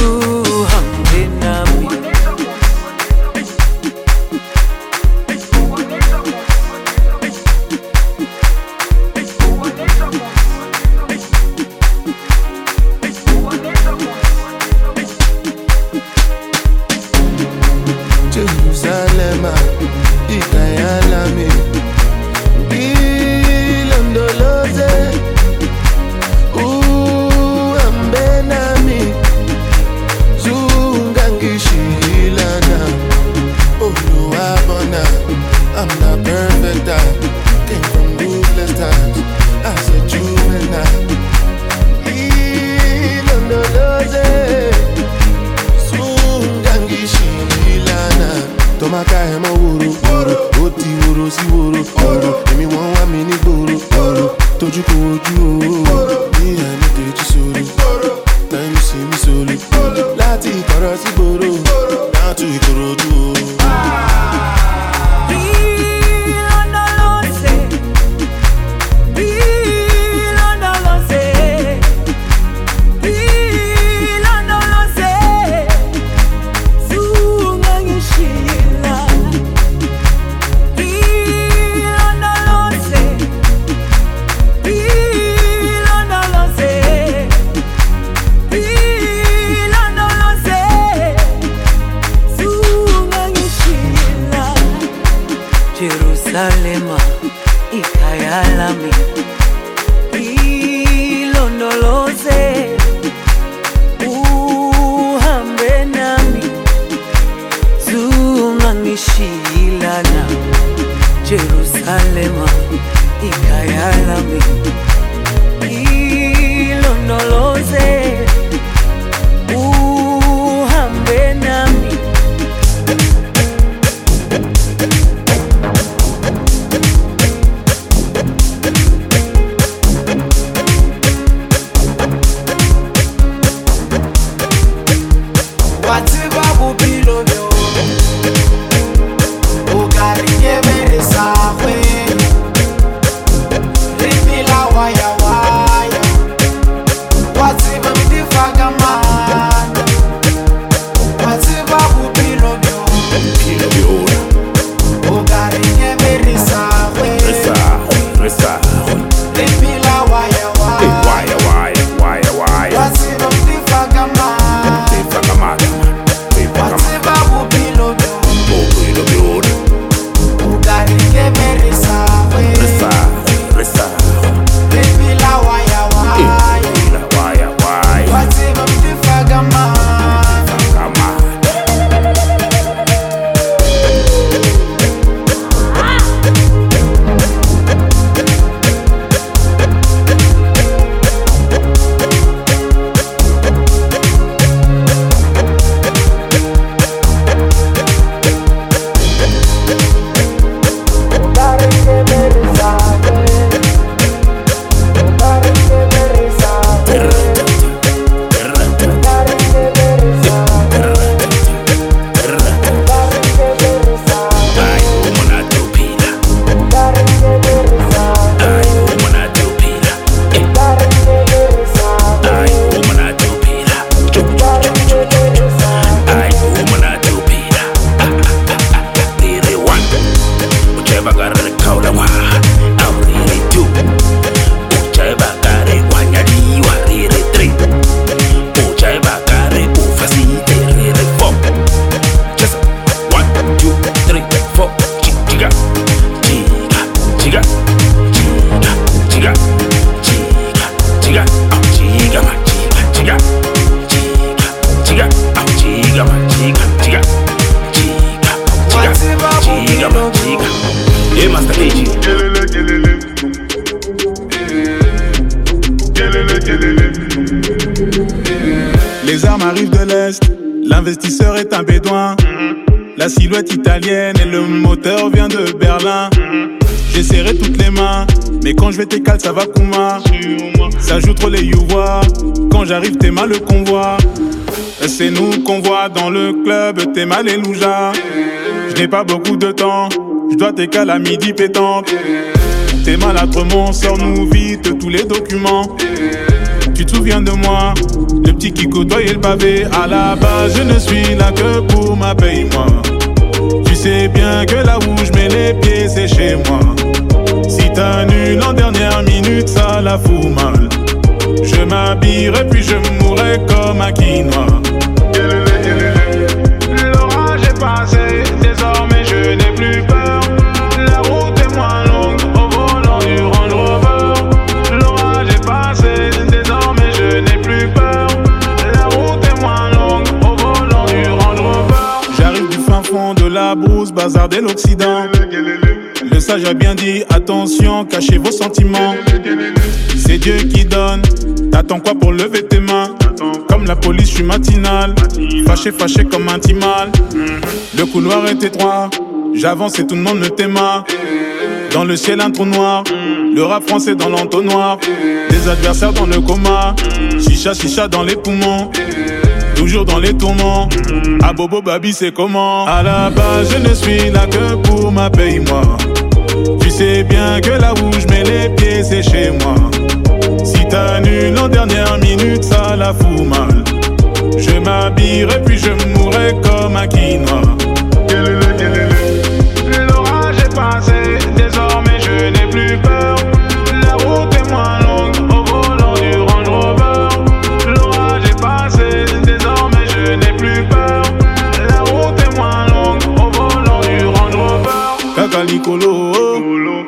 Les armes arrivent de l'Est, l'investisseur est un bédouin. La silhouette italienne et le moteur vient de Berlin. J'ai serré toutes les mains, mais quand je vais t'écale ça va Kouma. Ça joue trop les youvois, quand j'arrive t'es mal le convoi. C'est nous qu'on voit dans le club, t'es mal et louja. Je n'ai pas beaucoup de temps, je dois t'écale à midi pétanque. T'es mal à Tremont, sors-nous vite tous les documents. Tu te souviens de moi, le petit qui côtoyait le pavé. À la base, je ne suis là que pour ma paye, moi. Tu sais bien que là où je mets les pieds, c'est chez moi. Si t'annules en dernière minute, ça la fout mal. Je m'habillerai puis je mourrai comme un quinoa. L'orage est passé, désormais je n'ai plus peur. La route est moins longue au volant du Range Rover. L'orage est passé, désormais je n'ai plus peur. La route est moins longue au volant du Range Rover. J'arrive du fin fond de la brousse, bazar de l'Occident. Le sage a bien dit, attention, cachez vos sentiments. C'est Dieu qui donne, t'attends quoi pour lever tes mains? Comme la police, je suis matinal, fâché, fâché comme un timal. Le couloir est étroit, j'avance et tout le monde me téma. Dans le ciel un trou noir, le rap français dans l'entonnoir. Des adversaires dans le coma, chicha, chicha dans les poumons. Toujours dans les tourments, à Bobo Babi c'est comment? À la base, je ne suis là que pour ma paye, moi. Tu sais bien que là où je mets les pieds, c'est chez moi. Si t'annules en dernière minute, ça la fout mal. Je m'habillerai puis je mourrai comme un quinoa. L'orage est passé, désormais je n'ai plus peur. La route est moins longue au volant du Range Rover. L'orage est passé, désormais je n'ai plus peur. La route est moins longue au volant du Range Rover. Kaka Nicolo.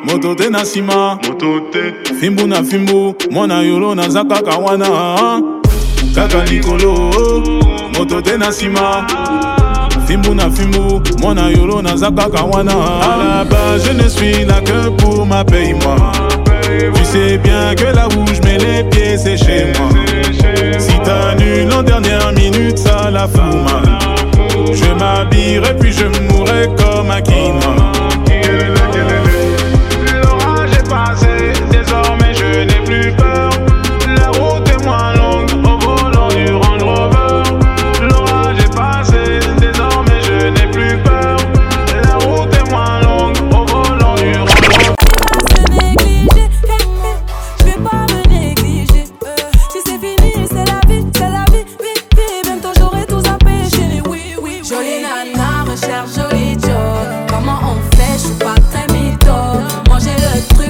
Motote na sima, motote. Fimbu na fimbu, mwana yolo na zaka kawana. Kaka Nicolo, motote na sima. Fimbu na fimbu, mwana yolo na zaka kawana. À la base, je ne suis là que pour ma paye, moi. Tu sais bien que là où je mets les pieds, c'est chez moi. Si t'annules en dernière minute, ça la fout mal. Je m'habillerai puis je mourrai comme un quinoa. Désormais je n'ai plus peur. La route est moins longue au volant du Range Rover. L'orage est passé, désormais je n'ai plus peur. La route est moins longue au volant du Range Rover. Je vais pas me négliger, je vais pas me négliger. Si c'est fini, c'est la vie, c'est la vie, vie, vie. Même temps j'aurai tout zappé, chérie, oui, oui, oui. Jolie nana, recherche jolie job. Comment on fait, je suis pas très mytho. Manger le truc,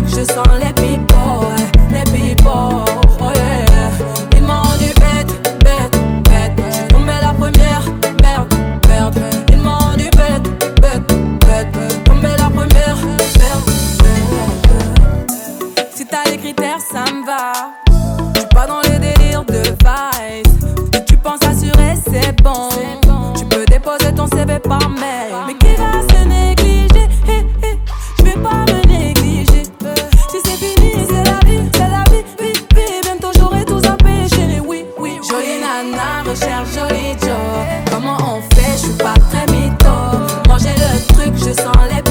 je sens les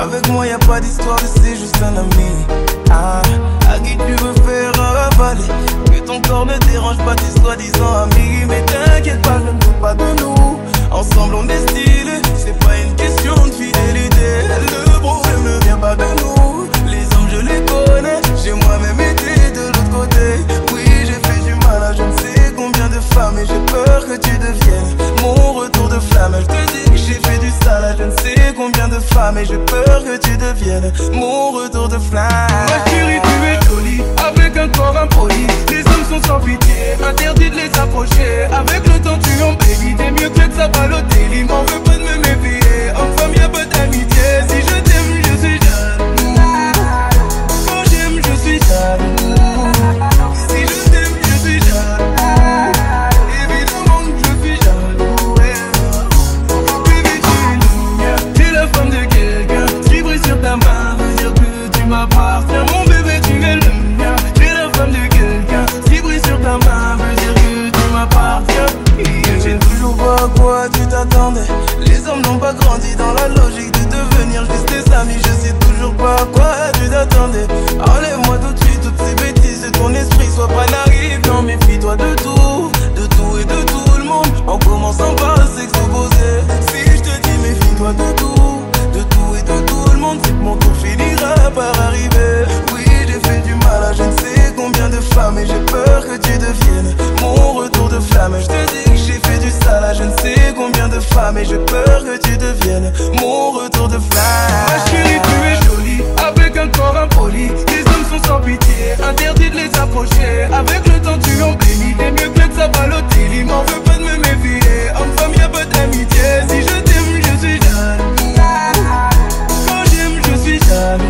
Avec moi y'a pas d'histoire, c'est juste un ami. Ah, à qui tu veux faire avaler? Que ton corps ne dérange pas tes soi-disant amis. Mais t'inquiète pas, je ne veux pas de nous. Ensemble on est stylé, c'est pas une question de fidélité. Le problème ne vient pas de nous. Les hommes je les connais, j'ai moi-même été de l'autre côté. Oui, j'ai fait du mal à je ne sais combien de femmes et j'ai peur que tu deviennes mon retour de flamme. Je te dis que j'ai fait du sale à je ne sais combien de femmes et j'ai peur que tu deviennes mon retour de flamme. Ma chérie, tu es jolie, avec un corps impoli. Les hommes sont sans pitié, interdit de les approcher. Avec le temps tu embellis, t'es mieux que ça va l'autre délit. M'en veux pas de me méfier, homme-femme y'a pas d'amitié. Si je t'aime, je suis jaloux. Quand j'aime, je suis jaloux. Si je t'aime, je suis jaloux. Évidemment que je suis jaloux. Baby, tu es tu es la femme de quelqu'un. Qui brille sur ta main, veut dire que tu m'appartiens. Mon bébé, tu es le mien. Tu es la femme de quelqu'un. Qui brille sur ta main, veut dire que tu m'appartiens. Je ne toujours pas à quoi tu t'attendais. Les hommes n'ont pas grandi dans la logique de devenir juste des amis. Je sais toujours pas à quoi tu t'attendais. Enlève-moi tout de suite toutes ces bêtises de ton esprit. Sois pas naïf, non méfie-toi de tout, de tout et de tout le monde. En commençant par s'exposer. Si je te dis méfie-toi de tout, de tout et de tout le monde, c'est que mon tour finira par arriver. Oui, j'ai fait du mal à je ne sais combien de femmes et j'ai peur que tu deviennes mon retour de flamme. Je te dis que j'ai fait du sale à je ne sais combien de femmes et j'ai peur que tu deviennes mon retour de flamme. Ma chérie, tu es jolie, avec un corps impoli. Les hommes sont sans pitié, interdit de les approcher. Avec le temps tu embellis, t'es mieux que ça va l'autre délit. M'en veux pas de me méfier, homme-femme y'a pas d'amitié. Si je t'aime, je suis jaloux. Quand j'aime, je suis jaloux.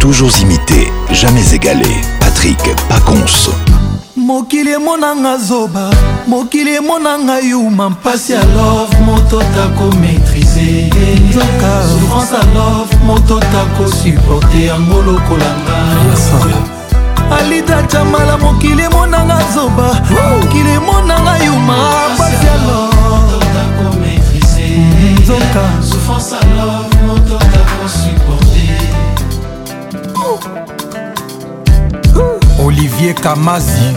Toujours imité, jamais égalé. Patrick Paconce. Mokili monanga zoba, mokili monanga yuma. Mpasi ya love, moto tako maîtrise. Souffrance à love, moto tako supporté. Angolo kolanga. Alida chamala, mokili monanga zoba, mokili monanga yuma. Mpasi ya love, moto tako maîtrise. Souffrance à love, moto tako supporté. Olivier Kamazi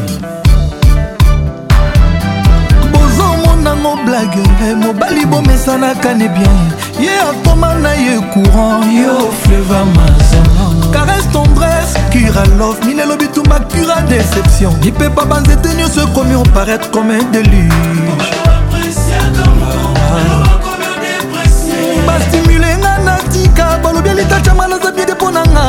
Bozo monango blague mobali bomesanaka ne bien ye atoma na ye courant yo fleuve amazon caresse tendresse cura love minelo bitumba cura déception ni peut pas banzete nyonso komi oparaître comme un déluge bastimule nga na tika balobi alita chama naza biede ponanga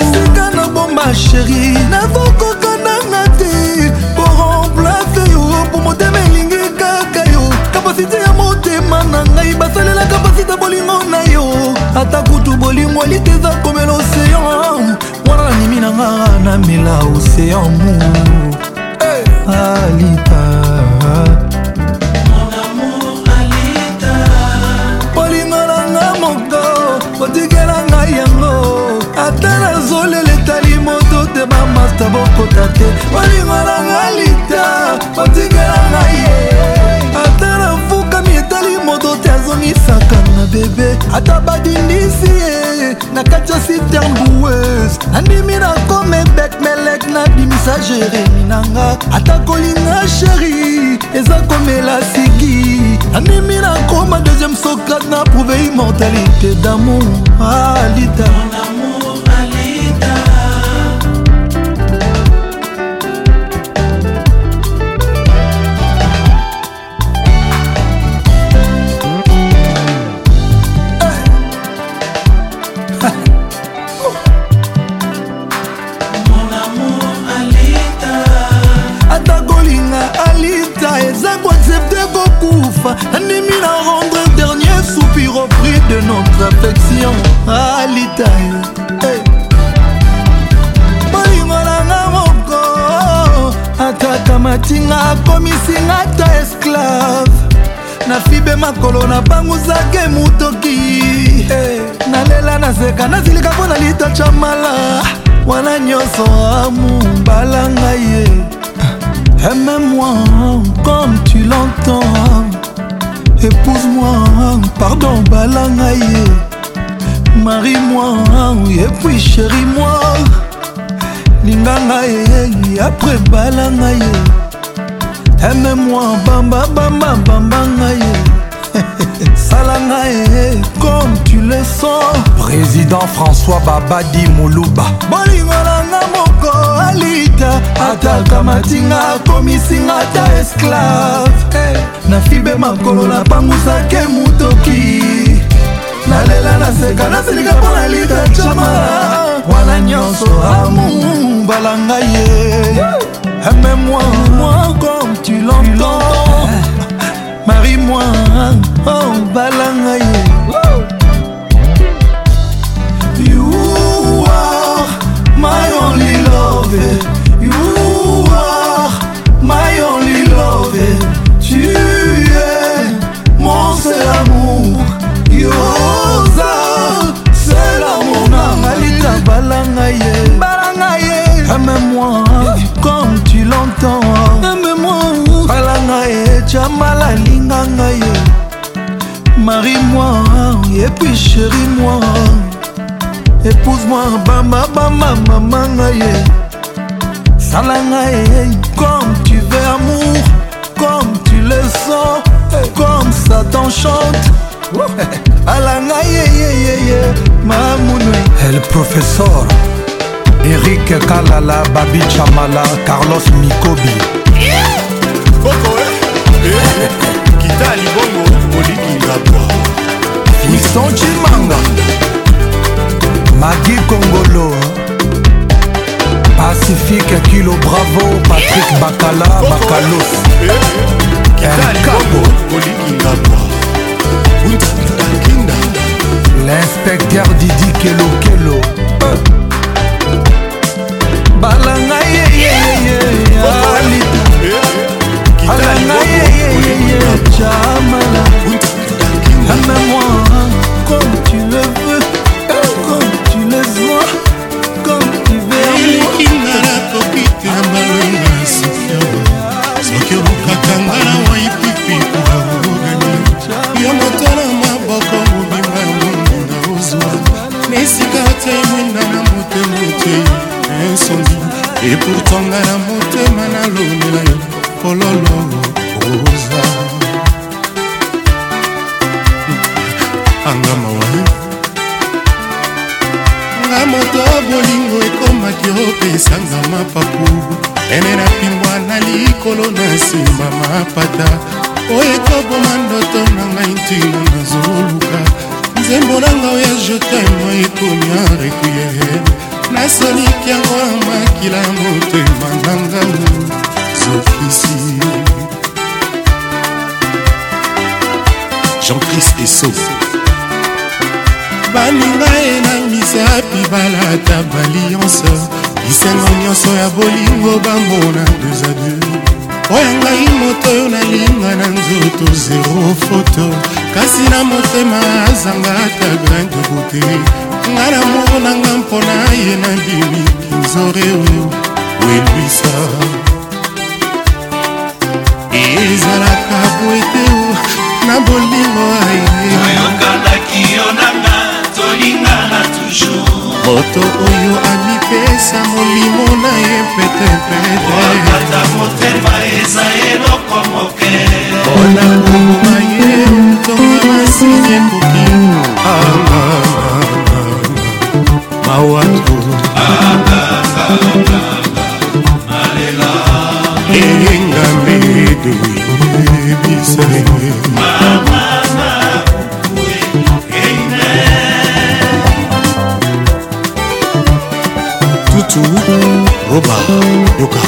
esika na bomba chéri nazokokananga te po remplace yo po motema elingi kaka yo kapasite ya motema na ngai basalela kapasite bolingo na yo ata kutu bolingo liteza comme l'océan mwana na nimi nanga namela océan mu alita. Atala zole le tali moto te mama sta boko tate. atabadilisi na katia sitembues andimi na kome bek melek na dimisa jeremi nanga atakolinga chéri eza komela siki andimi na koma deuxième Socrate na prouvé immortalité d'amour alita affection à l'Italie. Hey. Bolingonanga moko ataka matinga komisinga ta esclave. Na fibe makolo na banguza ke mutoki. Hey. Na lela na seka na zilika bona lita chamala. Wana nyoso amu balanga ye. Aime-moi comme tu l'entends. Épouse-moi, pardon, balangaye. Marie-moi, et puis chérie-moi. Lingangaye, après balangaye. Aime-moi, bamba, bamba, bambangaye. Salangaye, comme tu le sens. Président François Babadi Moulouba. Bolingolanga moko alita. Ataka matinga, komisinga ta esclave. Na fibe makolo na pangusa ke mutoki. Na lela na seka na silika pona lita chama. Wana nyonso amu balangaye. Aime-moi, moi comme tu l'entends. Marie-moi, oh balangaye. You are my only love. You are my only love. Aime-moi comme tu l'entends. Aime-moi. Balangaye, chamala lingangaye. Marie-moi et puis chérie-moi. Épouse-moi, bamba bamba mamangaye. Salangaye, comme tu veux amour, comme tu le sens, comme ça t'enchante. El professeur Eric Kalala, Babi Chamala, Carlos Mikobi. Kitali Bongo, Boliki. Luxon Chimanga, Magui Congolo, Pacifique Kilo Bravo, Patrick Bakala, Bakalos. El Capo, Boliki. L'inspecteur Didi Kelo Kelo Balanga ye ye ye Alita Balanga ye ye ye Chamala. Aime-moi comme tu le veux, comme tu le vois, comme tu veux. Et pourtant à la montée manalo nelayo pololo rosa angama wali ngamoto bolingo ekomaki opesanga mapapu ene na pingwa na likolo na simba mapata oyo ekoboma ndoto na ngai ntina nazoluka nzembo na nga oya jetemo ekomi requiere. La soli qui a ma qui la monte mandanga Zofisi Jean-Christ et Sauf Baninga et la misa pibala ta baliance Isengonionso ya bolingo bambona deux à deux Oyanga imoto na linga na nzoto zéro photo Kasina motema azanga ta grande beauté. Ngana mona ngampona yena bimi nzoreo welwisa Ezala kabueteo na na bolingo moto oyo amipesa molimo na ye pete Roba, Yoka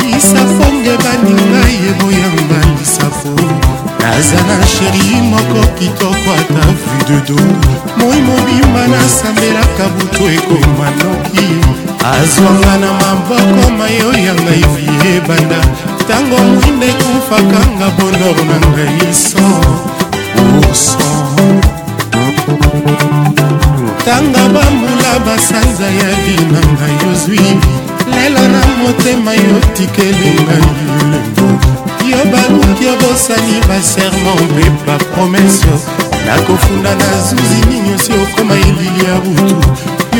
Lisa Fonge Baninga Yebo Yamba Lisa Fonge Nazana chérie Moko Kitoko A ta vue de dos Moi Mobima Nasambela Kabuto Eko Manoki Azwanga na maboko Mayo Yanga Yvie Banda Tango Mwinde Kufa Kanga Bono Nanga Yiso Oso Tanga bambula basanza ya binanga yozwi Lelo na motema yotikelinga yulembo Yo baruki yo bosani basermon bepa promesyo Nakofunda na zuzi ninyo si okoma ilili ya butu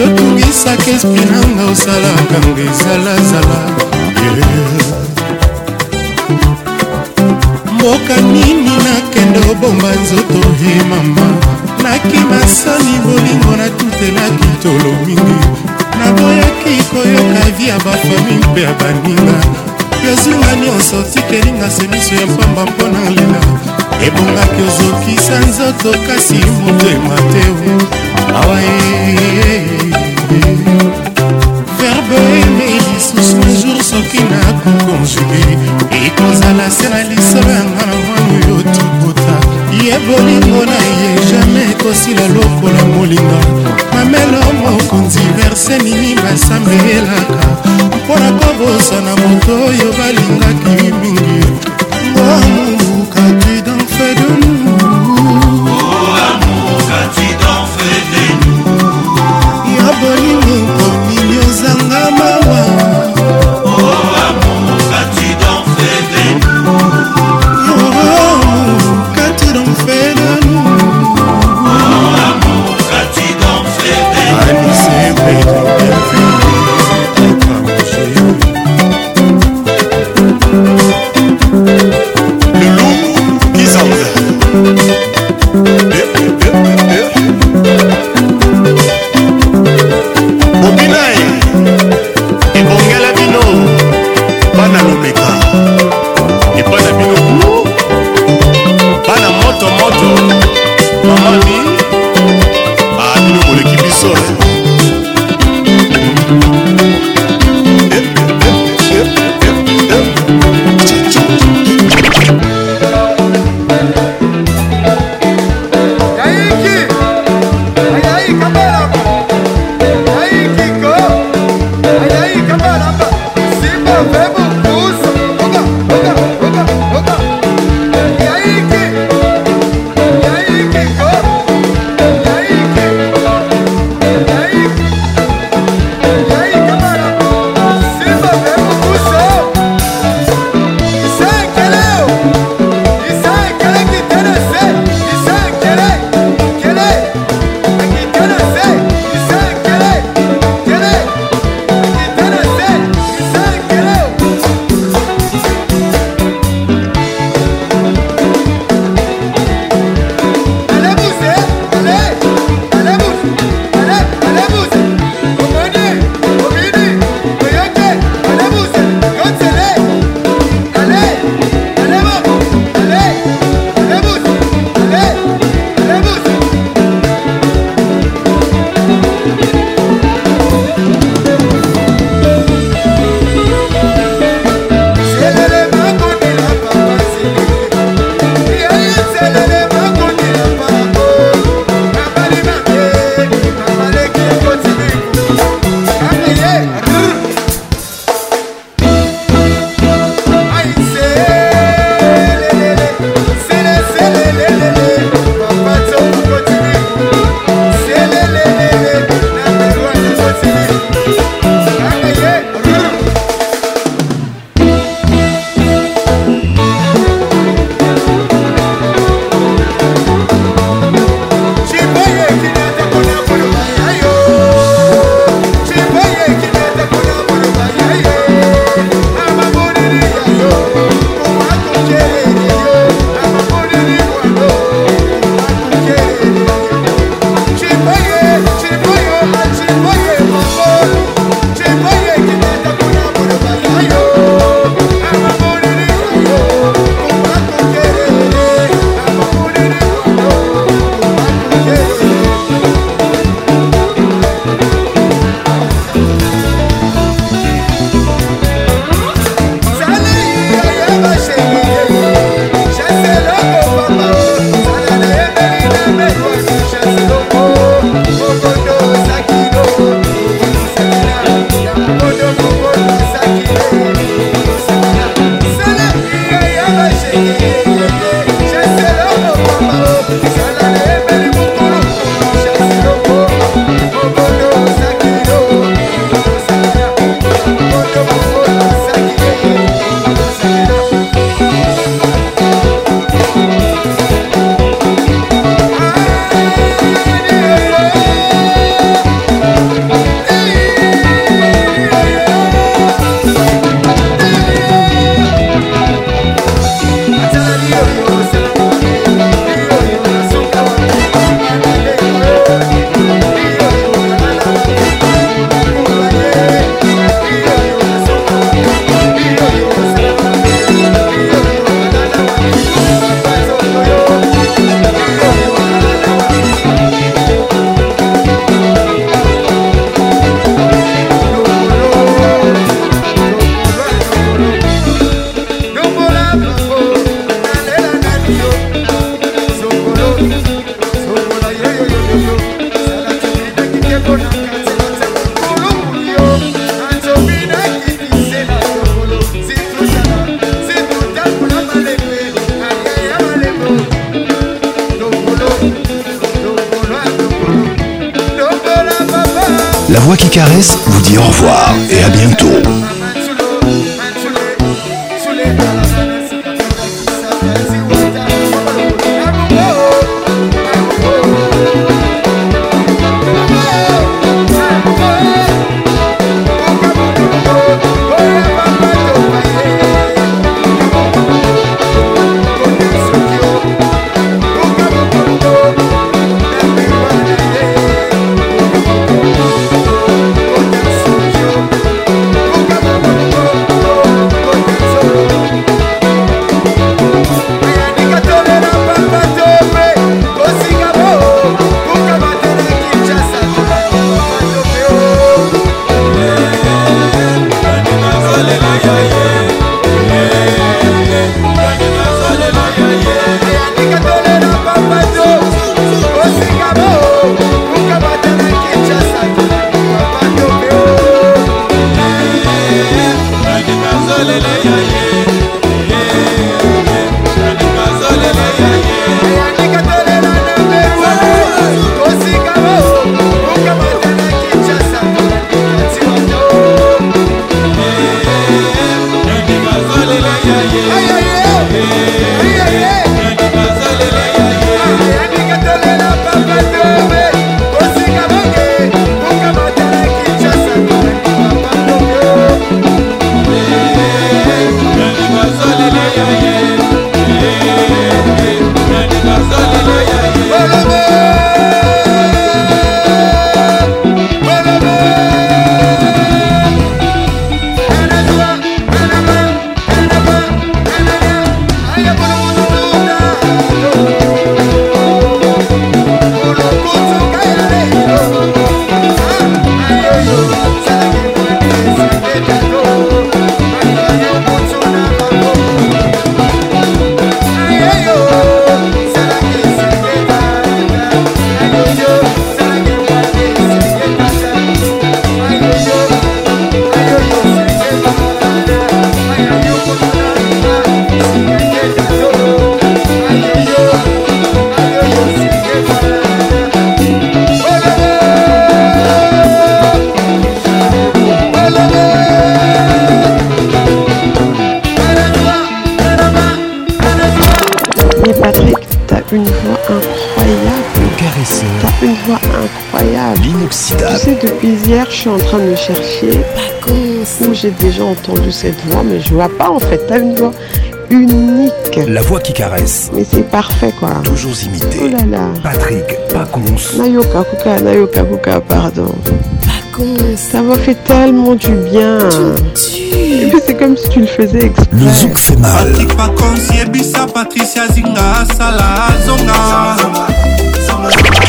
Yo tungisa kespinanga osala kange zala zala yeah. Mboka nini na kendo bomba nzoto he mama Naki masoni bolingo na tutelaki tolo mingi Naboyaki koyoka via bafami mpe ya baninga Yozinga nyonso tikelinga semiso ya pamba mpona lela Ebongaki ozokisa nzoto kasi motema te Awa eee Verbe eme lisusu njour soki na kukonjuge Ekozala se na lisolo yanga na mwangu yotubota Ye bolingo na ye jamais kosi la loko la molinga Mamelo mokonzi verse nini basambelaka Mpona kobosa na moto yo balinga ki mingi Amouka tu dan fe de nous Oh amouka tu dan fe de nous Ye bolingo komi yo zanga mama Le La voix qui caresse vous dit au revoir et à bientôt. Hier, je suis en train de chercher où j'ai déjà entendu cette voix, mais je vois pas en fait. T'as une voix unique. La voix qui caresse. Mais c'est parfait quoi. Toujours imité. Oh là là. Patrick Pacons. Nayoka Kuka, Nayoka Kuka, pardon. Pacons. Ça m'a fait tellement du bien. Et puis c'est comme si tu le faisais exprès. Le zouk fait mal. Patrick Pacons, Yebisa, Patricia Zinga, Sala, Zonga.